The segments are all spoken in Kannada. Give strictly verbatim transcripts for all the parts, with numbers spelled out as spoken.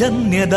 ಜನ್ಯದ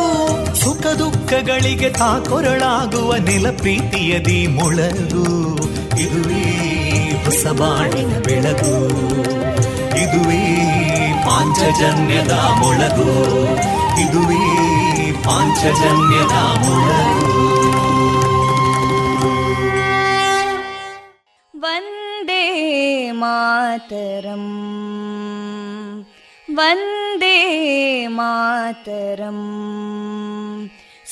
ಸುಖ ದುಃಖಗಳಿಗೆ ತಾಕೊರಳಾಗುವ ನೆಲಪ್ರೀತಿಯದಿ ಮೊಳಗು. ಇದುವೇ ಹೊಸಬಾಣಿನ ಬೆಳಗು, ಇದುವೇ ಪಾಂಚಜನ್ಯದ ಮೊಳಗು, ಇದುವೇ ಪಾಂಚಜನ್ಯದ ಮೊಳಗು. ವಂದೇ ಮಾತರಂ, ವಂದೇ ಮಾತರಂ.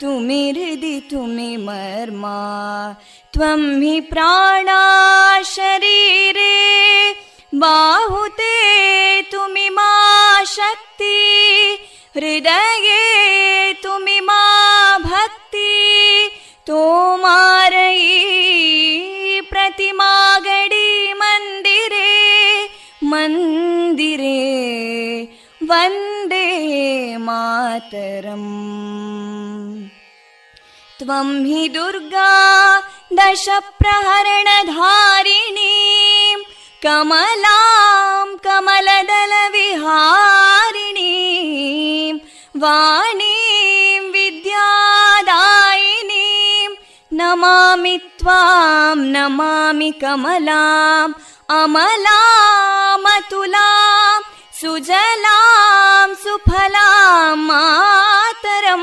ತುಮಿ ಹೃದಿ ತುಮಿ ಮರ್ಮ ತ್ವಂ ಹಿ ಪ್ರಾಣ ಶರೀರೇ ಬಾಹುತೇ ತುಮಿ ಮಾ ಶಕ್ತಿ ಹೃದಯೇ ತುಮಿ ಮಾ ಭಕ್ತಿ ತೋಮಾರಯಿ ಪ್ರತಿಮಾ ಗಡಿ ಮಂದಿರೇ ಮಂದಿರೇ ವಂದೇ ಮಾತರಂ. ತ್ವಂ ಹಿ ದುರ್ಗಾ ದಶ ಪ್ರಹರಣಧಾರಿಣೀ ಕಮಲಾಂ ಕಮಲದಲ ವಿಹಾರಿಣೀ ವಾಣೀಂ ವಿದ್ಯಾದಾಯಿನೀ ನಮಾಮಿ ತ್ವಾಂ ನಮಾಮಿ ಕಮಲಾಂ ಅಮಲಾಂ ಅತುಲಾಂ ಸುಜಲಾಂ ಸುಫಲಾಂ ಮಾತರಂ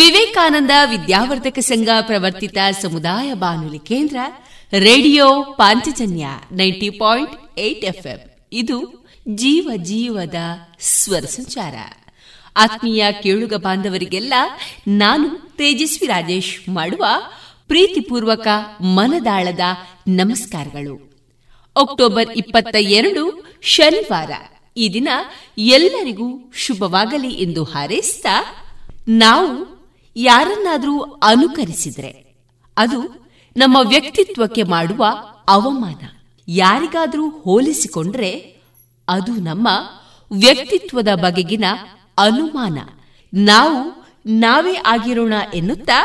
ವಿವೇಕಾನಂದ ವಿದ್ಯಾವರ್ಧಕ ಸಂಘ ಪ್ರವರ್ತಿತ ಸಮುದಾಯ ಬಾನುಲಿ ಕೇಂದ್ರ radio Panchajanya ninety point eight FM. ಇದು ಜೀವ ಜೀವದ ಸ್ವರ ಸಂಚಾರ. ಆತ್ಮೀಯ ಕೇಳುಗ ಬಾಂಧವರಿಗೆಲ್ಲ ನಾನು ತೇಜಸ್ವಿ ರಾಜೇಶ್ ಮಾಡುವ ಪ್ರೀತಿಪೂರ್ವಕ ಮನದಾಳದ ನಮಸ್ಕಾರಗಳು. ಅಕ್ಟೋಬರ್ ಇಪ್ಪತ್ತ ಎರಡು ಶನಿವಾರ, ಈ ದಿನ ಎಲ್ಲರಿಗೂ ಶುಭವಾಗಲಿ ಎಂದು ಹಾರೈಸ್ತಾ ನಾವು ಯಾರನ್ನಾದರೂ ಅನುಕರಿಸಿದರೆ ಅದು ನಮ್ಮ ವ್ಯಕ್ತಿತ್ವಕ್ಕೆ ಮಾಡುವ ಅವಮಾನ. ಯಾರಿಗಾದರೂ ಹೋಲಿಸಿಕೊಂಡ್ರೆ ಅದು ನಮ್ಮ ವ್ಯಕ್ತಿತ್ವದ ಬಗೆಗಿನ ಅನುಮಾನ. ನಾವು ನಾವೇ ಆಗಿರೋಣ ಎನ್ನುತ್ತಾ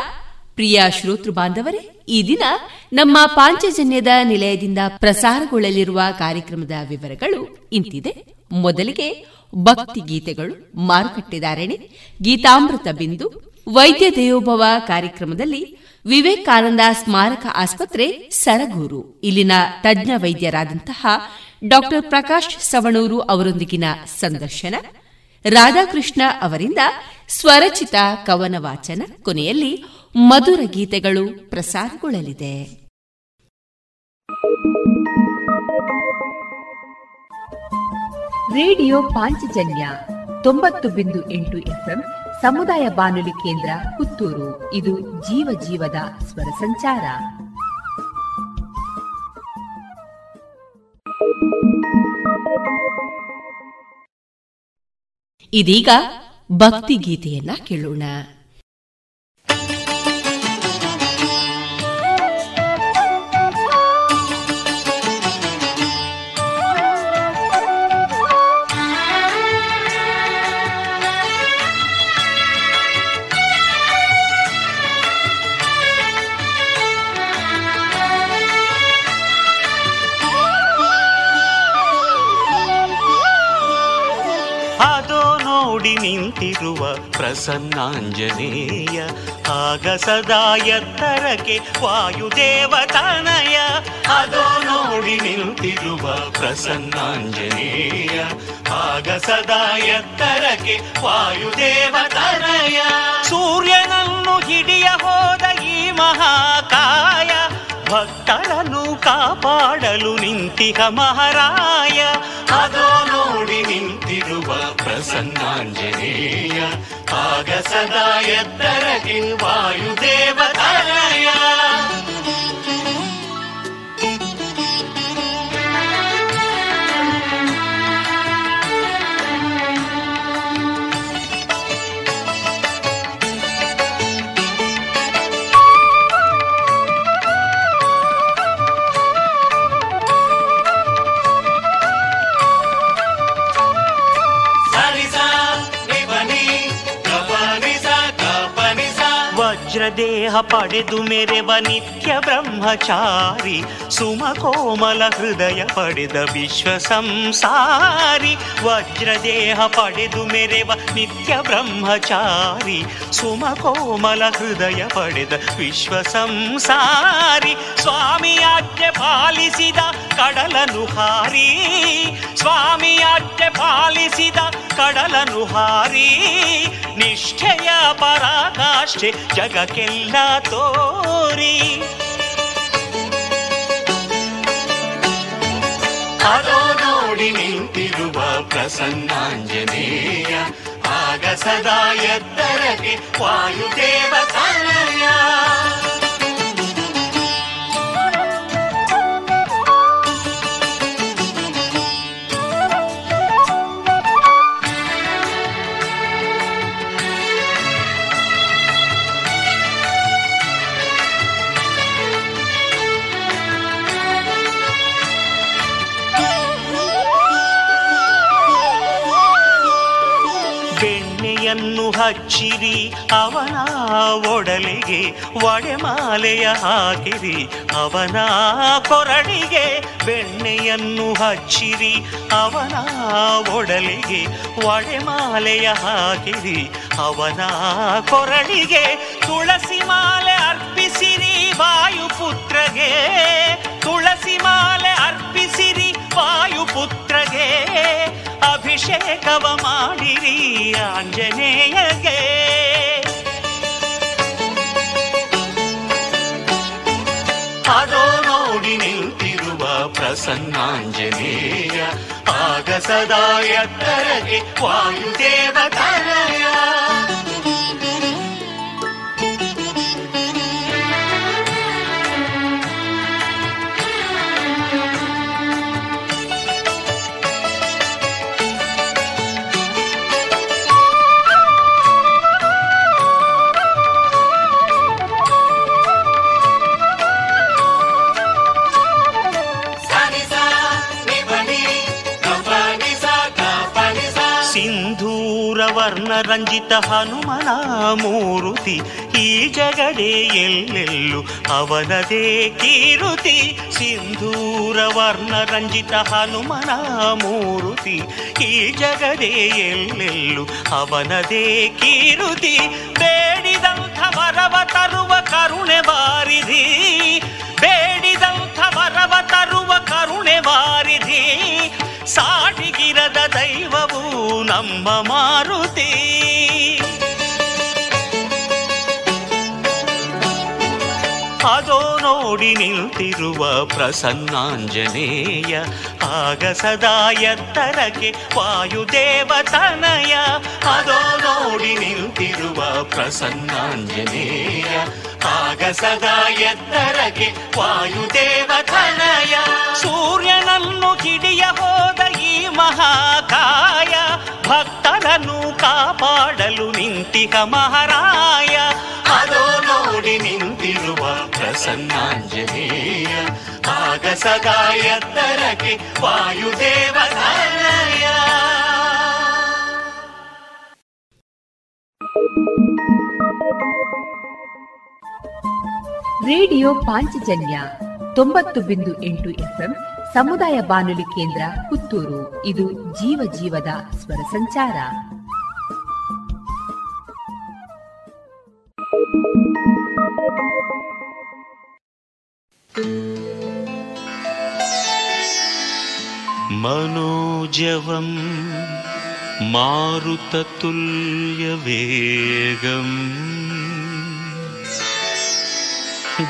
ಪ್ರಿಯ ಶ್ರೋತೃ ಬಾಂಧವರೇ, ಈ ದಿನ ನಮ್ಮ ಪಾಂಚಜನ್ಯದ ನಿಲಯದಿಂದ ಪ್ರಸಾರಗೊಳ್ಳಲಿರುವ ಕಾರ್ಯಕ್ರಮದ ವಿವರಗಳು ಇಂತಿದೆ. ಮೊದಲಿಗೆ ಭಕ್ತಿ ಗೀತೆಗಳು, ಮಾರುಕಟ್ಟೆ ಧಾರಣೆ, ಗೀತಾಮೃತ ಬಿಂದು, ವೈದ್ಯ ದೇವೋಭವ ಕಾರ್ಯಕ್ರಮದಲ್ಲಿ ವಿವೇಕಾನಂದ ಸ್ಮಾರಕ ಆಸ್ಪತ್ರೆ ಸರಗೂರು ಇಲ್ಲಿನ ತಜ್ಞ ವೈದ್ಯರಾದಂತಹ ಡಾಕ್ಟರ್ ಪ್ರಕಾಶ್ ಸವಣೂರು ಅವರೊಂದಿಗಿನ ಸಂದರ್ಶನ, ರಾಧಾಕೃಷ್ಣ ಅವರಿಂದ ಸ್ವರಚಿತ ಕವನ ವಾಚನ, ಕೊನೆಯಲ್ಲಿ ಮಧುರ ಗೀತೆಗಳು ಪ್ರಸಾರಗೊಳ್ಳಲಿದೆ. ರೇಡಿಯೋ ಪಾಂಚಜನ್ಯ ತೊಂಬತ್ತು ಬಿಂದು ಎಂಟು ಎಫ್ಎಂ ಸಮುದಾಯ ಬಾನುಲಿ ಕೇಂದ್ರ ಪುತ್ತೂರು. ಇದು ಜೀವ ಜೀವದ ಸ್ವರ ಸಂಚಾರ. ಇದೀಗ ಭಕ್ತಿ ಗೀತೆಯನ್ನ ಕೇಳೋಣ. ನಿಂತಿರುವ ಪ್ರಸನ್ನಾಂಜನೇಯ ಆಗ ಸದಾ ಎತ್ತರಕ್ಕೆ ವಾಯುದೇವತನಯ. ಅದೋ ನೋಡಿ ನಿಂತಿರುವ ಪ್ರಸನ್ನಾಂಜನೇಯ ಆಗ ಸದಾ ಎತ್ತರಕ್ಕೆ ವಾಯುದೇವತನಯ. ಸೂರ್ಯನನ್ನು ಹಿಡಿಯ ಹೋದ ಈ ಮಹಾಕಾಯ ಭಕ್ತರನ್ನು ಕಾಪಾಡಲು ನಿಂತಿಹ ಮಹಾರಾಯ. ಅದೋ ನೋಡಿ ನಿಂತಿರುವ ಪ್ರಸನ್ನಾಂಜನೇಯ ಆಗ ಸದಾ ಎತ್ತರಕ್ಕೆ ವಾಯುದೇವತನಯ. ದೇಹ ಪಡೆದು ಮೆರೆವ ನಿತ್ಯ ಬ್ರಹ್ಮಚಾರಿ ಸುಮಕೋಮಲ ಹೃದಯ ಪಡೆದ ವಿಶ್ವ ಸಂಸಾರಿ. ವಜ್ರದೇಹ ಪಡೆದು ಮೆರೆವ ನಿತ್ಯ ಬ್ರಹ್ಮಚಾರಿ ಸುಮಕೋಮಲ ಹೃದಯ ಪಡೆದ ವಿಶ್ವ ಸಂಸಾರಿ. ಸ್ವಾಮಿಯಾಜ್ಞೆ ಪಾಲಿಸಿದ ಕಡಲನು ಹಾರಿ ಸ್ವಾಮಿಯಾಜ್ಞೆ ಪಾಲಿಸಿದ ಕಡಲನು ಹಾರಿ ನಿಷ್ಠೆಯ ಪರಾಕಾಷ್ಠೆ ಜಗಕ್ಕೆಲ್ಲ ತೋರಿ. ಅದೋ ನೋಡಿ ನಿಂತಿರುವ ಪ್ರಸನ್ನಾಂಜನೇಯ ಆಗ ಸದಾ ಎತ್ತರಕ್ಕೆ ವಾಯುದೇವತನಯ. ಹಚ್ಚಿರಿ ಅವನ ಒಡಲಿಗೆ ವಡೆಮಾಲೆಯ ಹಾಕಿರಿ ಅವನ ಕೊರಳಿಗೆ. ಬೆಣ್ಣೆಯನ್ನು ಹಚ್ಚಿರಿ ಅವನ ಒಡಲಿಗೆ ವಡೆಮಾಲೆಯ ಹಾಕಿರಿ ಅವನ ಕೊರಳಿಗೆ. ತುಳಸಿ ಮಾಲೆ ಅರ್ಪಿಸಿರಿ ವಾಯುಪುತ್ರಗೆ ತುಳಸಿ ಮಾಲೆ ಅರ್ಪಿಸಿರಿ ವಾಯುಪುತ್ರಗೆ. ಅಭಿಷೇಕವ ಮಾಡಿರಿ ಆಂಜನೇಯಗೆ. ಸನ್ನಾಂಜನೇಯ ಆಗ ಸದಾ ಎತ್ತರಗೆ ವಾಯುದೇವ ತನಯ. ವರ್ಣರಂಜಿತ ಹನುಮನ ಮೂರುತಿ ಈ ಜಗಡೆ ಎಲ್ಲೆಲ್ಲೂ ಅವನದೇ ಕೀರುತಿ. ಸಿಂಧೂರ ವರ್ಣರಂಜಿತ ಹನುಮನ ಮೂರುತಿ ಈ ಜಗಡೆ ಎಲ್ಲೆಲ್ಲೂ ಅವನದೇ ಕೀರುತಿ. ಬೇಡಿದಂಥ ವರವ ತರುವ ಕರುಣೆ ಬಾರಿಧಿ, ಬೇಡಿದಂಥ ವರವ ತರುವ ಕರುಣೆ ಬಾರಿಧಿ. ಸಾಟಿಗಿರದ ದೈವವು ನಮ್ಮ ಮಾರುತಿ. ಅದೋ ನೋಡಿ ನಿಂತಿರುವ ಪ್ರಸನ್ನಾಂಜನೇಯ ಆಗ ಸದಾ ಎತ್ತರಕ್ಕೆ ವಾಯುದೇವತನಯ. ಅದೋ ನೋಡಿ ನಿಂತಿರುವ ಪ್ರಸನ್ನಾಂಜನೇಯ ಆಗ ಸದಾ ಎತ್ತರಕ್ಕೆ ವಾಯುದೇವತನಯ. ಸೂರ್ಯನನ್ನು ಕಿಡಿಯ ಹೋದ ಈ ಮಹಾಕಾಯ ಭಕ್ತರನ್ನು ಕಾಪಾಡಲು ನಿಂತಿಕ ಮಹಾರಾಯ. ಅದೋ ನೋಡಿ ನಿಂತಿರುವ ಪ್ರಸನ್ನಾಂಜನೇಯ ಆಗ ಸದಾ ಎತ್ತರಕ್ಕೆ ವಾಯುದೇವತನಯ. ರೇಡಿಯೋ ಪಾಂಚಜನ್ಯ ತೊಂಬತ್ತು ಬಿಂದು ಎಂಟು ಎಫ್ಎಂ ಸಮುದಾಯ ಬಾನುಲಿ ಕೇಂದ್ರ ಪುತ್ತೂರು. ಇದು ಜೀವ ಜೀವದ ಸ್ವರ ಸಂಚಾರ. ಮನೋಜವಂ ಮಾರುತತುಲ್ಯ ವೇಗಂ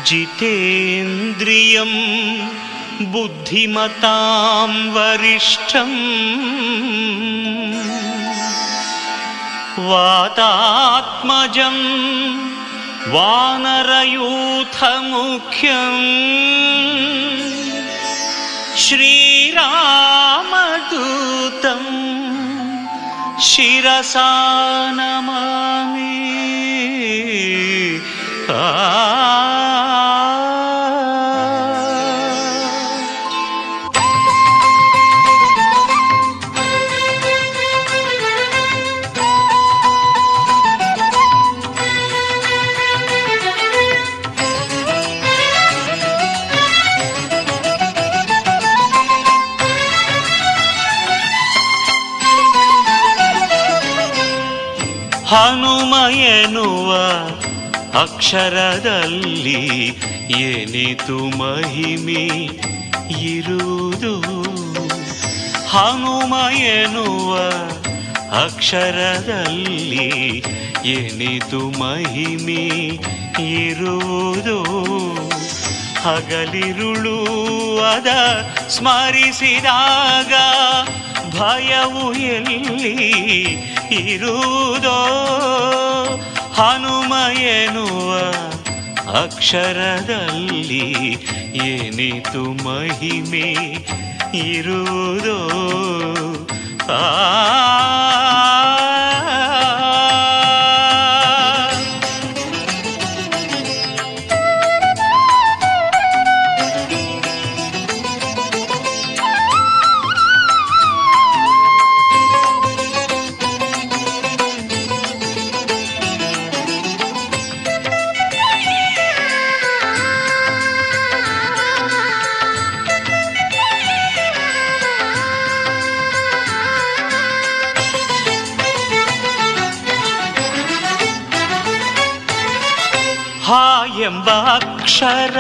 ಜಿತೇಂದ್ರಿಯಂ ಬುದ್ಧಿಮತಾಂ ವರಿಷ್ಠಂ ವಾತಾತ್ಮಜಂ ವಾನರಯೂಥ ಮುಖ್ಯಂ ಶ್ರೀರಾಮದೂತಂ ಶಿರಸಾ ನಮಾಮಿ. ಆ ಹನುಮ ಎನ್ನುವ ಅಕ್ಷರದಲ್ಲಿ ಏನಿತು ಮಹಿಮೆ ಇರುವುದು. ಹನುಮ ಎನ್ನುವ ಅಕ್ಷರದಲ್ಲಿ ಏನಿತು ಮಹಿಮೆ ಇರುವುದು. ಹಗಲಿರುಳು ಅದ ಸ್ಮರಿಸಿದಾಗ ಭಯವು ಎಲ್ಲಿ ಇರುವುದೋ. ಹನುಮ ಎನ್ನುವ ಅಕ್ಷರದಲ್ಲಿ ಏನಿತು ಮಹಿಮೆ ಇರುವುದೋ. ಆ ಎಂಬ ಅಕ್ಷರ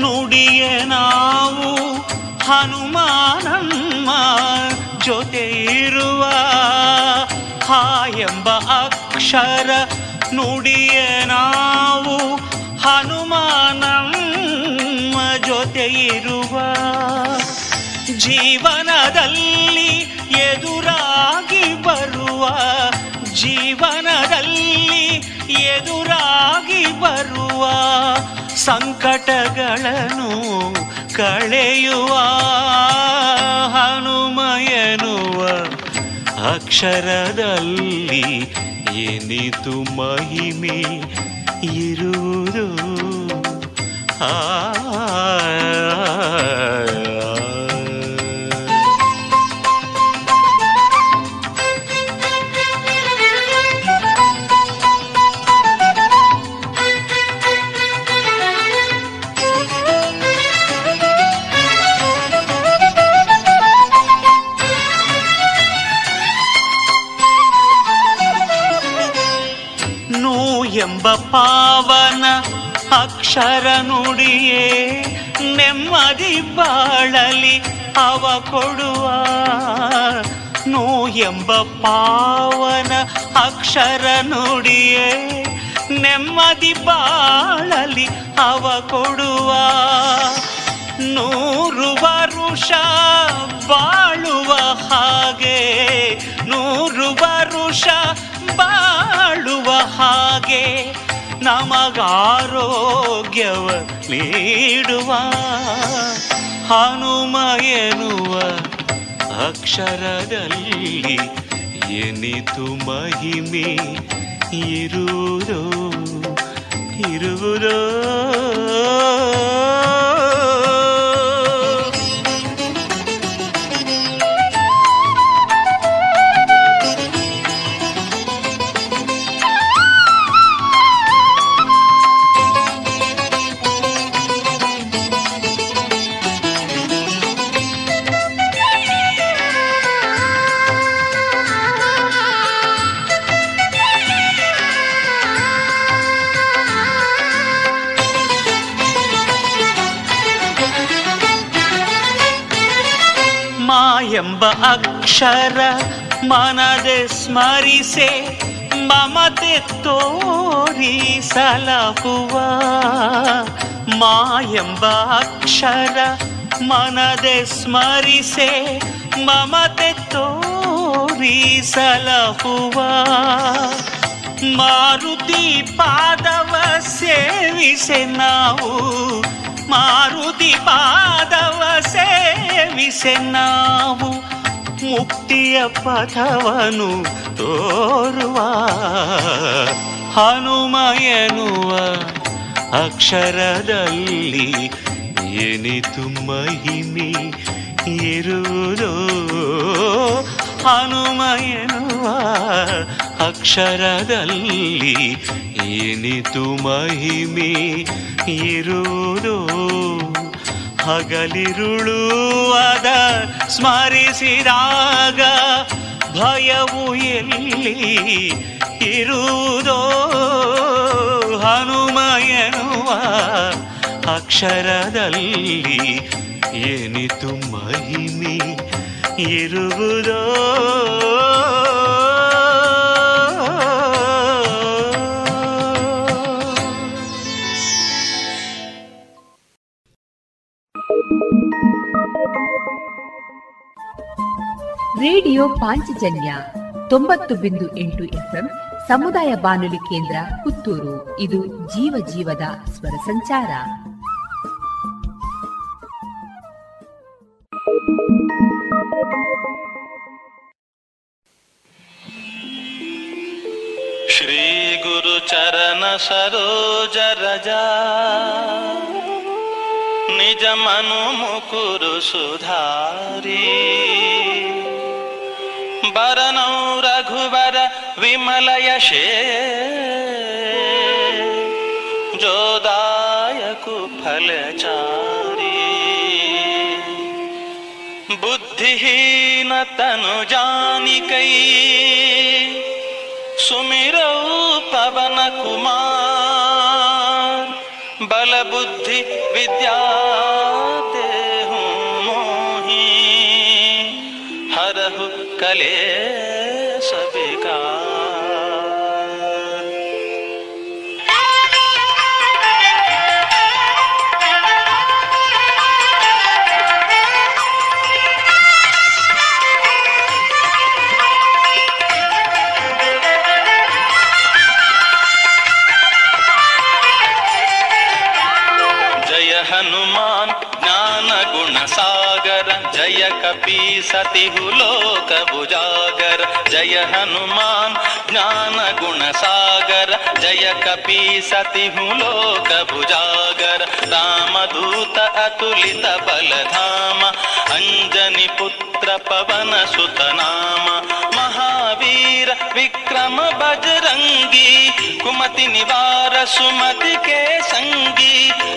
ನುಡಿಯ ನಾವು ಹನುಮಾನಮ್ಮ ಜೊತೆ ಇರುವ. ಹಾ ಎಂಬ ಅಕ್ಷರ ನುಡಿಯ ನಾವು ಹನುಮಾನಮ್ಮ ಜೊತೆ ಇರುವ. ಜೀವನದಲ್ಲಿ ಎದುರಾಗಿ ಬರುವ ಜೀವನದಲ್ಲಿ ಎದುರಾಗಿ ಬರುವ ಸಂಕಟಗಳನ್ನು ಕಳೆಯುವ ಹನುಮಯನುವ ಅಕ್ಷರದಲ್ಲಿ ಏನಿತು ಮಹಿಮೆ ಇರುವುದು. ಆ ಎಂಬ ಪಾವನ ಅಕ್ಷರ ನುಡಿಯೇ ನೆಮ್ಮದಿ ಬಾಳಲಿ ಅವ ಕೊಡುವ. ನೋ ಎಂಬ ಪಾವನ ಅಕ್ಷರ ನುಡಿಯೇ ನೆಮ್ಮದಿ ಬಾಳಲಿ ಅವ ಕೊಡುವ. ನೂರು ವರುಷ ಬಾಳುವ ಹಾಗೆ ನೂರು ವರುಷ ಬಾಳುವ ಹಾಗೆ ನಮಗಾರೋಗ್ಯವ ನೀಡುವ ಹನುಮ ಎನ್ನುವ ಅಕ್ಷರದಲ್ಲಿ ಏನಿತು ಮಹಿಮೆ ಇರುವುದೋ ಇರುವುದೋ. ಎಂಬ ಅಕ್ಷರ ಮನದೆ ಸ್ಮರಿಸೆ ಮಮತೆ ತೋರಿ ಸಲಹುವ. ಮಾ ಎಂಬ ಅಕ್ಷರ ಮನದೆ ಸ್ಮರಿಸೆ ಮಮತೆ ತೋರಿ ಸಲಹುವ. ಮಾರುತಿ ಪಾದವ ಸೇವಿಸೆ ನಾವು ಮಾರುತಿ ಪಾದವ ಸೇವಿಸೆ ನಾವು ಮುಕ್ತಿಯ ಪಥವನ್ನು ತೋರುವ ಹನುಮ ಎನ್ನುವ ಅಕ್ಷರದಲ್ಲಿ ಏನಿತು ಮಹಿಮೆ ಇರುವುದೋ. ಹನುಮ ಎನ್ನುವ ಅಕ್ಷರದಲ್ಲಿ ಏನಿತು ಮಹಿಮೆ ಇರುವುದೋ. ಹಗಲಿರುಳುವಾದ ಸ್ಮರಿಸಿದಾಗ ಭಯವು ಎಲ್ಲಿ ಇರುವುದೋ. ಹನುಮ ಎನ್ನುವ ಅಕ್ಷರದಲ್ಲಿ ಏನಿತು ಮಹಿಮೆ ಇರುವುದೋ. ರೇಡಿಯೋ ಪಾಂಚಜನ್ಯ ತೊಂಬತ್ತು ಬಿಂದು ಎಂಟು ಎಫ್ಎಂ ಸಮುದಾಯ ಬಾನುಲಿ ಕೇಂದ್ರ ಪುತ್ತೂರು. ಇದು ಜೀವ ಜೀವದ ಸ್ವರ ಸಂಚಾರ. ಶ್ರೀ ಗುರು ಚರಣ ಸರೋಜ ರಜಾ ನಿಜ ಮನು ಮುಕುರು ಸುಧಾರಿ ಬರನೌ ರಘುವರ ವಿಮಲಯ ಶೇ ಜೋದಾಯಕು ಫಲಚಾರಿ ಬುದ್ಧಿಹೀನ ತನು ಜಾನಿಕೈ ಸುಮಿರೌ ಪವನ ಕುಮಾರ ಬಲ ಬುದ್ಧಿ ವಿದ್ಯಾ ಕಲೆ ಸಬಿಕಾ ಜಯ ಕಪಿ ಸತಿಹು ಲೋಕ ಭುಜಾಗರ ಜಯ ಹನುಮಾನ್ ಜ್ಞಾನ ಗುಣ ಸಾಗರ ಜಯ ಕಪಿ ಸತಿಹು ಲೋಕ ಭುಜಾಗರ ರಾಮದೂತ ಅತುಲಿತ ಬಲಧಾಮ ಅಂಜನಿ ಪುತ್ರ ಪವನ ಸುತ ನಾಮ ಮಹಾವೀರ ವಿಕ್ರಮ ಬಜರಂಗಿ ಕುಮತಿ ನಿವಾರ ಸುಮತಿ ಕೆ ಸಂಗಿ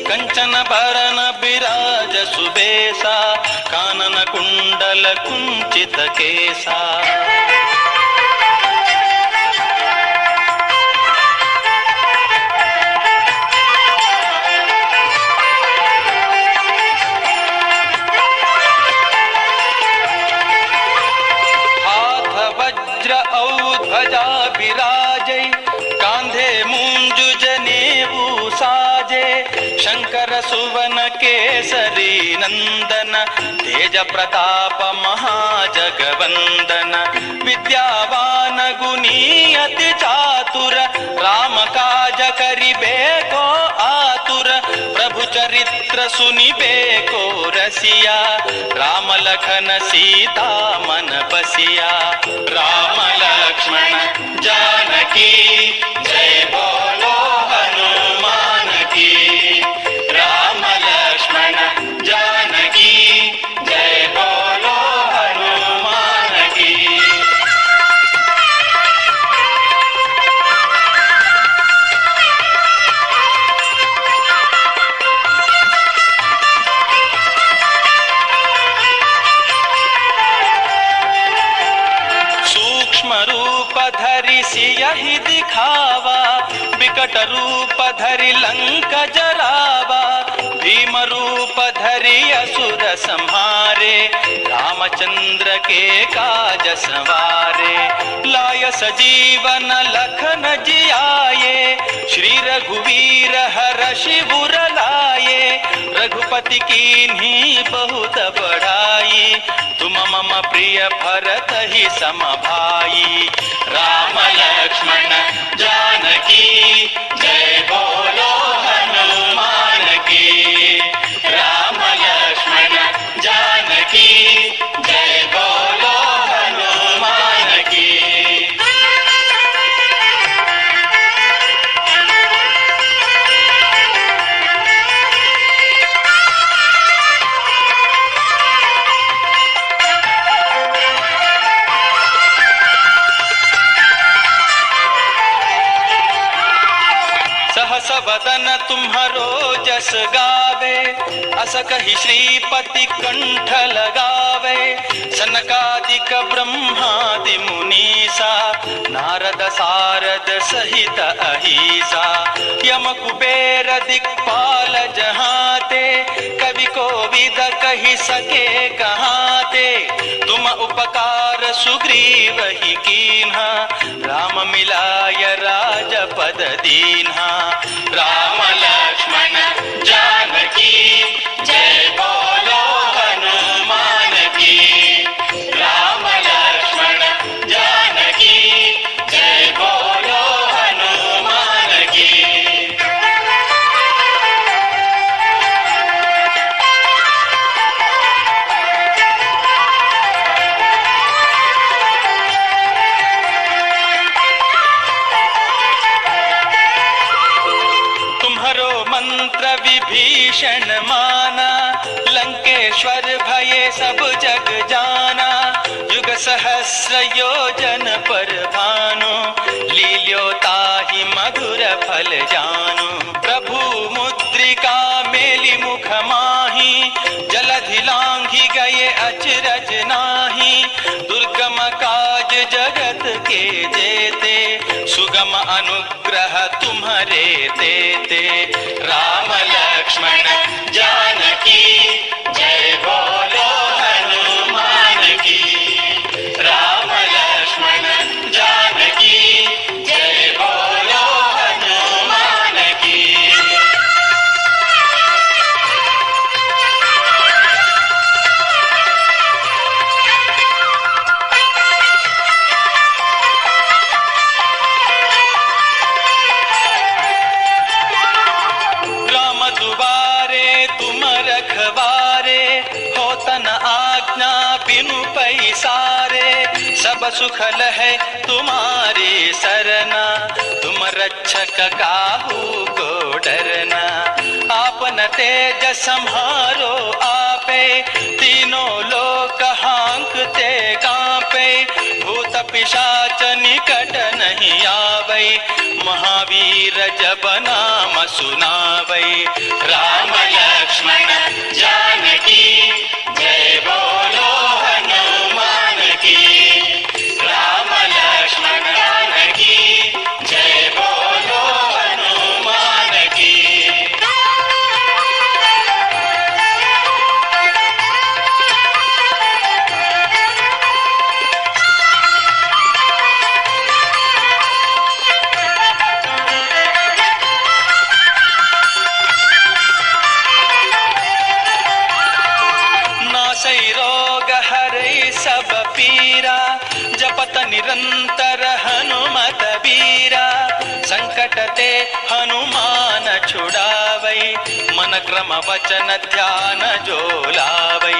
ಕಂಚನ ಭರಣ ಬಿರಾಜ ಸುಬೇಸ ಕಾನನ ಕುಂಡಲ ಕುಂಚಿತ ಕೇಸ ಹಾಥ ವಜ್ರ ಔ ಧ್ವಜಾ ಬಿರಾಜೈ ಕಾಂಧೆ ಮುಂಜುಜನೇವು ಸಾಜೆ ಶಂಕರ ಸುವನ ಕೇಸರಿ ನಂದನ ತೇಜ ಪ್ರತಾಪ ಮಹಾಜಗವಂದನ ವಿದ್ಯಾವಾನ ಗುಣೀಯತಿ ಚಾತುರ ರಾಮ ಕಾಜ ಕರಿಬೇಕೋ ಆತುರ ಪ್ರಭು ಚರಿತ್ರ ಸುನಿಬೇಕೋ ರಸಿಯಾ ರಾಮ ಲಖನ ಸೀತಾ ಮನ ಬಸಿಯ ರಾಮ ಲಕ್ಷ್ಮಣ ಜಾನಕಿ ಜಯ ಬೋಲೋ ಹನುಮಾನ ಕಿ ರಾಮ ಲಕ್ಷ್ಮಣ ಜಾನಕಿ ಜಯ ಬೋಲೋ ಹನುಮಾನ ಕಿ ಸೂಕ್ಷ್ಮ ರೂಪ ಧರಿಸಿ ಯಹಿ ದಿಖಾವಾ ಬಿಕಟ ರೂಪ ಧರಿ ಲಂಕ ಜರಾವಾ ಭೀಮ ರೂಪ ಧರಿ ಅಸುರ ಸಂಹಾರೆ ರಾಮಚಂದ್ರ ಕೇ ಕಾಜ ಸವಾರೆ ಲಾಯ ಸಜೀವನ ಲಖನ ಜಿಯಾಯೇ ಶ್ರೀ ರಘುವೀರ ಹರ ಶಿವುರ ಲಾಯೇ ರಘುಪತಿ ಕೀನ್ಹಿ ಬಹುತ ಬಡಾಯಿ ತುಮ ಮಮ ಪ್ರಿಯ ಭರತ ಹಿ ಸಮಭಾಯಿ ರಾಮ ಲಕ್ಷ್ಮಣ ಜಾನಕಿ ಜಯ ಬೋಲೋ ಹನುಮಾನ ಕಿ ರಾಮ ಲಕ್ಷ್ಮಣ ಜಾನಕಿ ಜಯ ಬೋಲೋ ಹನುಮಾನ ಕಿ वदन तुम्हारो जस गावे अस कहि श्रीपति कंठ लगावे सनकादिक ब्रह्मादि मुनीसा नारद सारद सहित अहिसा यम कुबेर दिक्पाल जहाते कवि कोविद कहि सके कहाते तुम उपकार सुग्रीव ही कीन्हा राम मिलाय राज पद दीन्हा ರಾಮ ಲಕ್ಷ್ಮಣ ಜಾನಕಿ ಜಯ ಬೋಲೋ ಹನುಮಾನ ಕಿ ರಾಮ ಲಕ್ಷ್ಮಣ ಜಾನಕಿ ಜಯ ಬೋಲೋ ಹನುಮಾನ ಕಿ भीषण माना लंकेश्वर भये सब जग जाना युग सहस्र योजन पर भानो लील्योताहि मधुर फल जानो प्रभु मुद्रिका मेली मुख माही जलधि लांघि गए अचरज नाही दुर्गम काज जगत के जेते सुगम अनुग्रह तुम्हारे देते राम लक्ष्मण जानकी जय बोलो हनुमान की राम लक्ष्मण जानकी जय बोलो हनुमान की सारे, सब सुख लहे तुम्हारी सरना, तुम रक्षक काहू को डरना, आपन तेज संहारो आपे, तीनों लोक हांकते कांपे, भूत पिशाच निकट नहीं आवै, महावीर जब नाम सुनावै, राम लक्ष्मण जानकी जय बोलो हनुमान की, राम लक्ष्मण जानकी जय बोलो हनुमान की. निरंतर हनुमत बीरा, संकट ते हनुमान छुड़ावै, मन क्रम वचन ध्यान जो लावै,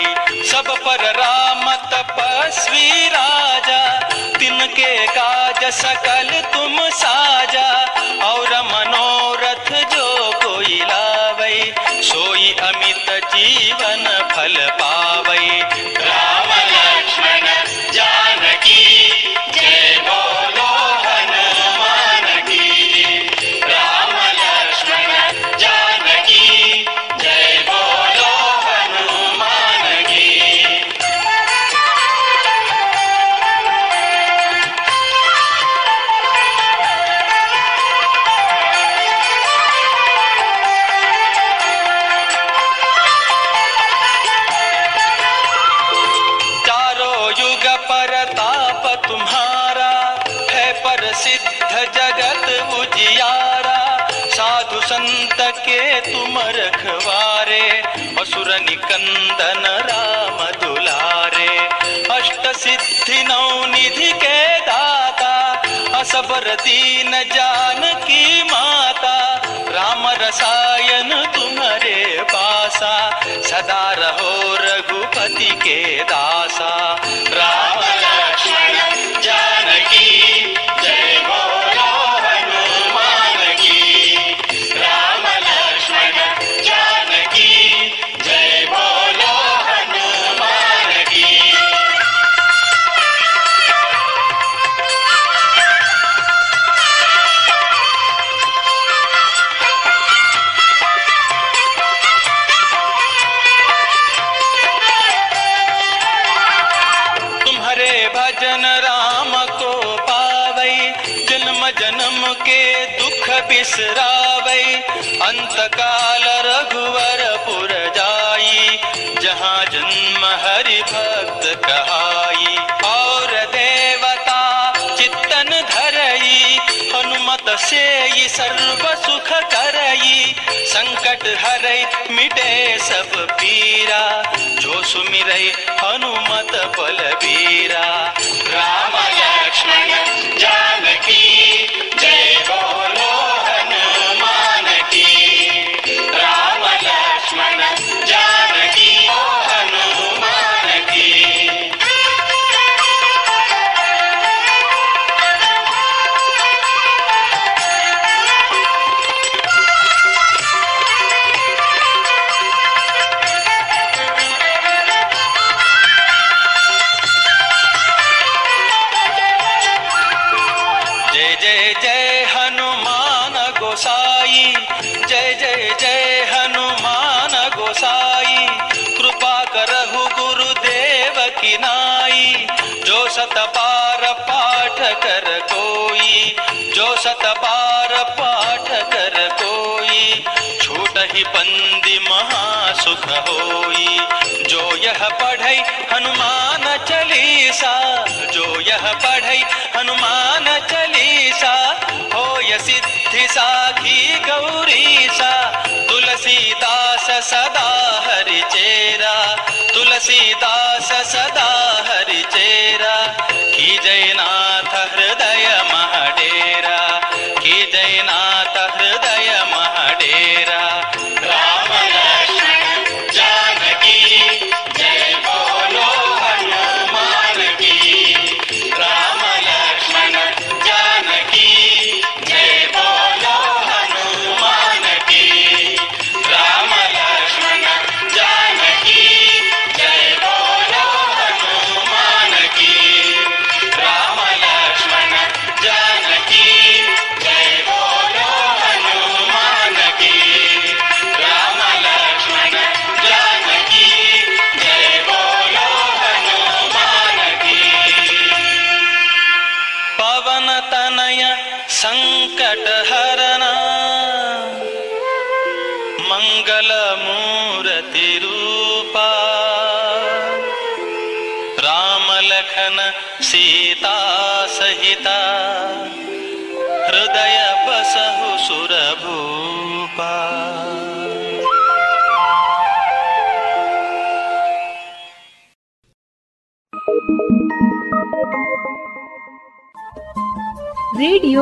सब पर राम तपस्वी राजा, तिनके काज सकल तुम साजा, और मनोरथ जो कोई लावै, सोई अमित जीवन फल पावै, राम लक्ष्मण जानकी जय बोलो हनुमान की, राम लक्ष्मण जानकी जय बोलो हनुमान की. चारों युग परताप तुम्हारा है, प्रसिद्ध जगत उजियारा, साधु संत के तुम रखवारे, असुर निकंदन राम दुलारे, अष्ट सिद्धि नौ निधि के दाता, असबर दीन जानकी माता, राम रसायन तुम्हारे पासा, सदा रहो रघुपति के दासा, राम लक्ष्मण जानकी जय बोलो हनुमान की, राम लक्ष्मण जानकी जय बोलो हनुमान की. भजन राम को पावै, जन्म जन्म के दुख बिसरावै, अंत काल रघुवर पुर जाई, जहाँ जन्म हरि भक्त कहाई, और देवता चित्तन धरई, हनुमत से ही सर्व सुख करई, संकट हरै मिटे सब पीरा, जो सुमिरै हनुमत बल बीरा, राम लक्ष्मण जानकी जय बोलो हनुमान की, राम लक्ष्मण जानकी हनुमान की. सतपार पाठ कर कोई, जो सतपार पाठ कर कोई, छूटहि बंदी महासुख होई, जो यह पढ़ै हनुमान चालीसा, जो यह पढ़ै हनुमान चालीसा, होय सिद्धि साखी गौरीसा, तुलसीदास सदा हरि चेरा, तुलसीदास सदा हरि चेरा, की जयनाथ हृदय महडेरा, की जयनाथ हृदय महडेरा, राम लक्ष्मण जानकी जय बोलो हनुमान ರಾಮಲಖನ ಸೀತಾ ಸಹಿತ ಹೃದಯ ಬಸಹು ಸುರಭೂಪ. ರೇಡಿಯೋ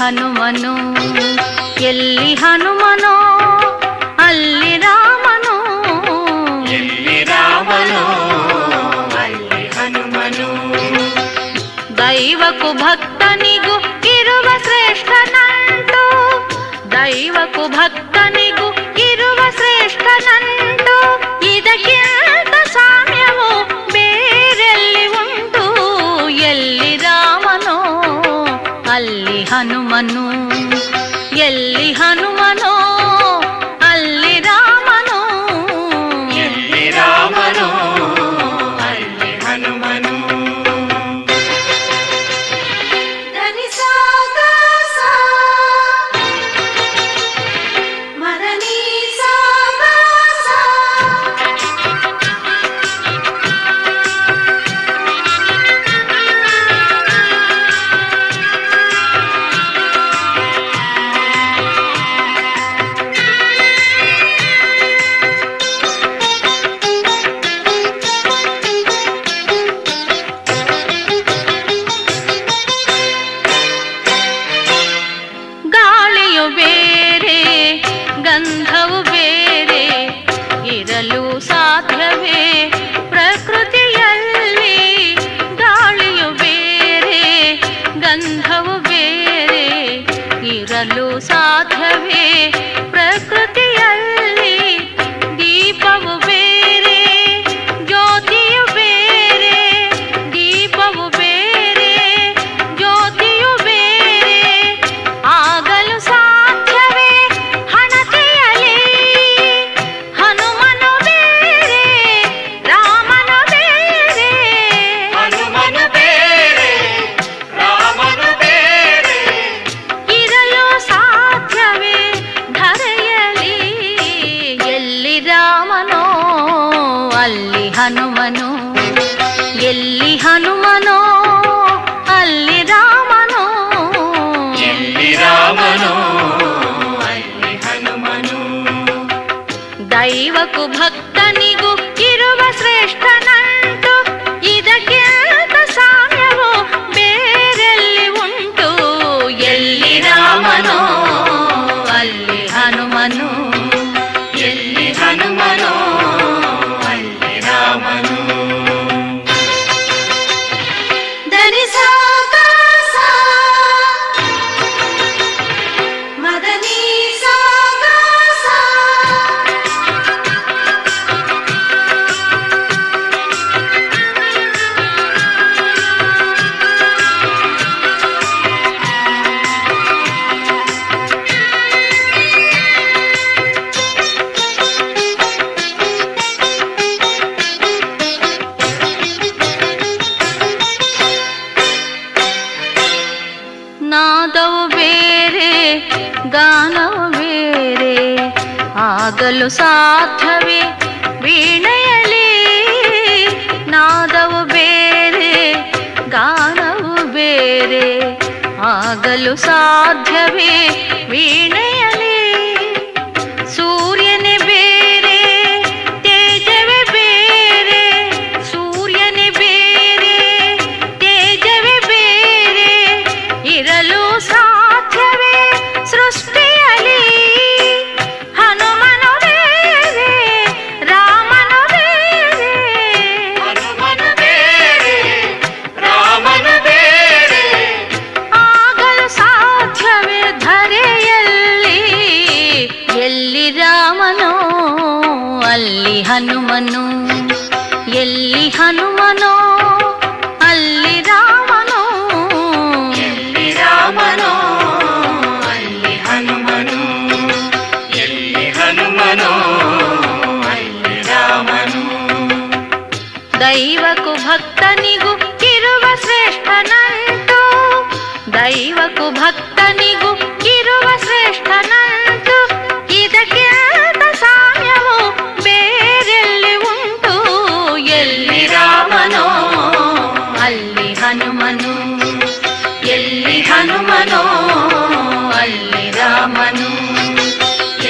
ಹನುಮನು ಎಲ್ಲಿ ಹನುಮನು ಅಲ್ಲಿ ರಾಮನು, ಎಲ್ಲಿ ರಾಮನು ಅಲ್ಲಿ ಹನುಮನು. ದೈವಕ್ಕೂ ಭಕ್ತನಿಗೂ ಇರುವ ಶ್ರೇಷ್ಠನಂಟು, ದೈವಕ್ಕೂ ಭಕ್ತನಿಗೂ ಇರುವ ಶ್ರೇಷ್ಠನಂಟು, ಇದಕ್ಕಿಂತ ಸಾಮ್ಯವು ಬೇರೆಲ್ಲಿ ಉಂಟು. ಎಲ್ಲಿ ರಾಮನು ಅಲ್ಲಿ ಹನುಮನು, ಎಲ್ಲಿ ಹನುಮನೋ ಅಲ್ಲಿ ರಾಮನು, ಎಲ್ಲಿ ರಾಮನು ಅಲ್ಲಿ ಹನುಮನು. ದೈವಕ್ಕೂ ಭಕ್ತನಿಗೂ ಇರುವ ಶ್ರೇಷ್ಠನಂಟು, ಇದಕ್ಕೆಂತ ಸಾಮ್ಯವು ಬೇರೆಲ್ಲಿ ಉಂಟು. ಎಲ್ಲಿ ರಾಮನೋ ಅಲ್ಲಿ ಹನುಮನು, ಎಲ್ಲಿ ಹನುಮನೋ ಅಲ್ಲಿ ರಾಮನು. ಆಗಲು ಸಾಧ್ಯವೇ ವೀಣೆಯಲಿ, ನಾದವು ಬೇರೆ ಗಾನವು ಬೇರೆ, ಆಗಲು ಸಾಧ್ಯವೇ ವೀಣೆಯಲಿ. ಸೂರ್ಯನೇ ಬೇರೆ ತೇಜವೇ ಬೇರೆ, ಸೂರ್ಯನೇ ಬೇರೆ ತೇಜವೇ ಬೇರೆ, ಇರಲು ಸಾಧ್ಯವೇ ಸೃಷ್ಟಿಯಲಿ. ಹನುಮನು ಬೇರೆ ರಾಮನು ಬೇರೆ ಹನುಮನು ಎಲ್ಲಿ ಹನುಮನೋ ಅಲ್ಲಿ ರಾಮನೋ ಎಲ್ಲಿ ರಾಮನೋ ಅಲ್ಲಿ ಹನುಮನು ಎಲ್ಲಿ ಹನುಮನೋ ಅಲ್ಲಿ ರಾಮನು ದೈವಕ್ಕೂ ಭಕ್ತನಿಗೂ ಇರುವ ಶ್ರೇಷ್ಠನಂತು ದೈವಕ್ಕೂ ಭಕ್ತನಿಗೂ ಇರುವ ಶ್ರೇಷ್ಠನಂತು ಇದಕ್ಕೆ ಸಾಮ್ಯವು ಬೇರೆಲ್ಲಿ ಉಂಟು ಎಲ್ಲಿ ರಾಮನೋ ಅಲ್ಲಿ ಹನುಮನು ಎಲ್ಲಿ ಹನುಮನೋ ಅಲ್ಲಿ ರಾಮನು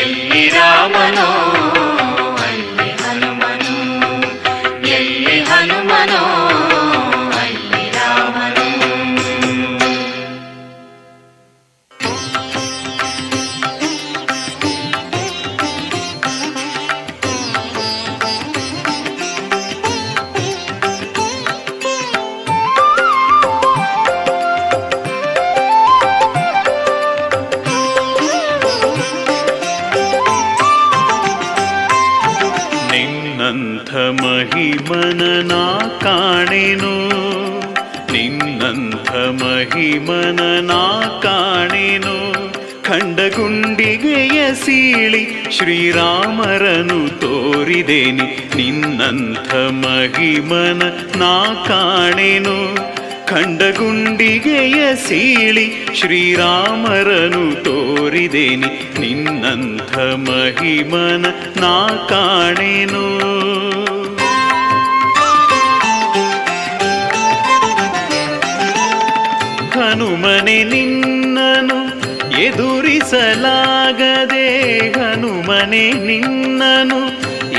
ಎಲ್ಲಿ ರಾಮನೋ ಅಲ್ಲಿ ಹನುಮನು ಎಲ್ಲಿ ಹನುಮನೋ ಅಲ್ಲಿ ರಾಮನು. ಮಹಿಮನ ಕಾಣೆನು ನಿನ್ನಂಥ ಮಹಿಮನ ಕಾಣೆನು ಖಂಡಗುಂಡಿಗೆಯ ಸೀಳಿ ಶ್ರೀರಾಮರನು ತೋರಿದೇನಿ ನಿನ್ನಂಥ ಮಹಿಮನ ಕಾಣೆನು ಖಂಡಗುಂಡಿಗೆಯ ಸೀಳಿ ಶ್ರೀರಾಮರನು ತೋರಿದೇನಿ ನಿನ್ನಂಥ ಮಹಿಮನ ಕಾಣೆನು. ಹನುಮನೆ ನಿನ್ನನು ಎದುರಿಸಲಾಗದೆ ಹನುಮನೆ ನಿನ್ನನು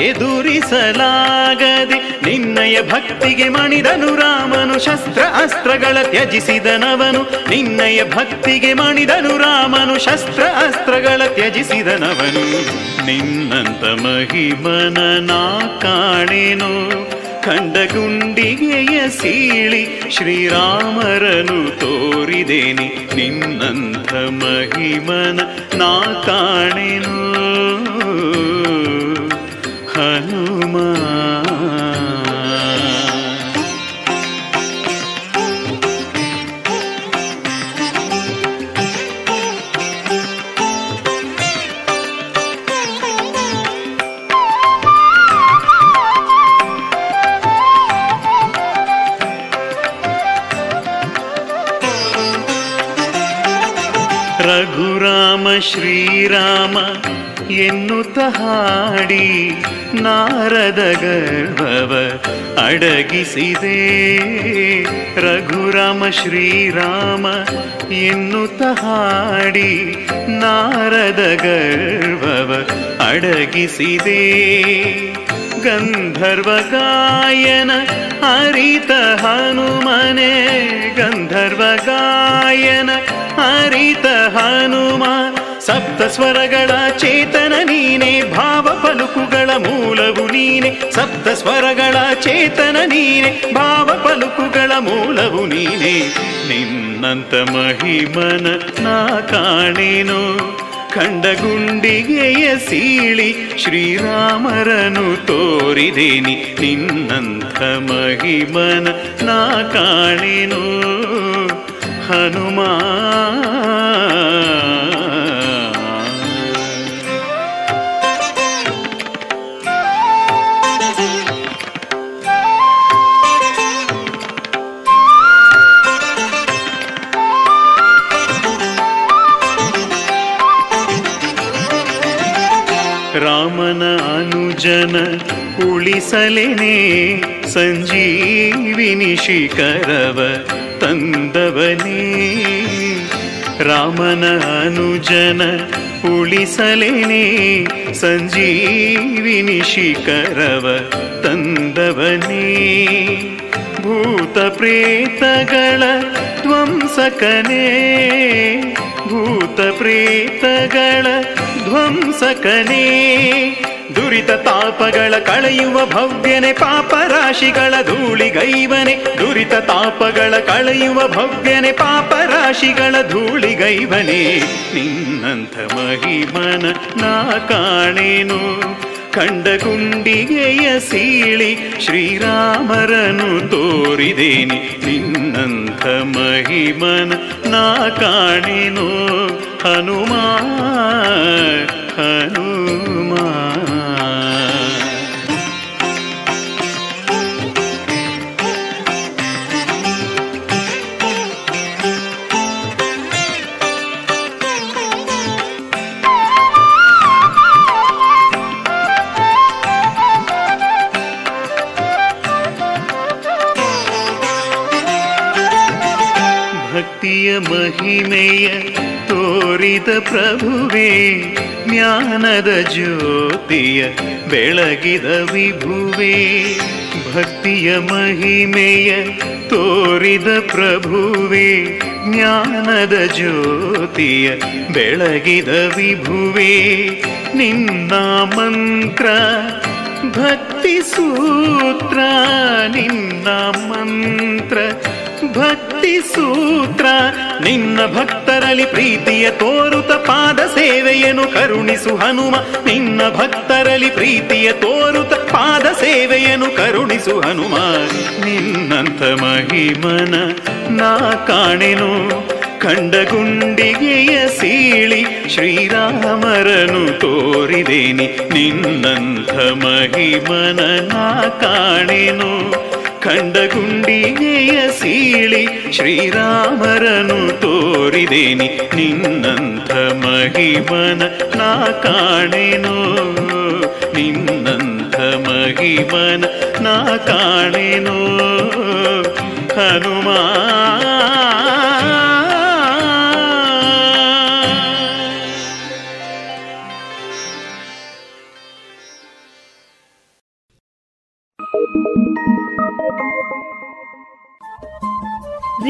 ಎದುರಿಸಲಾಗದೆ ನಿನ್ನಯ ಭಕ್ತಿಗೆ ಮಣಿದನು ರಾಮನು ಶಸ್ತ್ರ ಅಸ್ತ್ರಗಳ ತ್ಯಜಿಸಿದನವನು ನಿನ್ನಯ ಭಕ್ತಿಗೆ ಮಣಿದನು ರಾಮನು ಶಸ್ತ್ರ ಅಸ್ತ್ರಗಳ ತ್ಯಜಿಸಿದನವನು ನಿನ್ನಂತ ಮಹಿಮನ ಕಾಣೆನು ಖಂಡಗುಂಡಿಗೆಯ ಸೀಳಿ ಶ್ರೀರಾಮರನು ತೋರಿದೇನಿ ನಿನ್ನಂಥ ಮಹಿಮನ ನಾ ಕಾಣೆನು. ಹನುಮ ರಘುರಾಮ ಶ್ರೀರಾಮ ಎನ್ನುತ್ತ ಹಾಡಿ ನಾರದ ಗರ್ಭವ ಅಡಗಿಸಿದೆ ರಘುರಾಮ ಶ್ರೀರಾಮ ಎನ್ನುತ್ತ ಹಾಡಿ ನಾರದ ಗರ್ಭವ ಅಡಗಿಸಿದೆ ಗಂಧರ್ವ ಗಾಯನ ಹರಿತ ಹನುಮನೆ ಗಂಧರ್ವ ಗಾಯನ ಹರಿತ ಹನುಮ ಸಪ್ತ ಸ್ವರಗಳ ಚೇತನ ನೀನೆ ಭಾವ ಪಲುಕುಗಳ ಮೂಲವು ನೀನೆ ಸಪ್ತ ಸ್ವರಗಳ ಚೇತನ ನೀನೆ ಭಾವ ಪಲುಕುಗಳ ಮೂಲವು ನೀನೆ ನಿನ್ನಂತ ಮಹಿಮನ ನಾ ಕಾಣೆನು ಖಂಡಗುಂಡಿಗೆಯ ಸೀಳಿ ಶ್ರೀರಾಮರನು ತೋರಿದೇನಿ ನಿನ್ನಂಥ ಮಹಿಮನ ನಾ ಕಾಣೆನು. ಹನುಮ ರಾಮನ ಅನುಜನ ಉಳಿಸಲೇನೆ ಸಂಜೀವಿನಿ ಶಿಖರವ ತಂದವನೇ ರಾಮನ ಅನುಜನ ಉಳಿಸಲೇನೆ ಸಂಜೀವಿನಿ ಶಿಖರವ ತಂದವನೇ ಭೂತ ಪ್ರೇತಗಳ ಧ್ವಂಸಕನೇ ಭೂತ ಪ್ರೇತಗಳ ಧ್ವಂಸಕನೇ ದುರಿತ ತಾಪಗಳ ಕಳೆಯುವ ಭವ್ಯನೆ ಪಾಪ ರಾಶಿಗಳ ಧೂಳಿಗೈವನೆ ದುರಿತ ತಾಪಗಳ ಕಳೆಯುವ ಭವ್ಯನೆ ಪಾಪ ರಾಶಿಗಳ ಧೂಳಿಗೈವನೆ ನಿನ್ನಂಥ ಮಹಿಮನ ನಾ ಕಾಣೆನು ಕಂಡಗುಂಡಿಗೆಯ ಸೀಳಿ ಶ್ರೀರಾಮರನು ತೋರಿದೇನಿ, ನಿನ್ನಂಥ ಮಹಿಮನ ನಾ ಕಾಣೆನು ಹನುಮ ಹನುಮ. ಮಹಿಮೆಯ ತೋರಿದ ಪ್ರಭುವೇ, ಜ್ಞಾನದ ಜ್ಯೋತಿಯ ಬೆಳಗಿದ ವಿಭುವೇ. ಭಕ್ತಿಯ ಮಹಿಮೆಯ ತೋರಿದ ಪ್ರಭುವೇ, ಜ್ಞಾನದ ಜ್ಯೋತಿಯ ಬೆಳಗಿದ ವಿಭುವೇ. ನಿನ್ನ ಮಂತ್ರ ಭಕ್ತಿ ಸೂತ್ರ, ನಿನ್ನ ಮಂತ್ರ ಭಕ್ತಿ ಸೂತ್ರ. ನಿನ್ನ ಭಕ್ತರಲ್ಲಿ ಪ್ರೀತಿಯ ತೋರುತ ಪಾದ ಸೇವೆಯನ್ನು ಕರುಣಿಸು ಹನುಮ. ನಿನ್ನ ಭಕ್ತರಲ್ಲಿ ಪ್ರೀತಿಯ ತೋರುತ ಪಾದ ಸೇವೆಯನ್ನು ಕರುಣಿಸು ಹನುಮ. ನಿನ್ನಂಥ ಮಹಿಮನ ನಾ ಕಾಣೆನು, ಖಂಡಗುಂಡಿಗೆಯ ಸೀಳಿ ಶ್ರೀರಾಮರನು ತೋರಿದೇನಿ, ನಿನ್ನಂಥ ಮಹಿಮನ ನಾ ಕಾಣೆನು. ಖಂಡಗುಂಡಿಗೆಯ ಸೀಳಿ ಶ್ರೀರಾಮರನು ತೋರಿದೇನಿ, ನಿನ್ನಂಥ ಮಹಿಮನ ನಾ ಕಾಣೆನು, ನಿನ್ನಂಥ ಮಹಿಮನ ನಾ ಕಾಣೆನು ಹನುಮ.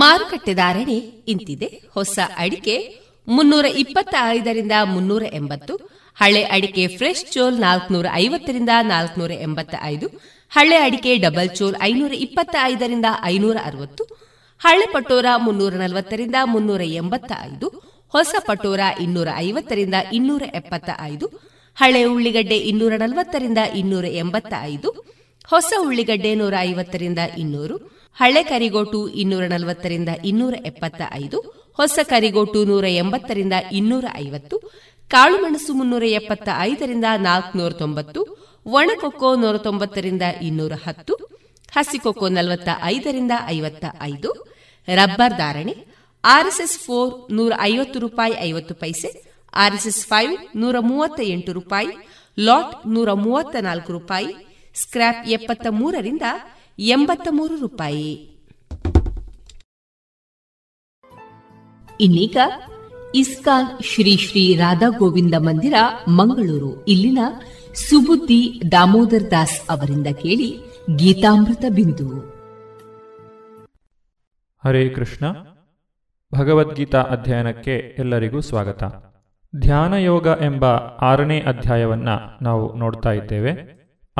ಮಾರುಕಟ್ಟೆ ಧಾರಣೆ ಇಂತಿದೆ. ಹೊಸ ಅಡಿಕೆ ಮುನ್ನೂರ ಇಪ್ಪತ್ತ ಐದರಿಂದ ಮುನ್ನೂರ ಎಂಬತ್ತು, ಹಳೆ ಅಡಿಕೆ ಫ್ರೆಶ್ ಚೋಲ್ ನಾಲ್ಕನೂರ ಐವತ್ತರಿಂದ ನಾಲ್ಕನೂರ ಎಂಬತ್ತ ಐದು, ಹಳೆ ಅಡಿಕೆ ಡಬಲ್ ಚೋಲ್ ಐನೂರ ಇಪ್ಪತ್ತ ಐದರಿಂದ ಐನೂರ ಅರವತ್ತು, ಹಳೆ ಪಟೋರ ಮುನ್ನೂರ ನಲವತ್ತರಿಂದ ಮುನ್ನೂರ ಎಂಬತ್ತ ಐದು, ಹೊಸ ಪಟೋರ ಇನ್ನೂರ ಐವತ್ತರಿಂದ ಇನ್ನೂರ ಎಪ್ಪತ್ತ ಐದು, ಹಳೆ ಉಳ್ಳಿಗಡ್ಡೆ ಇನ್ನೂರ ನಲವತ್ತರಿಂದ ಇನ್ನೂರ ಎಂಬತ್ತ ಐದು, ಹೊಸ ಉಳ್ಳಿಗಡ್ಡೆ ನೂರ ಐವತ್ತರಿಂದ ಇನ್ನೂರು, ಹಳೆ ಕರಿಗೋಟು ಇನ್ನೂರ ನಲವತ್ತರಿಂದ ಇನ್ನೂರ ಎಪ್ಪತ್ತ ಐದು, ಹೊಸ ಕರಿಗೋಟು ನೂರ ಎಂಬತ್ತರಿಂದ ಇನ್ನೂರ ಐವತ್ತು, ಕಾಳುಮೆಣಸು ಮುನ್ನೂರ ಎಪ್ಪತ್ತ ಐದರಿಂದ ನಾಲ್ಕುನೂರ ತೊಂಬತ್ತು, ಒಣಕೊಕ್ಕೋ ನೂರ ತೊಂಬತ್ತರಿಂದ ಇನ್ನೂರ ಹತ್ತು, ಹಸಿಕೊಕ್ಕೋ ನಲವತ್ತ ಐದರಿಂದ ಐವತ್ತ ಐದು. ರಬ್ಬರ್ ಧಾರಣೆ ಆರ್ಎಸ್ಎಸ್ ಫೋರ್ ನೂರ ಐವತ್ತು ರೂಪಾಯಿ ಐವತ್ತು ಪೈಸೆ, ಆರ್ಎಸ್ಎಸ್ ಫೈವ್ ನೂರ ಮೂವತ್ತ ಎಂಟು ರೂಪಾಯಿ, ಲಾಟ್ ನೂರ ಮೂವತ್ತ ನಾಲ್ಕು ರೂಪಾಯಿ, ಸ್ಕ್ರಾಪ್ ಎಪ್ಪತ್ತ ಮೂರರಿಂದ ಎಂಬತ್ತ ಮೂರು ರೂಪಾಯಿ. ಇನ್ನೀಗ ಇಸ್ಕಾನ್ ಶ್ರೀ ಶ್ರೀ ರಾಧಾ ಗೋವಿಂದ ಮಂದಿರ ಮಂಗಳೂರು ಇಲ್ಲಿನ ಸುಬುದ್ಧಿ ದಾಮೋದರ್ ದಾಸ್ ಅವರಿಂದ ಕೇಳಿ ಗೀತಾಮೃತ ಬಿಂದು. ಹರೇ ಕೃಷ್ಣ. ಭಗವದ್ಗೀತಾ ಅಧ್ಯಯನಕ್ಕೆ ಎಲ್ಲರಿಗೂ ಸ್ವಾಗತ. ಧ್ಯಾನ ಯೋಗ ಎಂಬ ಆರನೇ ಅಧ್ಯಾಯವನ್ನ ನಾವು ನೋಡ್ತಾ ಇದ್ದೇವೆ.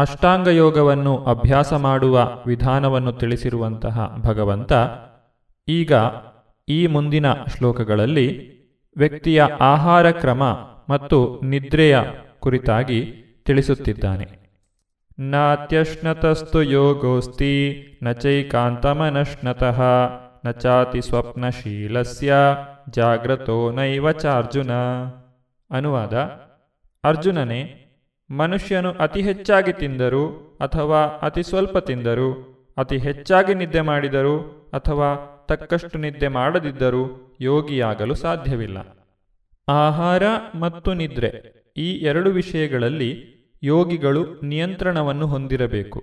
ಅಷ್ಟಾಂಗ ಯೋಗವನ್ನು ಅಭ್ಯಾಸ ಮಾಡುವ ವಿಧಾನವನ್ನು ತಿಳಿಸಿರುವಂತಹ ಭಗವಂತ ಈಗ ಈ ಮುಂದಿನ ಶ್ಲೋಕಗಳಲ್ಲಿ ವ್ಯಕ್ತಿಯ ಆಹಾರ ಕ್ರಮ ಮತ್ತು ನಿದ್ರೆಯ ಕುರಿತಾಗಿ ತಿಳಿಸುತ್ತಿದ್ದಾನೆ. ನಾತ್ಯಶ್ನತಸ್ತು ಯೋಗೋಸ್ತಿ ನಚೈಕಾಂತಮನಶ್ನತಃ ನಚಾತಿ ಸ್ವಪ್ನಶೀಲಸ್ಯ ಜಾಗ್ರತೋ ನೈವ ಚಾರ್ಜುನ. ಅನುವಾದ: ಅರ್ಜುನನೇ, ಮನುಷ್ಯನು ಅತಿ ಹೆಚ್ಚಾಗಿ ತಿಂದರೂ ಅಥವಾ ಅತಿ ಸ್ವಲ್ಪ ತಿಂದರೂ, ಅತಿ ಹೆಚ್ಚಾಗಿ ನಿದ್ದೆ ಮಾಡಿದರೂ ಅಥವಾ ತಕ್ಕಷ್ಟು ನಿದ್ದೆ ಮಾಡದಿದ್ದರೂ ಯೋಗಿಯಾಗಲು ಸಾಧ್ಯವಿಲ್ಲ. ಆಹಾರ ಮತ್ತು ನಿದ್ರೆ, ಈ ಎರಡು ವಿಷಯಗಳಲ್ಲಿ ಯೋಗಿಗಳು ನಿಯಂತ್ರಣವನ್ನು ಹೊಂದಿರಬೇಕು.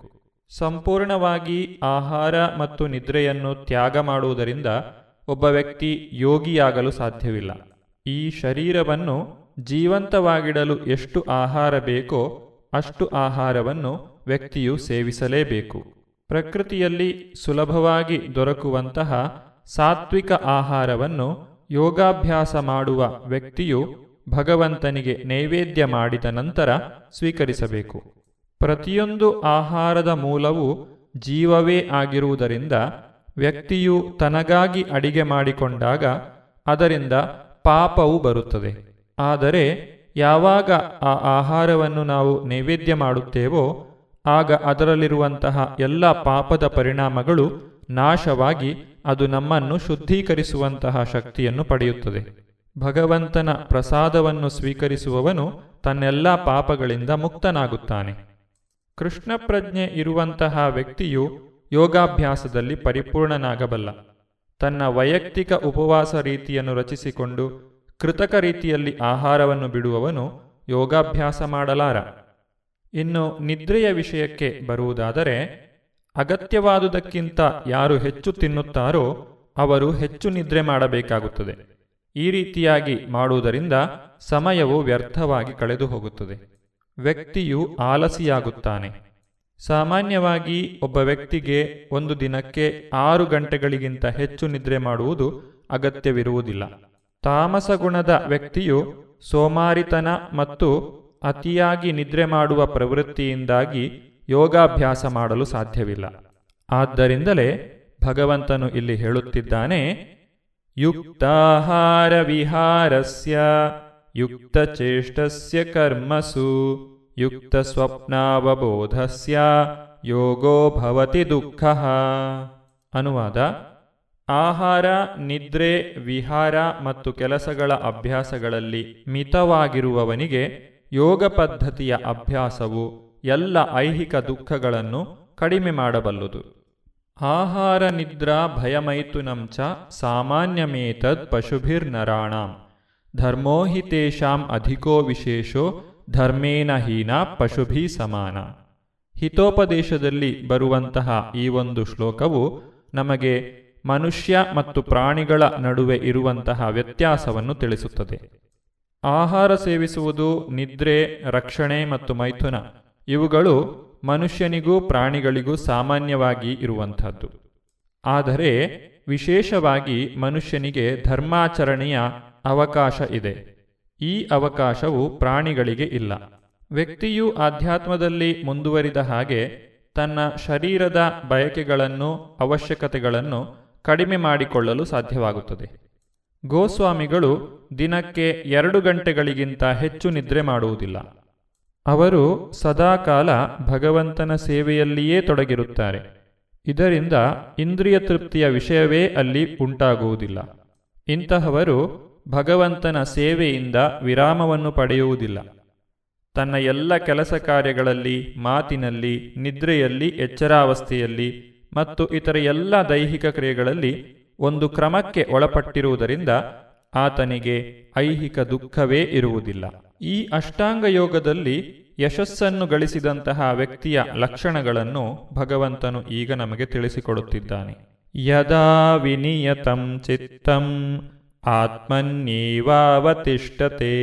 ಸಂಪೂರ್ಣವಾಗಿ ಆಹಾರ ಮತ್ತು ನಿದ್ರೆಯನ್ನು ತ್ಯಾಗ ಮಾಡುವುದರಿಂದ ಒಬ್ಬ ವ್ಯಕ್ತಿ ಯೋಗಿಯಾಗಲು ಸಾಧ್ಯವಿಲ್ಲ. ಈ ಶರೀರವನ್ನು ಜೀವಂತವಾಗಿಡಲು ಎಷ್ಟು ಆಹಾರ ಬೇಕೋ ಅಷ್ಟು ಆಹಾರವನ್ನು ವ್ಯಕ್ತಿಯು ಸೇವಿಸಲೇಬೇಕು. ಪ್ರಕೃತಿಯಲ್ಲಿ ಸುಲಭವಾಗಿ ದೊರಕುವಂತಹ ಸಾತ್ವಿಕ ಆಹಾರವನ್ನು ಯೋಗಾಭ್ಯಾಸ ಮಾಡುವ ವ್ಯಕ್ತಿಯು ಭಗವಂತನಿಗೆ ನೈವೇದ್ಯ ಮಾಡಿದ ನಂತರ ಸ್ವೀಕರಿಸಬೇಕು. ಪ್ರತಿಯೊಂದು ಆಹಾರದ ಮೂಲವೂ ಜೀವವೇ ಆಗಿರುವುದರಿಂದ ವ್ಯಕ್ತಿಯು ತನಗಾಗಿ ಅಡಿಗೆ ಮಾಡಿಕೊಂಡಾಗ ಅದರಿಂದ ಪಾಪವು ಬರುತ್ತದೆ. ಆದರೆ ಯಾವಾಗ ಆ ಆಹಾರವನ್ನು ನಾವು ನೈವೇದ್ಯ ಮಾಡುತ್ತೇವೋ ಆಗ ಅದರಲ್ಲಿರುವಂತಹ ಎಲ್ಲ ಪಾಪದ ಪರಿಣಾಮಗಳು ನಾಶವಾಗಿ ಅದು ನಮ್ಮನ್ನು ಶುದ್ಧೀಕರಿಸುವಂತಹ ಶಕ್ತಿಯನ್ನು ಪಡೆಯುತ್ತದೆ. ಭಗವಂತನ ಪ್ರಸಾದವನ್ನು ಸ್ವೀಕರಿಸುವವನು ತನ್ನೆಲ್ಲ ಪಾಪಗಳಿಂದ ಮುಕ್ತನಾಗುತ್ತಾನೆ. ಕೃಷ್ಣ ಪ್ರಜ್ಞೆ ಇರುವಂತಹ ವ್ಯಕ್ತಿಯು ಯೋಗಾಭ್ಯಾಸದಲ್ಲಿ ಪರಿಪೂರ್ಣನಾಗಬಲ್ಲ. ತನ್ನ ವೈಯಕ್ತಿಕ ಉಪವಾಸ ರೀತಿಯನ್ನು ರಚಿಸಿಕೊಂಡು ಕೃತಕ ರೀತಿಯಲ್ಲಿ ಆಹಾರವನ್ನು ಬಿಡುವವನು ಯೋಗಾಭ್ಯಾಸ ಮಾಡಲಾರ. ಇನ್ನು ನಿದ್ರೆಯ ವಿಷಯಕ್ಕೆ ಬರುವುದಾದರೆ, ಅಗತ್ಯವಾದುದಕ್ಕಿಂತ ಯಾರು ಹೆಚ್ಚು ತಿನ್ನುತ್ತಾರೋ ಅವರು ಹೆಚ್ಚು ನಿದ್ರೆ ಮಾಡಬೇಕಾಗುತ್ತದೆ. ಈ ರೀತಿಯಾಗಿ ಮಾಡುವುದರಿಂದ ಸಮಯವು ವ್ಯರ್ಥವಾಗಿ ಕಳೆದು ಹೋಗುತ್ತದೆ. ವ್ಯಕ್ತಿಯು ಆಲಸಿಯಾಗುತ್ತಾನೆ. ಸಾಮಾನ್ಯವಾಗಿ ಒಬ್ಬ ವ್ಯಕ್ತಿಗೆ ಒಂದು ದಿನಕ್ಕೆ ಆರು ಗಂಟೆಗಳಿಗಿಂತ ಹೆಚ್ಚು ನಿದ್ರೆ ಮಾಡುವುದು ಅಗತ್ಯವಿರುವುದಿಲ್ಲ. ತಾಮಸಗುಣದ ವ್ಯಕ್ತಿಯು ಸೋಮಾರಿತನ ಮತ್ತು ಅತಿಯಾಗಿ ನಿದ್ರೆ ಮಾಡುವ ಪ್ರವೃತ್ತಿಯಿಂದಾಗಿ ಯೋಗಾಭ್ಯಾಸ ಮಾಡಲು ಸಾಧ್ಯವಿಲ್ಲ. ಆದ್ದರಿಂದಲೇ ಭಗವಂತನು ಇಲ್ಲಿ ಹೇಳುತ್ತಿದ್ದಾನೆ, ಯುಕ್ತಾಹಾರ ವಿಹಾರಸ್ಯ ಯುಕ್ತಚೇಷ್ಟಸ್ಯ ಕರ್ಮಸು ಯುಕ್ತಸ್ವಪ್ನಾವಬೋಧಸ್ಯ ಯೋಗೋ ಭವತಿ ದುಃಖಃ. ಅನುವಾದ: ಆಹಾರ, ನಿದ್ರೆ, ವಿಹಾರ ಮತ್ತು ಕೆಲಸಗಳ ಅಭ್ಯಾಸಗಳಲ್ಲಿ ಮಿತವಾಗಿರುವವನಿಗೆ ಯೋಗ ಪದ್ಧತಿಯ ಅಭ್ಯಾಸವು ಎಲ್ಲ ಐಹಿಕ ದುಃಖಗಳನ್ನು ಕಡಿಮೆ ಮಾಡಬಲ್ಲುದು. ಆಹಾರ ನಿದ್ರಾ ಭಯಮೈಥುನಂಚ ಸಾಮಾನ್ಯಮೇತದ್ ಪಶುಭಿರ್ನರಾಣಾಂ ಧರ್ಮೋ ಹಿ ತೇಷಾಂ ಅಧಿಕೋ ವಿಶೇಷೋ ಧರ್ಮೇನ ಹೀನ ಪಶುಭಿ ಸಮಾನ. ಹಿತೋಪದೇಶದಲ್ಲಿ ಬರುವಂತಹ ಈ ಒಂದು ಶ್ಲೋಕವು ನಮಗೆ ಮನುಷ್ಯ ಮತ್ತು ಪ್ರಾಣಿಗಳ ನಡುವೆ ಇರುವಂತಹ ವ್ಯತ್ಯಾಸವನ್ನು ತಿಳಿಸುತ್ತದೆ. ಆಹಾರ ಸೇವಿಸುವುದು, ನಿದ್ರೆ, ರಕ್ಷಣೆ ಮತ್ತು ಮೈಥುನ ಇವುಗಳು ಮನುಷ್ಯನಿಗೂ ಪ್ರಾಣಿಗಳಿಗೂ ಸಾಮಾನ್ಯವಾಗಿ ಇರುವಂಥದ್ದು. ಆದರೆ ವಿಶೇಷವಾಗಿ ಮನುಷ್ಯನಿಗೆ ಧರ್ಮಾಚರಣೆಯ ಅವಕಾಶ ಇದೆ. ಈ ಅವಕಾಶವು ಪ್ರಾಣಿಗಳಿಗೆ ಇಲ್ಲ. ವ್ಯಕ್ತಿಯು ಆಧ್ಯಾತ್ಮದಲ್ಲಿ ಮುಂದುವರಿದ ಹಾಗೆ ತನ್ನ ಶರೀರದ ಬಯಕೆಗಳನ್ನು, ಅವಶ್ಯಕತೆಗಳನ್ನು ಕಡಿಮೆ ಮಾಡಿಕೊಳ್ಳಲು ಸಾಧ್ಯವಾಗುತ್ತದೆ. ಗೋಸ್ವಾಮಿಗಳು ದಿನಕ್ಕೆ ಎರಡು ಗಂಟೆಗಳಿಗಿಂತ ಹೆಚ್ಚು ನಿದ್ರೆ ಮಾಡುವುದಿಲ್ಲ. ಅವರು ಸದಾಕಾಲ ಭಗವಂತನ ಸೇವೆಯಲ್ಲಿಯೇ ತೊಡಗಿರುತ್ತಾರೆ. ಇದರಿಂದ ಇಂದ್ರಿಯ ತೃಪ್ತಿಯ ವಿಷಯವೇ ಅಲ್ಲಿ ಉಂಟಾಗುವುದಿಲ್ಲ. ಇಂತಹವರು ಭಗವಂತನ ಸೇವೆಯಿಂದ ವಿರಾಮವನ್ನು ಪಡೆಯುವುದಿಲ್ಲ. ತನ್ನ ಎಲ್ಲ ಕೆಲಸ ಕಾರ್ಯಗಳಲ್ಲಿ, ಮಾತಿನಲ್ಲಿ, ನಿದ್ರೆಯಲ್ಲಿ, ಎಚ್ಚರಾವಸ್ಥೆಯಲ್ಲಿ ಮತ್ತು ಇತರ ಎಲ್ಲ ದೈಹಿಕ ಕ್ರಿಯೆಗಳಲ್ಲಿ ಒಂದು ಕ್ರಮಕ್ಕೆ ಒಳಪಟ್ಟಿರುವುದರಿಂದ ಆತನಿಗೆ ಐಹಿಕ ದುಃಖವೇ ಇರುವುದಿಲ್ಲ. ಈ ಅಷ್ಟಾಂಗ ಯೋಗದಲ್ಲಿ ಯಶಸ್ಸನ್ನು ಗಳಿಸಿದಂತಹ ವ್ಯಕ್ತಿಯ ಲಕ್ಷಣಗಳನ್ನು ಭಗವಂತನು ಈಗ ನಮಗೆ ತಿಳಿಸಿಕೊಡುತ್ತಿದ್ದಾನೆ. ಯದಾ ವಿನಿಯತಂ ಚಿತ್ತಂ ಆತ್ಮನ್ಯೇವಾವತಿಷ್ಠತೆ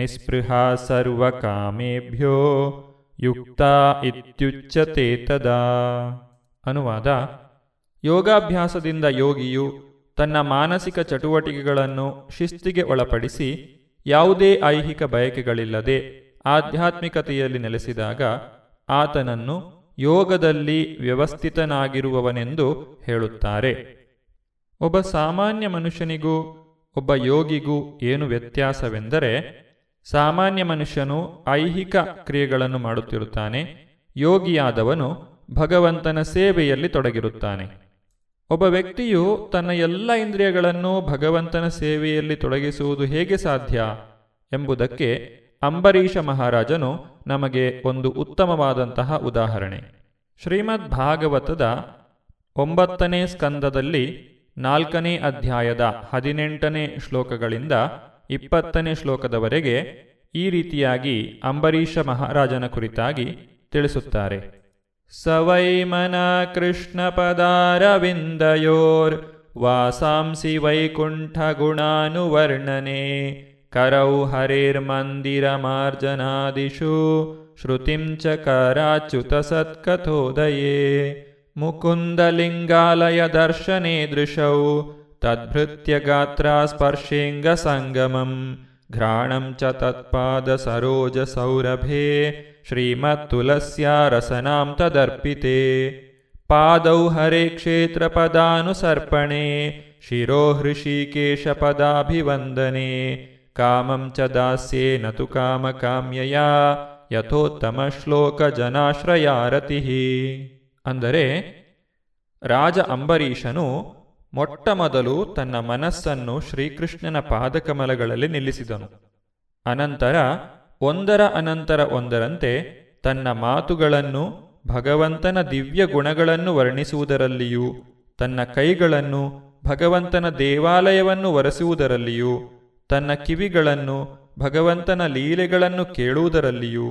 ನಿಸ್ಪೃಹಾ ಸರ್ವಕಾಮೇಭ್ಯೋ ಯುಕ್ತ ಇತ್ಯುಚ್ಯತೆ ತದಾ. ಅನುವಾದ: ಯೋಗಾಭ್ಯಾಸದಿಂದ ಯೋಗಿಯು ತನ್ನ ಮಾನಸಿಕ ಚಟುವಟಿಕೆಗಳನ್ನು ಶಿಸ್ತಿಗೆ ಒಳಪಡಿಸಿ ಯಾವುದೇ ಐಹಿಕ ಬಯಕೆಗಳಿಲ್ಲದೆ ಆಧ್ಯಾತ್ಮಿಕತೆಯಲ್ಲಿ ನೆಲೆಸಿದಾಗ ಆತನನ್ನು ಯೋಗದಲ್ಲಿ ವ್ಯವಸ್ಥಿತನಾಗಿರುವವನೆಂದು ಹೇಳುತ್ತಾರೆ. ಒಬ್ಬ ಸಾಮಾನ್ಯ ಮನುಷ್ಯನಿಗೂ ಒಬ್ಬ ಯೋಗಿಗೂ ಏನು ವ್ಯತ್ಯಾಸವೆಂದರೆ, ಸಾಮಾನ್ಯ ಮನುಷ್ಯನು ಐಹಿಕ ಕ್ರಿಯೆಗಳನ್ನು ಮಾಡುತ್ತಿರುತ್ತಾನೆ, ಯೋಗಿಯಾದವನು ಭಗವಂತನ ಸೇವೆಯಲ್ಲಿ ತೊಡಗಿರುತ್ತಾನೆ. ಒಬ್ಬ ವ್ಯಕ್ತಿಯು ತನ್ನ ಎಲ್ಲ ಇಂದ್ರಿಯಗಳನ್ನು ಭಗವಂತನ ಸೇವೆಯಲ್ಲಿ ತೊಡಗಿಸುವುದು ಹೇಗೆ ಸಾಧ್ಯ ಎಂಬುದಕ್ಕೆ ಅಂಬರೀಷ ಮಹಾರಾಜನು ನಮಗೆ ಒಂದು ಉತ್ತಮವಾದಂತಹ ಉದಾಹರಣೆ. ಶ್ರೀಮದ್ ಭಾಗವತದ ಒಂಬತ್ತನೇ ಸ್ಕಂದದಲ್ಲಿ ನಾಲ್ಕನೇ ಅಧ್ಯಾಯದ ಹದಿನೆಂಟನೇ ಶ್ಲೋಕಗಳಿಂದ ಇಪ್ಪತ್ತನೇ ಶ್ಲೋಕದವರೆಗೆ ಈ ರೀತಿಯಾಗಿ ಅಂಬರೀಷ ಮಹಾರಾಜನ ಕುರಿತಾಗಿ ತಿಳಿಸುತ್ತಾರೆ. ಸವೈಮನ ಕೃಷ್ಣಪದಾರವಿಂದಯೋರ್ ವಾಸಾಂಸಿ ವೈಕುಂಠ ಗುಣಾನುವರ್ಣನೆ ಕರೌ ಹರಿರ್ಮಂದಿರ ಮಾರ್ಜನಾದಿಷು ಶ್ರುತಿಂ ಚ ಕರಾಚ್ಯುತ ಸತ್ಕಥೋದಯೇ ಮುಕುಂದಲಿಂಗಾಲಯ ದರ್ಶನೆ ದೃಶೌ ತದ್ಭೃತ್ಯ ಗಾತ್ರ ಸ್ಪರ್ಶೇಂಗ ಸಂಗಮಂ ಘ್ರಾಣಂ ಚ ತತ್ಪಾದ ಸರೋಜ ಸೌರಭೇ ಶ್ರೀಮತ್ ತುಲಸ್ಯಾ ರಸನಾಂ ತದರ್ಪಿತೆ ಪಾದೌ ಹರೇ ಕ್ಷೇತ್ರ ಪದಾನುಸರ್ಪಣೆ ಶಿರೋ ಹೃಷಿಕೇಶ ಪದಾಭಿವಂದನೆ ಕಾಮಂ ಚ ದಾಸ್ಯೇ ನತು ಕಾಮ ಕಾಮ್ಯಯಾ ಯಥೋತ್ತಮ ಶ್ಲೋಕ ಜನಾಶ್ರಯಾರತಿಃ. ಅಂದರೆ ರಾಜ ಅಂಬರೀಷನು ಮೊಟ್ಟ ಮೊದಲು ತನ್ನ ಮನಸ್ಸನ್ನು ಶ್ರೀಕೃಷ್ಣನ ಪಾದಕಮಲಗಳಲ್ಲಿ ನಿಲ್ಲಿಸಿದನು. ಅನಂತರ ಒಂದರ ಅನಂತರ ಒಂದರಂತೆ ತನ್ನ ಮಾತುಗಳನ್ನು ಭಗವಂತನ ದಿವ್ಯ ಗುಣಗಳನ್ನು ವರ್ಣಿಸುವುದರಲ್ಲಿಯೂ ತನ್ನ ಕೈಗಳನ್ನು ಭಗವಂತನ ದೇವಾಲಯವನ್ನು ಒರೆಸುವುದರಲ್ಲಿಯೂ ತನ್ನ ಕಿವಿಗಳನ್ನು ಭಗವಂತನ ಲೀಲೆಗಳನ್ನು ಕೇಳುವುದರಲ್ಲಿಯೂ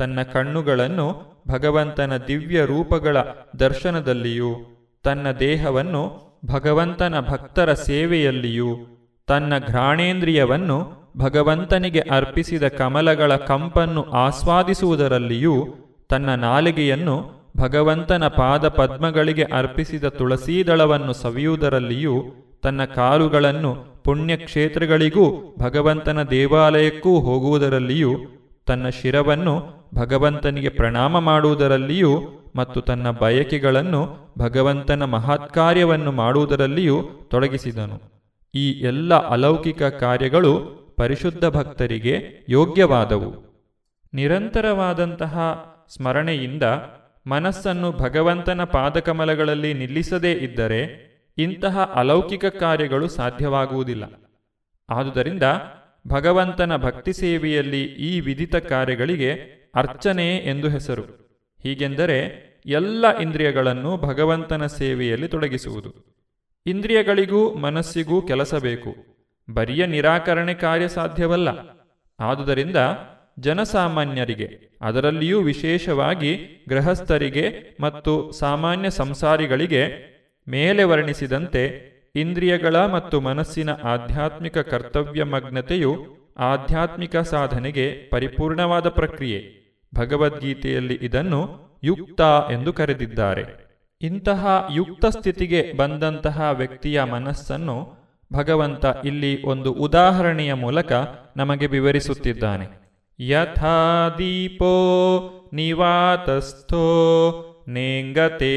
ತನ್ನ ಕಣ್ಣುಗಳನ್ನು ಭಗವಂತನ ದಿವ್ಯ ರೂಪಗಳ ದರ್ಶನದಲ್ಲಿಯೂ ತನ್ನ ದೇಹವನ್ನು ಭಗವಂತನ ಭಕ್ತರ ಸೇವೆಯಲ್ಲಿಯೂ ತನ್ನ ಘ್ರಾಣೇಂದ್ರಿಯವನ್ನು ಭಗವಂತನಿಗೆ ಅರ್ಪಿಸಿದ ಕಮಲಗಳ ಕಂಪನ್ನು ಆಸ್ವಾದಿಸುವುದರಲ್ಲಿಯೂ ತನ್ನ ನಾಲಿಗೆಯನ್ನು ಭಗವಂತನ ಪಾದ ಪದ್ಮಗಳಿಗೆ ಅರ್ಪಿಸಿದ ತುಳಸೀದಳವನ್ನು ಸವಿಯುವುದರಲ್ಲಿಯೂ ತನ್ನ ಕಾಲುಗಳನ್ನು ಪುಣ್ಯಕ್ಷೇತ್ರಗಳಿಗೂ ಭಗವಂತನ ದೇವಾಲಯಕ್ಕೂ ಹೋಗುವುದರಲ್ಲಿಯೂ ತನ್ನ ಶಿರವನ್ನು ಭಗವಂತನಿಗೆ ಪ್ರಣಾಮ ಮಾಡುವುದರಲ್ಲಿಯೂ ಮತ್ತು ತನ್ನ ಬಯಕೆಗಳನ್ನು ಭಗವಂತನ ಮಹತ್ಕಾರ್ಯವನ್ನು ಮಾಡುವುದರಲ್ಲಿಯೂ ತೊಡಗಿಸಿದನು. ಈ ಎಲ್ಲ ಅಲೌಕಿಕ ಕಾರ್ಯಗಳು ಪರಿಶುದ್ಧ ಭಕ್ತರಿಗೆ ಯೋಗ್ಯವಾದವು. ನಿರಂತರವಾದಂತಹ ಸ್ಮರಣೆಯಿಂದ ಮನಸ್ಸನ್ನು ಭಗವಂತನ ಪಾದಕಮಲಗಳಲ್ಲಿ ನಿಲ್ಲಿಸದೇ ಇದ್ದರೆ ಇಂತಹ ಅಲೌಕಿಕ ಕಾರ್ಯಗಳು ಸಾಧ್ಯವಾಗುವುದಿಲ್ಲ. ಆದುದರಿಂದ ಭಗವಂತನ ಭಕ್ತಿ ಸೇವೆಯಲ್ಲಿ ಈ ವಿದಿತ ಕಾರ್ಯಗಳಿಗೆ ಅರ್ಚನೆ ಎಂದು ಹೆಸರು. ಹೀಗೆಂದರೆ ಎಲ್ಲ ಇಂದ್ರಿಯಗಳನ್ನು ಭಗವಂತನ ಸೇವೆಯಲ್ಲಿ ತೊಡಗಿಸುವುದು. ಇಂದ್ರಿಯಗಳಿಗೂ ಮನಸ್ಸಿಗೂ ಕೆಲಸ ಬೇಕು. ಬರಿಯ ನಿರಾಕರಣೆ ಕಾರ್ಯ ಸಾಧ್ಯವಲ್ಲ. ಆದುದರಿಂದ ಜನಸಾಮಾನ್ಯರಿಗೆ, ಅದರಲ್ಲಿಯೂ ವಿಶೇಷವಾಗಿ ಗೃಹಸ್ಥರಿಗೆ ಮತ್ತು ಸಾಮಾನ್ಯ ಸಂಸಾರಿಗಳಿಗೆ ಮೇಲೆ ವರ್ಣಿಸಿದಂತೆ ಇಂದ್ರಿಯಗಳ ಮತ್ತು ಮನಸ್ಸಿನ ಆಧ್ಯಾತ್ಮಿಕ ಕರ್ತವ್ಯ ಮಗ್ನತೆಯು ಆಧ್ಯಾತ್ಮಿಕ ಸಾಧನೆಗೆ ಪರಿಪೂರ್ಣವಾದ ಪ್ರಕ್ರಿಯೆ. ಭಗವದ್ಗೀತೆಯಲ್ಲಿ ಇದನ್ನು ಯುಕ್ತ ಎಂದು ಕರೆದಿದ್ದಾರೆ. ಇಂತಹ ಯುಕ್ತ ಸ್ಥಿತಿಗೆ ಬಂದಂತಹ ವ್ಯಕ್ತಿಯ ಮನಸ್ಸನ್ನು ಭಗವಂತ ಇಲ್ಲಿ ಒಂದು ಉದಾಹರಣೆಯ ಮೂಲಕ ನಮಗೆ ವಿವರಿಸುತ್ತಿದ್ದಾನೆ. ಯಥಾ ದೀಪೋ ನಿವಾತಸ್ಥೋ ನೇಂಗತೆ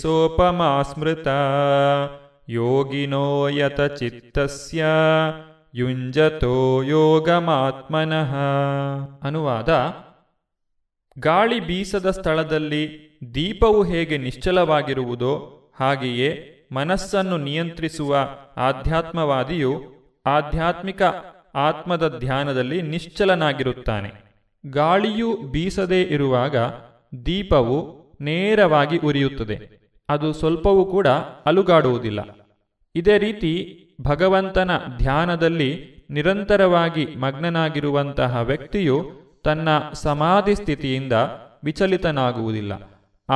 ಸೋಪಮಾ ಸ್ಮೃತ ಯೋಗಿನೋ ಯತ ಚಿತ್ತಸ್ಯ ಯುಂಜತೋ ಯೋಗಮಾತ್ಮನಃ. ಅನುವಾದ: ಗಾಳಿ ಬೀಸದ ಸ್ಥಳದಲ್ಲಿ ದೀಪವು ಹೇಗೆ ನಿಶ್ಚಲವಾಗಿರುವುದೋ ಹಾಗೆಯೇ ಮನಸ್ಸನ್ನು ನಿಯಂತ್ರಿಸುವ ಆಧ್ಯಾತ್ಮವಾದಿಯು ಆಧ್ಯಾತ್ಮಿಕ ಆತ್ಮದ ಧ್ಯಾನದಲ್ಲಿ ನಿಶ್ಚಲನಾಗಿರುತ್ತಾನೆ. ಗಾಳಿಯು ಬೀಸದೇ ಇರುವಾಗ ದೀಪವು ನೇರವಾಗಿ ಉರಿಯುತ್ತದೆ. ಅದು ಸ್ವಲ್ಪವೂ ಕೂಡ ಅಲುಗಾಡುವುದಿಲ್ಲ. ಇದೇ ರೀತಿ ಭಗವಂತನ ಧ್ಯಾನದಲ್ಲಿ ನಿರಂತರವಾಗಿ ಮಗ್ನನಾಗಿರುವಂತಹ ವ್ಯಕ್ತಿಯು ತನ್ನ ಸಮಾಧಿ ಸ್ಥಿತಿಯಿಂದ ವಿಚಲಿತನಾಗುವುದಿಲ್ಲ.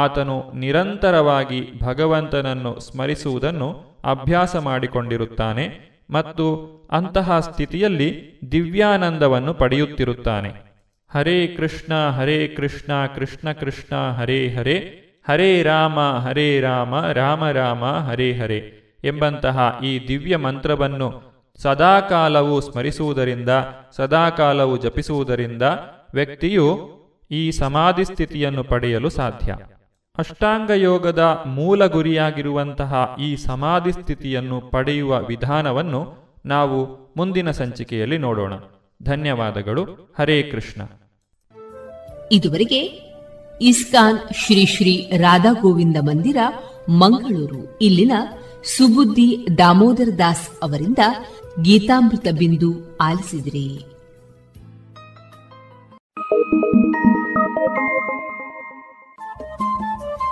ಆತನು ನಿರಂತರವಾಗಿ ಭಗವಂತನನ್ನು ಸ್ಮರಿಸುವುದನ್ನು ಅಭ್ಯಾಸ ಮಾಡಿಕೊಂಡಿರುತ್ತಾನೆ ಮತ್ತು ಅಂತಹ ಸ್ಥಿತಿಯಲ್ಲಿ ದಿವ್ಯಾನಂದವನ್ನು ಪಡೆಯುತ್ತಿರುತ್ತಾನೆ. ಹರೇ ಕೃಷ್ಣ ಹರೇ ಕೃಷ್ಣ ಕೃಷ್ಣ ಕೃಷ್ಣ ಹರೇ ಹರೇ ಹರೇ ರಾಮ ಹರೇ ರಾಮ ರಾಮ ರಾಮ ಹರೇ ಹರೇ ಎಂಬಂತಹ ಈ ದಿವ್ಯ ಮಂತ್ರವನ್ನು ಸದಾಕಾಲವೂ ಸ್ಮರಿಸುವುದರಿಂದ, ಸದಾಕಾಲವೂ ಜಪಿಸುವುದರಿಂದ ವ್ಯಕ್ತಿಯು ಈ ಸಮಾಧಿ ಸ್ಥಿತಿಯನ್ನು ಪಡೆಯಲು ಸಾಧ್ಯ. ಅಷ್ಟಾಂಗ ಯೋಗದ ಮೂಲ ಗುರಿಯಾಗಿರುವಂತಹ ಈ ಸಮಾಧಿ ಸ್ಥಿತಿಯನ್ನು ಪಡೆಯುವ ವಿಧಾನವನ್ನು ನಾವು ಮುಂದಿನ ಸಂಚಿಕೆಯಲ್ಲಿ ನೋಡೋಣ. ಧನ್ಯವಾದಗಳು. ಹರೇ ಕೃಷ್ಣ. ಇದುವರೆಗೆ ಇಸ್ಕಾನ್ ಶ್ರೀ ಶ್ರೀ ರಾಧಾ ಗೋವಿಂದ ಮಂದಿರ ಮಂಗಳೂರು ಇಲ್ಲಿನ ಸುಬುದ್ಧಿ ದಾಮೋದರ ದಾಸ್ ಅವರಿಂದ ಗೀತಾಮೃತ ಬಿಂದು ಆಲಿಸಿದ್ರಿ.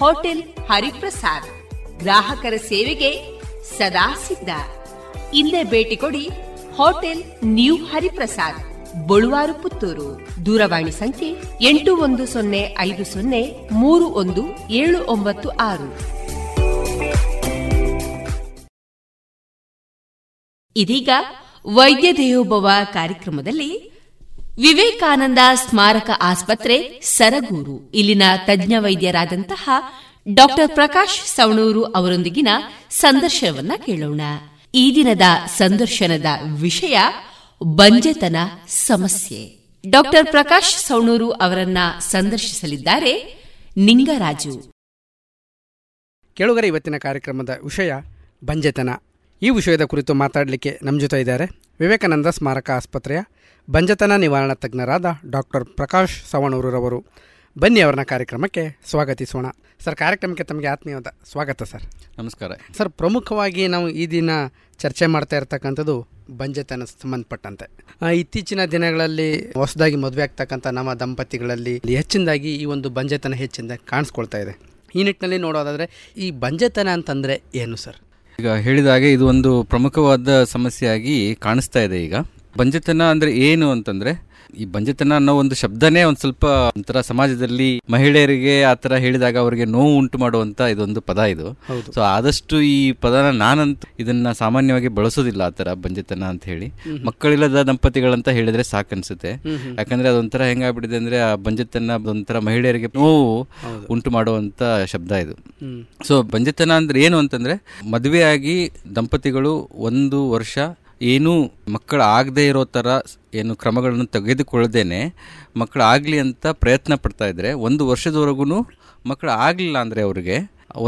ಹೋಟೆಲ್ ಹರಿಪ್ರಸಾದ್. ಗ್ರಾಹಕರ ಸೇವೆಗೆ ಸದಾ ಸಿದ್ಧ. ಇಂದೇ ಭೇಟಿ ಕೊಡಿ ಹೋಟೆಲ್ ನ್ಯೂ ಹರಿಪ್ರಸಾದ್, ಬಳುವಾರು, ಪುತ್ತೂರು. ದೂರವಾಣಿ ಸಂಖ್ಯೆ ಎಂಟು ಒಂದು ಸೊನ್ನೆ ಐದು ಸೊನ್ನೆ ಮೂರು ಒಂದು ಏಳು ಒಂಬತ್ತು ಆರು. ಇದೀಗ ವೈದ್ಯ ದೇವೋಭವ ಕಾರ್ಯಕ್ರಮದಲ್ಲಿ ವಿವೇಕಾನಂದ ಸ್ಮಾರಕ ಆಸ್ಪತ್ರೆ ಸರಗೂರು ಇಲ್ಲಿನ ತಜ್ಞ ವೈದ್ಯರಾದಂತಹ ಡಾಕ್ಟರ್ ಪ್ರಕಾಶ್ ಸವಣೂರು ಅವರೊಂದಿಗಿನ ಸಂದರ್ಶನವನ್ನ ಕೇಳೋಣ. ಈ ದಿನದ ಸಂದರ್ಶನದ ವಿಷಯ ಬಂಜೆತನ ಸಮಸ್ಯೆ. ಡಾಕ್ಟರ್ ಪ್ರಕಾಶ್ ಸವಣೂರು ಅವರನ್ನ ಸಂದರ್ಶಿಸಲಿದ್ದಾರೆ ನಿಂಗರಾಜು. ಕೇಳುಗರ, ಇವತ್ತಿನ ಕಾರ್ಯಕ್ರಮದ ವಿಷಯ ಬಂಜೆತನ. ಈ ವಿಷಯದ ಕುರಿತು ಮಾತಾಡಲಿಕ್ಕೆ ನಮ್ಮ ಜೊತೆ ಇದ್ದಾರೆ ವಿವೇಕಾನಂದ ಸ್ಮಾರಕ ಆಸ್ಪತ್ರೆಯ ಬಂಜತನ ನಿವಾರಣಾ ತಜ್ಞರಾದ ಡಾಕ್ಟರ್ ಪ್ರಕಾಶ್ ಸವಣೂರವರು. ಬನ್ನಿ, ಅವರನ್ನ ಕಾರ್ಯಕ್ರಮಕ್ಕೆ ಸ್ವಾಗತಿಸೋಣ. ಸರ್, ಕಾರ್ಯಕ್ರಮಕ್ಕೆ ತಮಗೆ ಆತ್ಮೀಯವಾದ ಸ್ವಾಗತ. ಸರ್, ನಮಸ್ಕಾರ. ಸರ್, ಪ್ರಮುಖವಾಗಿ ನಾವು ಈ ದಿನ ಚರ್ಚೆ ಮಾಡ್ತಾ ಇರ್ತಕ್ಕಂಥದ್ದು ಬಂಜೆತನ ಸಂಬಂಧಪಟ್ಟಂತೆ. ಇತ್ತೀಚಿನ ದಿನಗಳಲ್ಲಿ ಹೊಸದಾಗಿ ಮದುವೆ ಆಗ್ತಕ್ಕಂಥ ನಮ್ಮ ದಂಪತಿಗಳಲ್ಲಿ ಹೆಚ್ಚಿನದಾಗಿ ಈ ಒಂದು ಬಂಜೆತನ ಹೆಚ್ಚಿನದಾಗಿ ಕಾಣಿಸ್ಕೊಳ್ತಾ ಇದೆ. ಈ ನಿಟ್ಟಿನಲ್ಲಿ ನೋಡೋದಾದರೆ ಈ ಬಂಜೆತನ ಅಂತಂದರೆ ಏನು ಸರ್? ಈಗ ಹೇಳಿದಾಗೆ ಇದು ಒಂದು ಪ್ರಮುಖವಾದ ಸಮಸ್ಯೆಯಾಗಿ ಕಾಣಿಸ್ತಾ ಇದೆ. ಈಗ ಬಂಜೆತನ ಅಂದರೆ ಏನು ಅಂತಂದರೆ, ಈ ಬಂಜೆತನ ಅನ್ನೋ ಒಂದು ಶಬ್ದನೇ ಒಂದು ಸ್ವಲ್ಪ ಒಂಥರ ಸಮಾಜದಲ್ಲಿ ಮಹಿಳೆಯರಿಗೆ ಆ ಥರ ಹೇಳಿದಾಗ ಅವರಿಗೆ ನೋವು ಉಂಟು ಮಾಡುವಂಥ ಇದೊಂದು ಪದ ಇದು. ಸೊ ಆದಷ್ಟು ಈ ಪದನ ನಾನಂತ ಇದನ್ನು ಸಾಮಾನ್ಯವಾಗಿ ಬಳಸೋದಿಲ್ಲ, ಆ ಥರ ಬಂಜೆತನ ಅಂತ ಹೇಳಿ. ಮಕ್ಕಳಿಲ್ಲದ ದಂಪತಿಗಳಂತ ಹೇಳಿದರೆ ಸಾಕನ್ಸುತ್ತೆ. ಯಾಕಂದರೆ ಅದೊಂಥರ ಹೆಂಗಾಗ್ಬಿಟ್ಟಿದೆ ಅಂದರೆ, ಆ ಬಂಜೆತನ ಒಂಥರ ಮಹಿಳೆಯರಿಗೆ ನೋವು ಉಂಟು ಮಾಡುವಂಥ ಶಬ್ದ ಇದು. ಸೊ ಬಂಜೆತನ ಅಂದರೆ ಏನು ಅಂತಂದರೆ, ಮದುವೆಯಾಗಿ ದಂಪತಿಗಳು ಒಂದು ವರ್ಷ ಏನೂ ಮಕ್ಕಳು ಆಗದೆ ಇರೋ ಥರ ಏನು ಕ್ರಮಗಳನ್ನು ತೆಗೆದುಕೊಳ್ಳದೇನೆ ಮಕ್ಕಳು ಆಗಲಿ ಅಂತ ಪ್ರಯತ್ನ ಪಡ್ತಾ ಇದ್ದರೆ, ಒಂದು ವರ್ಷದವರೆಗೂ ಮಕ್ಕಳು ಆಗಲಿಲ್ಲ ಅಂದರೆ ಅವ್ರಿಗೆ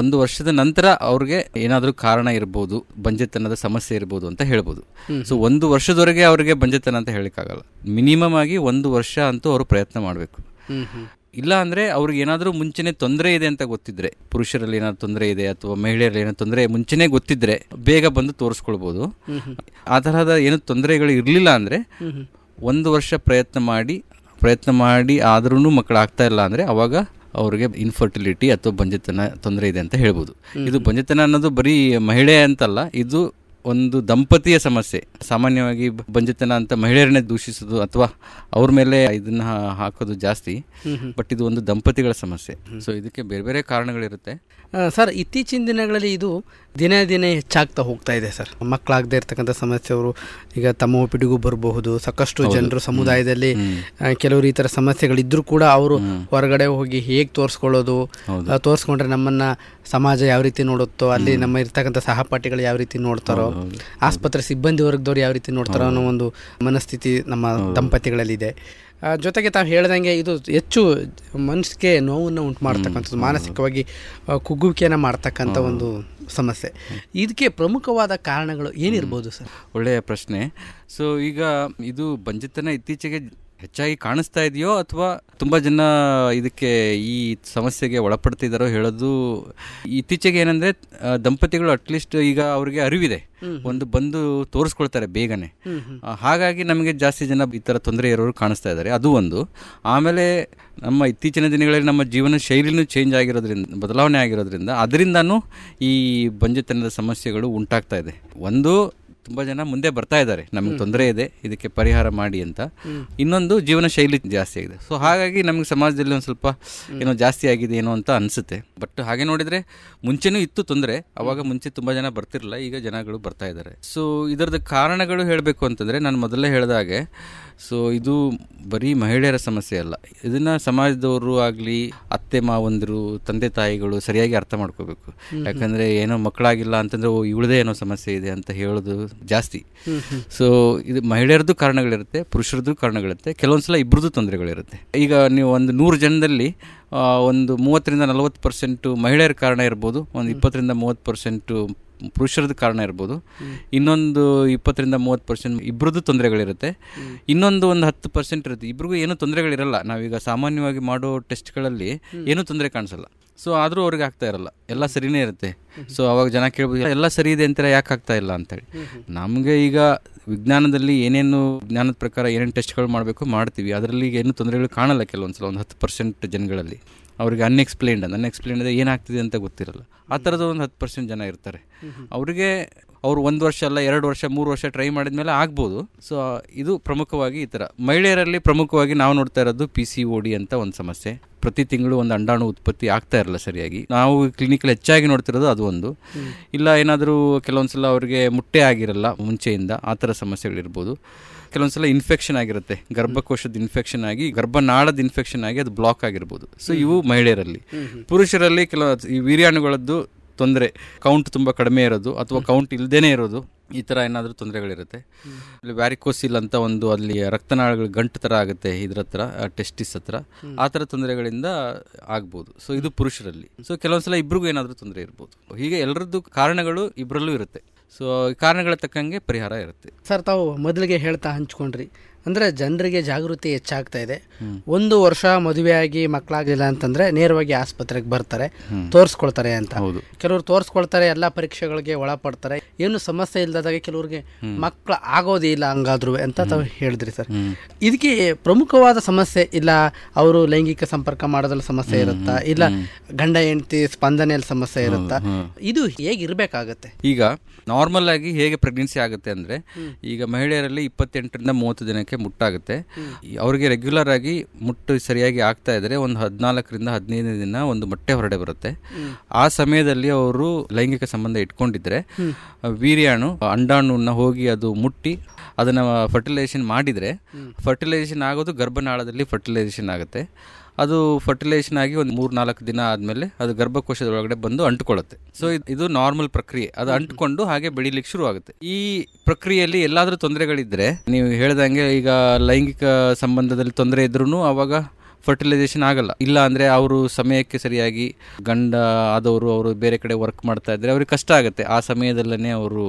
ಒಂದು ವರ್ಷದ ನಂತರ ಅವ್ರಿಗೆ ಏನಾದರೂ ಕಾರಣ ಇರ್ಬೋದು, ಬಂಜೆತನದ ಸಮಸ್ಯೆ ಇರ್ಬೋದು ಅಂತ ಹೇಳ್ಬೋದು. ಸೊ ಒಂದು ವರ್ಷದವರೆಗೆ ಅವ್ರಿಗೆ ಬಂಜೆತನ ಅಂತ ಹೇಳೋಕ್ಕಾಗಲ್ಲ. ಮಿನಿಮಮ್ ಆಗಿ ಒಂದು ವರ್ಷ ಅಂತೂ ಅವರು ಪ್ರಯತ್ನ ಮಾಡಬೇಕು. ಇಲ್ಲ ಅಂದರೆ ಅವ್ರಿಗೆ ಏನಾದರೂ ಮುಂಚೆನೇ ತೊಂದರೆ ಇದೆ ಅಂತ ಗೊತ್ತಿದ್ರೆ, ಪುರುಷರಲ್ಲಿ ಏನಾದ್ರು ತೊಂದರೆ ಇದೆ ಅಥವಾ ಮಹಿಳೆಯರಲ್ಲಿ ಏನಾದ್ರು ತೊಂದರೆ ಮುಂಚೆನೇ ಗೊತ್ತಿದ್ರೆ ಬೇಗ ಬಂದು ತೋರಿಸ್ಕೊಳ್ಬೋದು. ಆ ತರಹದ ಏನೋ ತೊಂದರೆಗಳು ಇರಲಿಲ್ಲ ಅಂದರೆ ಒಂದು ವರ್ಷ ಪ್ರಯತ್ನ ಮಾಡಿ ಪ್ರಯತ್ನ ಮಾಡಿ ಆದ್ರೂ ಮಕ್ಕಳು ಆಗ್ತಾ ಇಲ್ಲ ಅಂದರೆ ಅವಾಗ ಅವ್ರಿಗೆ ಇನ್ಫರ್ಟಿಲಿಟಿ ಅಥವಾ ಬಂಜೆತನ ತೊಂದರೆ ಇದೆ ಅಂತ ಹೇಳ್ಬೋದು. ಇದು ಬಂಜೆತನ ಅನ್ನೋದು ಬರೀ ಮಹಿಳೆ ಅಂತಲ್ಲ, ಇದು ಒಂದು ದಂಪತಿಯ ಸಮಸ್ಯೆ. ಸಾಮಾನ್ಯವಾಗಿ ಬಂಜೆತನ ಅಂತ ಮಹಿಳೆಯರನ್ನೇ ದೂಷಿಸೋದು ಅಥವಾ ಅವ್ರ ಮೇಲೆ ಇದನ್ನ ಹಾಕೋದು ಜಾಸ್ತಿ. ಬಟ್ ಇದು ಒಂದು ದಂಪತಿಗಳ ಸಮಸ್ಯೆ. ಸೊ ಇದಕ್ಕೆ ಬೇರೆ ಬೇರೆ ಕಾರಣಗಳಿರುತ್ತೆ. ಸರ್, ಇತ್ತೀಚಿನ ದಿನಗಳಲ್ಲಿ ಇದು ದಿನೇ ದಿನೇ ಹೆಚ್ಚಾಗ್ತಾ ಹೋಗ್ತಾ ಇದೆ ಸರ್. ಮಕ್ಕಳಾಗದೇ ಇರ್ತಕ್ಕಂಥ ಸಮಸ್ಯೆ ಅವರು ಈಗ ತಮ್ಮ ಒಪ್ಪಿಟಿಗೂ ಬರಬಹುದು. ಸಾಕಷ್ಟು ಜನರು ಸಮುದಾಯದಲ್ಲಿ ಕೆಲವರು ಈ ಥರ ಸಮಸ್ಯೆಗಳಿದ್ರೂ ಕೂಡ ಅವರು ಹೊರಗಡೆ ಹೋಗಿ ಹೇಗೆ ತೋರಿಸ್ಕೊಳ್ಳೋದು, ತೋರಿಸ್ಕೊಂಡ್ರೆ ನಮ್ಮನ್ನು ಸಮಾಜ ಯಾವ ರೀತಿ ನೋಡುತ್ತೋ, ಅಲ್ಲಿ ನಮ್ಮ ಇರ್ತಕ್ಕಂಥ ಸಹಪಾಠಿಗಳು ಯಾವ ರೀತಿ ನೋಡ್ತಾರೋ, ಆಸ್ಪತ್ರೆ ಸಿಬ್ಬಂದಿ ವರ್ಗದವ್ರು ಯಾವ ರೀತಿ ನೋಡ್ತಾರೋ ಅನ್ನೋ ಒಂದು ಮನಸ್ಥಿತಿ ನಮ್ಮ ದಂಪತಿಗಳಲ್ಲಿದೆ. ಜೊತೆಗೆ ತಾವು ಹೇಳ್ದಂಗೆ ಇದು ಹೆಚ್ಚು ಮನಸ್ಸಿಗೆ ನೋವನ್ನು ಉಂಟು ಮಾಡ್ತಕ್ಕಂಥದ್ದು, ಮಾನಸಿಕವಾಗಿ ಕುಗ್ಗುವಿಕೆಯನ್ನು ಮಾಡ್ತಕ್ಕಂಥ ಒಂದು ಸಮಸ್ಯೆ. ಇದಕ್ಕೆ ಪ್ರಮುಖವಾದ ಕಾರಣಗಳು ಏನಿರ್ಬೋದು ಸರ್? ಒಳ್ಳೆಯ ಪ್ರಶ್ನೆ. ಸೊ ಈಗ ಇದು ಬಂಜೆತನ ಇತ್ತೀಚೆಗೆ ಹೆಚ್ಚಾಗಿ ಕಾಣಿಸ್ತಾ ಇದೆಯೋ ಅಥವಾ ತುಂಬ ಜನ ಇದಕ್ಕೆ ಈ ಸಮಸ್ಯೆಗೆ ಒಳಪಡ್ತಿದ್ದಾರೋ ಹೇಳೋದು ಇತ್ತೀಚೆಗೆ. ಏನಂದರೆ ದಂಪತಿಗಳು ಅಟ್ಲೀಸ್ಟ್ ಈಗ ಅವ್ರಿಗೆ ಅರಿವಿದೆ, ಒಂದು ಬಂದು ತೋರಿಸ್ಕೊಳ್ತಾರೆ ಬೇಗನೆ. ಹಾಗಾಗಿ ನಮಗೆ ಜಾಸ್ತಿ ಜನ ಈ ಥರ ತೊಂದರೆ ಇರೋರು ಕಾಣಿಸ್ತಾ ಇದ್ದಾರೆ. ಅದು ಒಂದು. ಆಮೇಲೆ ನಮ್ಮ ಇತ್ತೀಚಿನ ದಿನಗಳಲ್ಲಿ ನಮ್ಮ ಜೀವನ ಶೈಲಿನೂ ಚೇಂಜ್ ಆಗಿರೋದ್ರಿಂದ, ಬದಲಾವಣೆ ಆಗಿರೋದ್ರಿಂದ ಅದರಿಂದನೂ ಈ ಬಂಜೆತನದ ಸಮಸ್ಯೆಗಳು ಉಂಟಾಗ್ತಾ ಇದೆ. ಒಂದು, ತುಂಬ ಜನ ಮುಂದೆ ಬರ್ತಾ ಇದ್ದಾರೆ, ನಮಗೆ ತೊಂದರೆ ಇದೆ, ಇದಕ್ಕೆ ಪರಿಹಾರ ಮಾಡಿ ಅಂತ. ಇನ್ನೊಂದು, ಜೀವನ ಶೈಲಿ ಜಾಸ್ತಿ ಆಗಿದೆ. ಸೊ ಹಾಗಾಗಿ ನಮಗೆ ಸಮಾಜದಲ್ಲಿ ಒಂದು ಸ್ವಲ್ಪ ಏನೋ ಜಾಸ್ತಿ ಆಗಿದೆ ಏನೋ ಅಂತ ಅನಿಸುತ್ತೆ. ಬಟ್ ಹಾಗೆ ನೋಡಿದರೆ ಮುಂಚೆನೂ ಇತ್ತು ತೊಂದರೆ. ಅವಾಗ ಮುಂಚೆ ತುಂಬ ಜನ ಬರ್ತಿರಲಿಲ್ಲ, ಈಗ ಜನಗಳು ಬರ್ತಾ ಇದ್ದಾರೆ. ಸೊ ಇದರದ ಕಾರಣಗಳು ಹೇಳಬೇಕು ಅಂತಂದರೆ, ನಾನು ಮೊದಲೇ ಹೇಳಿದ ಹಾಗೆ, ಸೊ ಇದು ಬರೀ ಮಹಿಳೆಯರ ಸಮಸ್ಯೆ ಅಲ್ಲ. ಇದನ್ನು ಸಮಾಜದವರು ಆಗಲಿ, ಅತ್ತೆ ಮಾವಂದರು, ತಂದೆ ತಾಯಿಗಳು ಸರಿಯಾಗಿ ಅರ್ಥ ಮಾಡ್ಕೋಬೇಕು. ಯಾಕಂದರೆ ಏನೋ ಮಕ್ಕಳಾಗಿಲ್ಲ ಅಂತಂದರೆ ಓ ಇವಳದೇ ಏನೋ ಸಮಸ್ಯೆ ಇದೆ ಅಂತ ಹೇಳೋದು ಜಾಸ್ತಿ. ಸೊ ಇದು ಮಹಿಳೆಯರದ್ದು ಕಾರಣಗಳಿರುತ್ತೆ, ಪುರುಷರದ್ದು ಕಾರಣಗಳಿರುತ್ತೆ, ಕೆಲವೊಂದ್ಸಲ ಇಬ್ಬರದ್ದು ತೊಂದರೆಗಳಿರುತ್ತೆ. ಈಗ ನೀವು ಒಂದು ನೂರು ಜನದಲ್ಲಿ ಒಂದು ಮೂವತ್ತರಿಂದ ನಲವತ್ತು ಪರ್ಸೆಂಟು ಮಹಿಳೆಯರ ಕಾರಣ ಇರ್ಬೋದು, ಒಂದು ಇಪ್ಪತ್ತರಿಂದ ಮೂವತ್ತು ಪರ್ಸೆಂಟು ಪುರುಷರದ ಕಾರಣ ಇರ್ಬೋದು, ಇನ್ನೊಂದು ಇಪ್ಪತ್ತರಿಂದ ಮೂವತ್ತು ಪರ್ಸೆಂಟ್ ಇಬ್ಬರದ್ದು ತೊಂದರೆಗಳಿರುತ್ತೆ, ಇನ್ನೊಂದು ಒಂದು ಹತ್ತು ಪರ್ಸೆಂಟ್ ಇರುತ್ತೆ ಇಬ್ಬರಿಗೂ ಏನೂ ತೊಂದರೆಗಳಿರಲ್ಲ. ನಾವೀಗ ಸಾಮಾನ್ಯವಾಗಿ ಮಾಡೋ ಟೆಸ್ಟ್ಗಳಲ್ಲಿ ಏನೂ ತೊಂದರೆ ಕಾಣಿಸಲ್ಲ. ಸೊ ಆದರೂ ಅವ್ರಿಗೆ ಆಗ್ತಾ ಇರಲ್ಲ, ಎಲ್ಲ ಸರಿನೇ ಇರುತ್ತೆ. ಸೊ ಅವಾಗ ಜನ ಕೇಳ್ಬೋದು ಎಲ್ಲ ಸರಿ ಇದೆ ಅಂತಾರೆ, ಯಾಕೆ ಆಗ್ತಾ ಇಲ್ಲ ಅಂತೇಳಿ. ನಮಗೆ ಈಗ ವಿಜ್ಞಾನದಲ್ಲಿ ಏನೇನು ಜ್ಞಾನದ ಪ್ರಕಾರ ಏನೇನು ಟೆಸ್ಟ್ಗಳು ಮಾಡಬೇಕು ಮಾಡ್ತೀವಿ, ಅದರಲ್ಲಿ ಏನು ತೊಂದರೆಗಳು ಕಾಣಲ್ಲ. ಕೆಲವೊಂದ್ಸಲ ಒಂದು ಹತ್ತು ಪರ್ಸೆಂಟ್ ಜನಗಳಲ್ಲಿ ಅವ್ರಿಗೆ ಅನ್ಎಕ್ಸ್ಪ್ಲೇನ್ಡ್ ಅನ್ಎಕ್ಸ್ಪ್ಲೇನ್ಡ್ ಅಂದರೆ ಏನಾಗ್ತಿದೆ ಅಂತ ಗೊತ್ತಿರಲ್ಲ. ಆ ಥರದ ಒಂದು ಹತ್ತು ಪರ್ಸೆಂಟ್ ಜನ ಇರ್ತಾರೆ. ಅವ್ರಿಗೆ ಅವರು ಒಂದು ವರ್ಷ ಅಲ್ಲ, ಎರಡು ವರ್ಷ ಮೂರು ವರ್ಷ ಟ್ರೈ ಮಾಡಿದ ಮೇಲೆ ಆಗ್ಬೋದು. ಸೊ ಇದು ಪ್ರಮುಖವಾಗಿ ಈ ಥರ ಮಹಿಳೆಯರಲ್ಲಿ ಪ್ರಮುಖವಾಗಿ ನಾವು ನೋಡ್ತಾ ಇರೋದು ಪಿ ಸಿ ಓ ಡಿ ಅಂತ ಒಂದು ಸಮಸ್ಯೆ. ಪ್ರತಿ ತಿಂಗಳು ಒಂದು ಅಂಡಾಣು ಉತ್ಪತ್ತಿ ಆಗ್ತಾ ಇರಲ್ಲ ಸರಿಯಾಗಿ. ನಾವು ಕ್ಲಿನಿಕಲ್ ಹೆಚ್ಚಾಗಿ ನೋಡ್ತಿರೋದು ಅದು ಒಂದು. ಇಲ್ಲ ಏನಾದರೂ ಕೆಲವೊಂದ್ಸಲ ಅವ್ರಿಗೆ ಮುಟ್ಟೆ ಆಗಿರಲ್ಲ ಮುಂಚೆಯಿಂದ, ಆ ಥರ ಸಮಸ್ಯೆಗಳಿರ್ಬೋದು. ಕೆಲವೊಂದ್ಸಲ ಇನ್ಫೆಕ್ಷನ್ ಆಗಿರುತ್ತೆ, ಗರ್ಭಕೋಶದ ಇನ್ಫೆಕ್ಷನ್ ಆಗಿ ಗರ್ಭನಾಳದ ಇನ್ಫೆಕ್ಷನ್ ಆಗಿ ಅದು ಬ್ಲಾಕ್ ಆಗಿರ್ಬೋದು. ಸೊ ಇವು ಮಹಿಳೆಯರಲ್ಲಿ. ಪುರುಷರಲ್ಲಿ ಕೆಲವು ಈ ವೀರ್ಯಾಣುಗಳದ್ದು ತೊಂದರೆ, ಕೌಂಟ್ ತುಂಬ ಕಡಿಮೆ ಇರೋದು ಅಥವಾ ಕೌಂಟ್ ಇಲ್ಲದೇ ಇರೋದು, ಈ ಥರ ಏನಾದರೂ ತೊಂದರೆಗಳಿರುತ್ತೆ. ಅಲ್ಲಿ ವ್ಯಾರಿಕೋಸಿಲ್ ಅಂತ ಒಂದು ಅಲ್ಲಿ ರಕ್ತನಾಳಗಳು ಗಂಟು ಥರ ಆಗುತ್ತೆ ಇದ್ರ ಹತ್ರ, ಟೆಸ್ಟಿಸ್ ಹತ್ರ, ಆ ಥರ ತೊಂದರೆಗಳಿಂದ ಆಗ್ಬೋದು. ಸೊ ಇದು ಪುರುಷರಲ್ಲಿ. ಸೊ ಕೆಲವೊಂದ್ಸಲ ಇಬ್ಬರಿಗೂ ಏನಾದರೂ ತೊಂದರೆ ಇರ್ಬೋದು. ಹೀಗೆ ಎಲ್ಲರದ್ದು ಕಾರಣಗಳು ಇಬ್ಬರಲ್ಲೂ ಇರುತ್ತೆ. ಸೊ ಕಾರಣಗಳ ತಕ್ಕಂಗೆ ಪರಿಹಾರ ಇರುತ್ತೆ. ಸರ್, ತಾವು ಮೊದಲಿಗೆ ಹೇಳ್ತಾ ಹಂಚ್ಕೊಂಡ್ರಿ, ಅಂದರೆ ಜನರಿಗೆ ಜಾಗೃತಿ ಹೆಚ್ಚಾಗ್ತಾ ಇದೆ. ಒಂದು ವರ್ಷ ಮದುವೆಯಾಗಿ ಮಕ್ಕಳಾಗಲಿಲ್ಲ ಅಂತಂದರೆ ನೇರವಾಗಿ ಆಸ್ಪತ್ರೆಗೆ ಬರ್ತಾರೆ, ತೋರಿಸ್ಕೊಳ್ತಾರೆ ಅಂತ. ಕೆಲವರು ತೋರಿಸ್ಕೊಳ್ತಾರೆ, ಎಲ್ಲ ಪರೀಕ್ಷೆಗಳಿಗೆ ಒಳಪಡ್ತಾರೆ, ಏನು ಸಮಸ್ಯೆ ಇಲ್ಲದಾಗೆ ಕೆಲವ್ರಿಗೆ ಮಕ್ಕಳು ಆಗೋದೇ ಇಲ್ಲ ಹಂಗಾದ್ರು ಅಂತ ತಾವು ಹೇಳಿದ್ರಿ ಸರ್. ಇದಕ್ಕೆ ಪ್ರಮುಖವಾದ ಸಮಸ್ಯೆ ಇಲ್ಲ ಅವರು ಲೈಂಗಿಕ ಸಂಪರ್ಕ ಮಾಡೋದ್ರಲ್ಲಿ ಸಮಸ್ಯೆ ಇರುತ್ತಾ, ಇಲ್ಲ ಗಂಡ ಹೆಂಡತಿ ಸ್ಪಂದನೆಯಲ್ಲಿ ಸಮಸ್ಯೆ ಇರುತ್ತಾ, ಇದು ಹೇಗಿರಬೇಕಾಗತ್ತೆ? ಈಗ ನಾರ್ಮಲ್ ಆಗಿ ಹೇಗೆ ಪ್ರೆಗ್ನೆನ್ಸಿ ಆಗುತ್ತೆ ಅಂದರೆ, ಈಗ ಮಹಿಳೆಯರಲ್ಲಿ ಇಪ್ಪತ್ತೆಂಟರಿಂದ ಮೂವತ್ತು ದಿನಕ್ಕೆ ಮುಟ್ಟಾಗುತ್ತೆ. ಅವರಿಗೆ ರೆಗ್ಯುಲರ್ ಆಗಿ ಮುಟ್ಟು ಸರಿಯಾಗಿ ಆಗ್ತಾ ಇದ್ರೆ ಒಂದು ಹದಿನಾಲ್ಕರಿಂದ ಹದಿನೈದು ದಿನ ಒಂದು ಮೊಟ್ಟೆ ಹೊರಡೆ ಬರುತ್ತೆ. ಆ ಸಮಯದಲ್ಲಿ ಅವರು ಲೈಂಗಿಕ ಸಂಬಂಧ ಇಟ್ಕೊಂಡಿದ್ರೆ ವೀರ್ಯಾಣು ಅಂಡಾಣುನ ಹೋಗಿ ಅದು ಮುಟ್ಟಿ ಅದನ್ನ ಫರ್ಟಿಲೈಸೇಷನ್ ಮಾಡಿದ್ರೆ, ಫರ್ಟಿಲೈಸೇಷನ್ ಆಗೋದು ಗರ್ಭನಾಳದಲ್ಲಿ ಫರ್ಟಿಲೈಸೇಷನ್ ಆಗುತ್ತೆ. ಅದು ಫರ್ಟಿಲೈಸೇಷನ್ ಆಗಿ ಒಂದು ಮೂರು ನಾಲ್ಕು ದಿನ ಆದಮೇಲೆ ಅದು ಗರ್ಭಕೋಶದ ಒಳಗಡೆ ಬಂದು ಅಂಟ್ಕೊಳ್ಳುತ್ತೆ. ಸೊ ಇದು ನಾರ್ಮಲ್ ಪ್ರಕ್ರಿಯೆ. ಅದು ಅಂಟ್ಕೊಂಡು ಹಾಗೆ ಬೆಳೀಲಿಕ್ಕೆ ಶುರು ಆಗುತ್ತೆ. ಈ ಪ್ರಕ್ರಿಯೆಯಲ್ಲಿ ಎಲ್ಲಾದರೂ ತೊಂದರೆಗಳಿದ್ರೆ, ನೀವು ಹೇಳ್ದಂಗೆ ಈಗ ಲೈಂಗಿಕ ಸಂಬಂಧದಲ್ಲಿ ತೊಂದರೆ ಇದ್ರೂ ಅವಾಗ ಫರ್ಟಿಲೈಸೇಷನ್ ಆಗಲ್ಲ. ಇಲ್ಲ ಅಂದರೆ ಅವರು ಸಮಯಕ್ಕೆ ಸರಿಯಾಗಿ ಗಂಡ ಆದವರು ಅವರು ಬೇರೆ ಕಡೆ ವರ್ಕ್ ಮಾಡ್ತಾ ಇದ್ದರೆ ಅವ್ರಿಗೆ ಕಷ್ಟ ಆಗುತ್ತೆ ಆ ಸಮಯದಲ್ಲೇ ಅವರು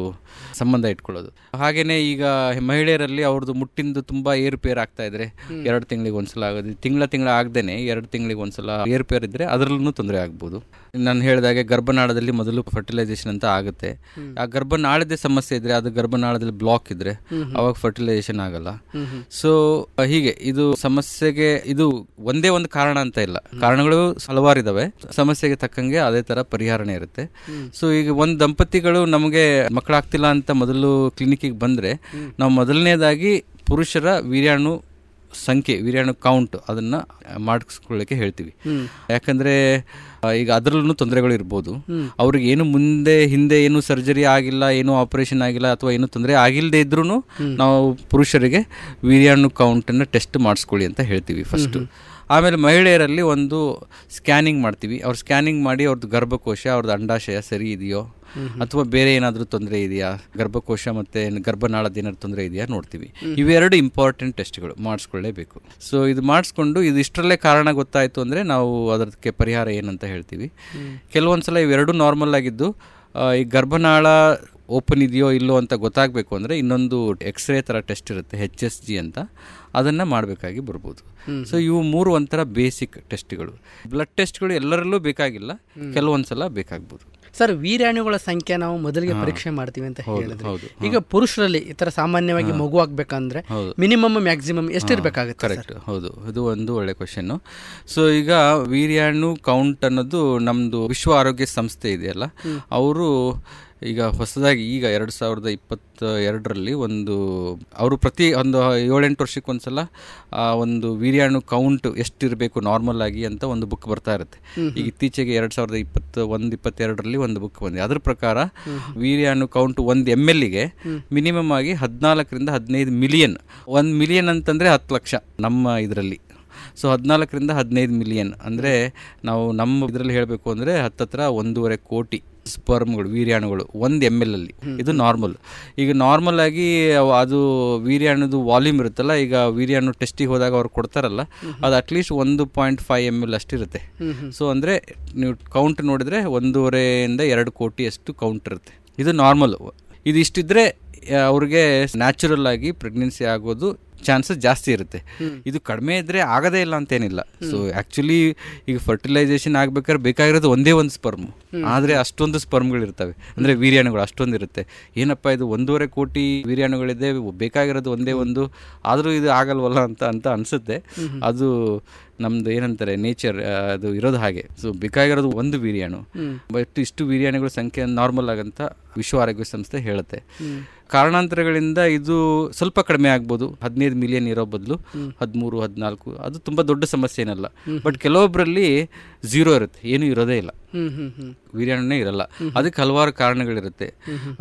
ಸಂಬಂಧ ಇಟ್ಕೊಳ್ಳೋದು. ಹಾಗೆಯೇ ಈಗ ಮಹಿಳೆಯರಲ್ಲಿ ಅವ್ರದ್ದು ಮುಟ್ಟಿಂದು ತುಂಬ ಏರುಪೇರು ಆಗ್ತಾ ಇದ್ರೆ, ಎರಡು ತಿಂಗಳಿಗೆ ಒಂದ್ಸಲ ಆಗೋದು, ತಿಂಗಳ ತಿಂಗಳ ಆಗದೇನೆ ಎರಡು ತಿಂಗಳಿಗೆ ಒಂದ್ಸಲ ಏರುಪೇರು ಇದ್ದರೆ ಅದರಲ್ಲೂ ತೊಂದರೆ ಆಗ್ಬೋದು. ನಾನು ಹೇಳಿದಾಗೆ ಗರ್ಭನಾಳದಲ್ಲಿ ಮೊದಲು ಫರ್ಟಿಲೈಸೇಷನ್ ಅಂತ ಆಗುತ್ತೆ. ಆ ಗರ್ಭನಾಳದ ಸಮಸ್ಯೆ ಇದ್ದರೆ, ಅದು ಗರ್ಭನಾಳದಲ್ಲಿ ಬ್ಲಾಕ್ ಇದ್ದರೆ ಅವಾಗ ಫರ್ಟಿಲೈಸೇಷನ್ ಆಗಲ್ಲ. ಸೊ ಹೀಗೆ ಇದು ಸಮಸ್ಯೆಗೆ ಇದು ಒಂದೇ ಒಂದು ಕಾರಣ ಅಂತ ಇಲ್ಲ, ಕಾರಣಗಳು ಹಲವಾರಿದಾವೆ. ಸಮಸ್ಯೆಗೆ ತಕ್ಕಂಗೆ ಅದೇ ತರ ಪರಿಹಾರನೇ ಇರುತ್ತೆ. ಸೊ ಈಗ ಒಂದು ದಂಪತಿಗಳು ನಮಗೆ ಮಕ್ಕಳಾಗ್ತಿಲ್ಲ ಅಂತ ಮೊದಲು ಕ್ಲಿನಿಕ್ಗೆ ಬಂದ್ರೆ, ನಾವು ಮೊದಲನೇದಾಗಿ ಪುರುಷರ ವೀರ್ಯಾಣು ಸಂಖ್ಯೆ, ವೀರ್ಯಾಣು ಕೌಂಟ್ ಅದನ್ನ ಮಾಡಿಸ್ಕೊಳ್ಳಿಕ್ಕೆ ಹೇಳ್ತೀವಿ. ಯಾಕಂದ್ರೆ ಈಗ ಅದರಲ್ಲೂ ತೊಂದರೆಗಳು ಇರ್ಬೋದು. ಅವ್ರಿಗೆ ಏನು ಮುಂದೆ ಹಿಂದೆ ಏನು ಸರ್ಜರಿ ಆಗಿಲ್ಲ, ಏನು ಆಪರೇಷನ್ ಆಗಿಲ್ಲ, ಅಥವಾ ಏನು ತೊಂದರೆ ಆಗಿಲ್ಲದೆ ಇದ್ರೂ ನಾವು ಪುರುಷರಿಗೆ ವೀರ್ಯಾಣು ಕೌಂಟನ್ನು ಟೆಸ್ಟ್ ಮಾಡಿಸ್ಕೊಳ್ಳಿ ಅಂತ ಹೇಳ್ತೀವಿ ಫಸ್ಟು. ಆಮೇಲೆ ಮಹಿಳೆಯರಲ್ಲಿ ಒಂದು ಸ್ಕ್ಯಾನಿಂಗ್ ಮಾಡ್ತೀವಿ. ಅವ್ರು ಸ್ಕ್ಯಾನಿಂಗ್ ಮಾಡಿ ಅವ್ರದ್ದು ಗರ್ಭಕೋಶ, ಅವ್ರದ್ದು ಅಂಡಾಶಯ ಸರಿ ಇದೆಯೋ ಅಥವಾ ಬೇರೆ ಏನಾದರೂ ತೊಂದರೆ ಇದೆಯಾ, ಗರ್ಭಕೋಶ ಮತ್ತು ಗರ್ಭನಾಳದ ಏನಾದ್ರು ತೊಂದರೆ ಇದೆಯಾ ನೋಡ್ತೀವಿ. ಇವೆರಡು ಇಂಪಾರ್ಟೆಂಟ್ ಟೆಸ್ಟ್ಗಳು ಮಾಡಿಸ್ಕೊಳ್ಳೇಬೇಕು. ಸೊ ಇದು ಮಾಡಿಸ್ಕೊಂಡು ಇದು ಇಷ್ಟರಲ್ಲೇ ಕಾರಣ ಗೊತ್ತಾಯಿತು ಅಂದರೆ ನಾವು ಅದಕ್ಕೆ ಪರಿಹಾರ ಏನಂತ ಹೇಳ್ತೀವಿ. ಕೆಲವೊಂದ್ಸಲ ಇವೆರಡೂ ನಾರ್ಮಲ್ ಆಗಿದ್ದು ಈ ಗರ್ಭನಾಳ ಓಪನ್ ಇದೆಯೋ ಇಲ್ಲೋ ಅಂತ ಗೊತ್ತಾಗಬೇಕು ಅಂದರೆ ಇನ್ನೊಂದು ಎಕ್ಸ್ರೇ ಥರ ಟೆಸ್ಟ್ ಇರುತ್ತೆ, ಹೆಚ್ ಎಸ್ ಜಿ ಅಂತ, ಅದನ್ನು ಮಾಡಬೇಕಾಗಿ ಬರ್ಬೋದು. ಸೊ ಇವು ಮೂರು ಒಂಥರ ಬೇಸಿಕ್ ಟೆಸ್ಟ್ಗಳು. ಬ್ಲಡ್ ಟೆಸ್ಟ್ಗಳು ಎಲ್ಲರಲ್ಲೂ ಬೇಕಾಗಿಲ್ಲ, ಕೆಲವೊಂದು ಸಲ ಬೇಕಾಗ್ಬೋದು. ಸರ್, ವೀರ್ಯಾಣುಗಳ ಸಂಖ್ಯೆ ನಾವು ಮೊದಲಿಗೆ ಪರೀಕ್ಷೆ ಮಾಡ್ತೀವಿ ಅಂತ ಹೇಳಿದ್ರೆ, ಈಗ ಪುರುಷರಲ್ಲಿ ಈ ಥರ ಸಾಮಾನ್ಯವಾಗಿ ಮಗು ಆಗಬೇಕಂದ್ರೆ ಮಿನಿಮಮ್ ಮ್ಯಾಕ್ಸಿಮಮ್ ಎಷ್ಟಿರಬೇಕಾಗುತ್ತೆ? ಕರೆಕ್ಟ್, ಹೌದು, ಇದು ಒಂದು ಒಳ್ಳೆ ಕ್ವಶನ್ನು. ಸೊ ಈಗ ವೀರ್ಯಾಣು ಕೌಂಟ್ ಅನ್ನೋದು ನಮ್ಮದು ವಿಶ್ವ ಆರೋಗ್ಯ ಸಂಸ್ಥೆ ಇದೆಯಲ್ಲ, ಅವರು ಈಗ ಹೊಸದಾಗಿ ಈಗ ಎರಡು ಸಾವಿರದ ಇಪ್ಪತ್ತ ಎರಡರಲ್ಲಿ ಒಂದು ಅವರು ಪ್ರತಿ ಒಂದು ಏಳೆಂಟು ವರ್ಷಕ್ಕೊಂದ್ಸಲ ಒಂದು ವೀರ್ಯಾಣು ಕೌಂಟ್ ಎಷ್ಟಿರಬೇಕು ನಾರ್ಮಲ್ ಆಗಿ ಅಂತ ಒಂದು ಬುಕ್ ಬರ್ತಾ ಇರುತ್ತೆ. ಈಗ ಇತ್ತೀಚೆಗೆ ಎರಡು ಸಾವಿರದ ಇಪ್ಪತ್ತ ಒಂದು ಇಪ್ಪತ್ತೆರಡರಲ್ಲಿ ಒಂದು ಬುಕ್ ಬಂದಿದೆ. ಅದ್ರ ಪ್ರಕಾರ ವೀರ್ಯಾಣು ಕೌಂಟ್ ಒಂದು ಎಮ್ ಎಲ್ಗೆ ಮಿನಿಮಮ್ ಆಗಿ ಹದಿನಾಲ್ಕರಿಂದ ಹದಿನೈದು ಮಿಲಿಯನ್. ಒಂದು ಮಿಲಿಯನ್ ಅಂತಂದರೆ ಹತ್ತು ಲಕ್ಷ ನಮ್ಮ ಇದರಲ್ಲಿ. ಸೊ ಹದಿನಾಲ್ಕರಿಂದ ಹದಿನೈದು ಮಿಲಿಯನ್ ಅಂದರೆ ನಾವು ನಮ್ಮ ಇದರಲ್ಲಿ ಹೇಳಬೇಕು ಅಂದರೆ ಹತ್ತತ್ರ ಒಂದೂವರೆ ಕೋಟಿ ಸ್ಪರ್ಮ್ಗಳು, ವೀರ್ಯಾಣುಗಳು ಒಂದು ಎಮ್ ಎಲ್ ಅಲ್ಲಿ. ಇದು ನಾರ್ಮಲ್. ಈಗ ನಾರ್ಮಲ್ ಆಗಿ ಅದು ವೀರ್ಯಾಣುದು ವಾಲ್ಯೂಮ್ ಇರುತ್ತಲ್ಲ, ಈಗ ವೀರ್ಯಾಣು ಟೆಸ್ಟಿಗೆ ಹೋದಾಗ ಅವ್ರು ಕೊಡ್ತಾರಲ್ಲ, ಅದು ಅಟ್ಲೀಸ್ಟ್ ಒಂದು ಪಾಯಿಂಟ್ ಫೈವ್ ಎಮ್ ಎಲ್ ಅಷ್ಟಿರುತ್ತೆ. ಸೊ ಅಂದರೆ ನೀವು ಕೌಂಟ್ ನೋಡಿದ್ರೆ ಒಂದೂವರೆಯಿಂದ ಎರಡು ಕೋಟಿಯಷ್ಟು ಕೌಂಟ್ ಇರುತ್ತೆ. ಇದು ನಾರ್ಮಲ್. ಇದು ಇಷ್ಟಿದ್ರೆ ಅವ್ರಿಗೆ ನ್ಯಾಚುರಲ್ ಆಗಿ ಪ್ರೆಗ್ನೆನ್ಸಿ ಆಗೋದು ಚಾನ್ಸಸ್ ಜಾಸ್ತಿ ಇರುತ್ತೆ. ಇದು ಕಡಿಮೆ ಇದ್ದರೆ ಆಗದೇ ಇಲ್ಲ ಅಂತೇನಿಲ್ಲ. ಸೊ ಆ್ಯಕ್ಚುಲಿ ಈಗ ಫರ್ಟಿಲೈಸೇಷನ್ ಆಗ್ಬೇಕಾದ್ರೆ ಬೇಕಾಗಿರೋದು ಒಂದೇ ಒಂದು ಸ್ಪರ್ಮ್, ಆದರೆ ಅಷ್ಟೊಂದು ಸ್ಪರ್ಮ್ಗಳಿರ್ತವೆ, ಅಂದರೆ ವೀರ್ಯಾಣುಗಳು ಅಷ್ಟೊಂದು ಇರುತ್ತೆ. ಏನಪ್ಪ ಇದು ಒಂದೂವರೆ ಕೋಟಿ ವೀರ್ಯಾಣುಗಳಿದೆ, ಬೇಕಾಗಿರೋದು ಒಂದೇ ಒಂದು, ಆದರೂ ಇದು ಆಗಲ್ವಲ್ಲ ಅಂತ ಅಂತ ಅನಿಸುತ್ತೆ. ಅದು ನಮ್ಮದು ಏನಂತಾರೆ ನೇಚರ್, ಅದು ಇರೋದು ಹಾಗೆ. ಸೊ ಬೇಕಾಗಿರೋದು ಒಂದು ವೀರ್ಯಾಣು, ಬಟ್ ಇಷ್ಟು ವೀರ್ಯಾಣುಗಳ ಸಂಖ್ಯೆ ನಾರ್ಮಲ್ ಆಗಂತ ವಿಶ್ವ ಆರೋಗ್ಯ ಸಂಸ್ಥೆ ಹೇಳುತ್ತೆ. ಕಾರಣಾಂತರಗಳಿಂದ ಇದು ಸ್ವಲ್ಪ ಕಡಿಮೆ ಆಗ್ಬೋದು, ಹದಿನೈದು ಮಿಲಿಯನ್ ಇರೋ ಬದಲು ಹದಿಮೂರು ಹದಿನಾಲ್ಕು, ಅದು ತುಂಬ ದೊಡ್ಡ ಸಮಸ್ಯೆ ಏನಲ್ಲ. ಬಟ್ ಕೆಲವೊಬ್ಬರಲ್ಲಿ ಝೀರೋ ಇರುತ್ತೆ, ಏನೂ ಇರೋದೇ ಇಲ್ಲ, ವೀರ್ಯಾಣುನೇ ಇರಲ್ಲ. ಅದಕ್ಕೆ ಹಲವಾರು ಕಾರಣಗಳಿರುತ್ತೆ.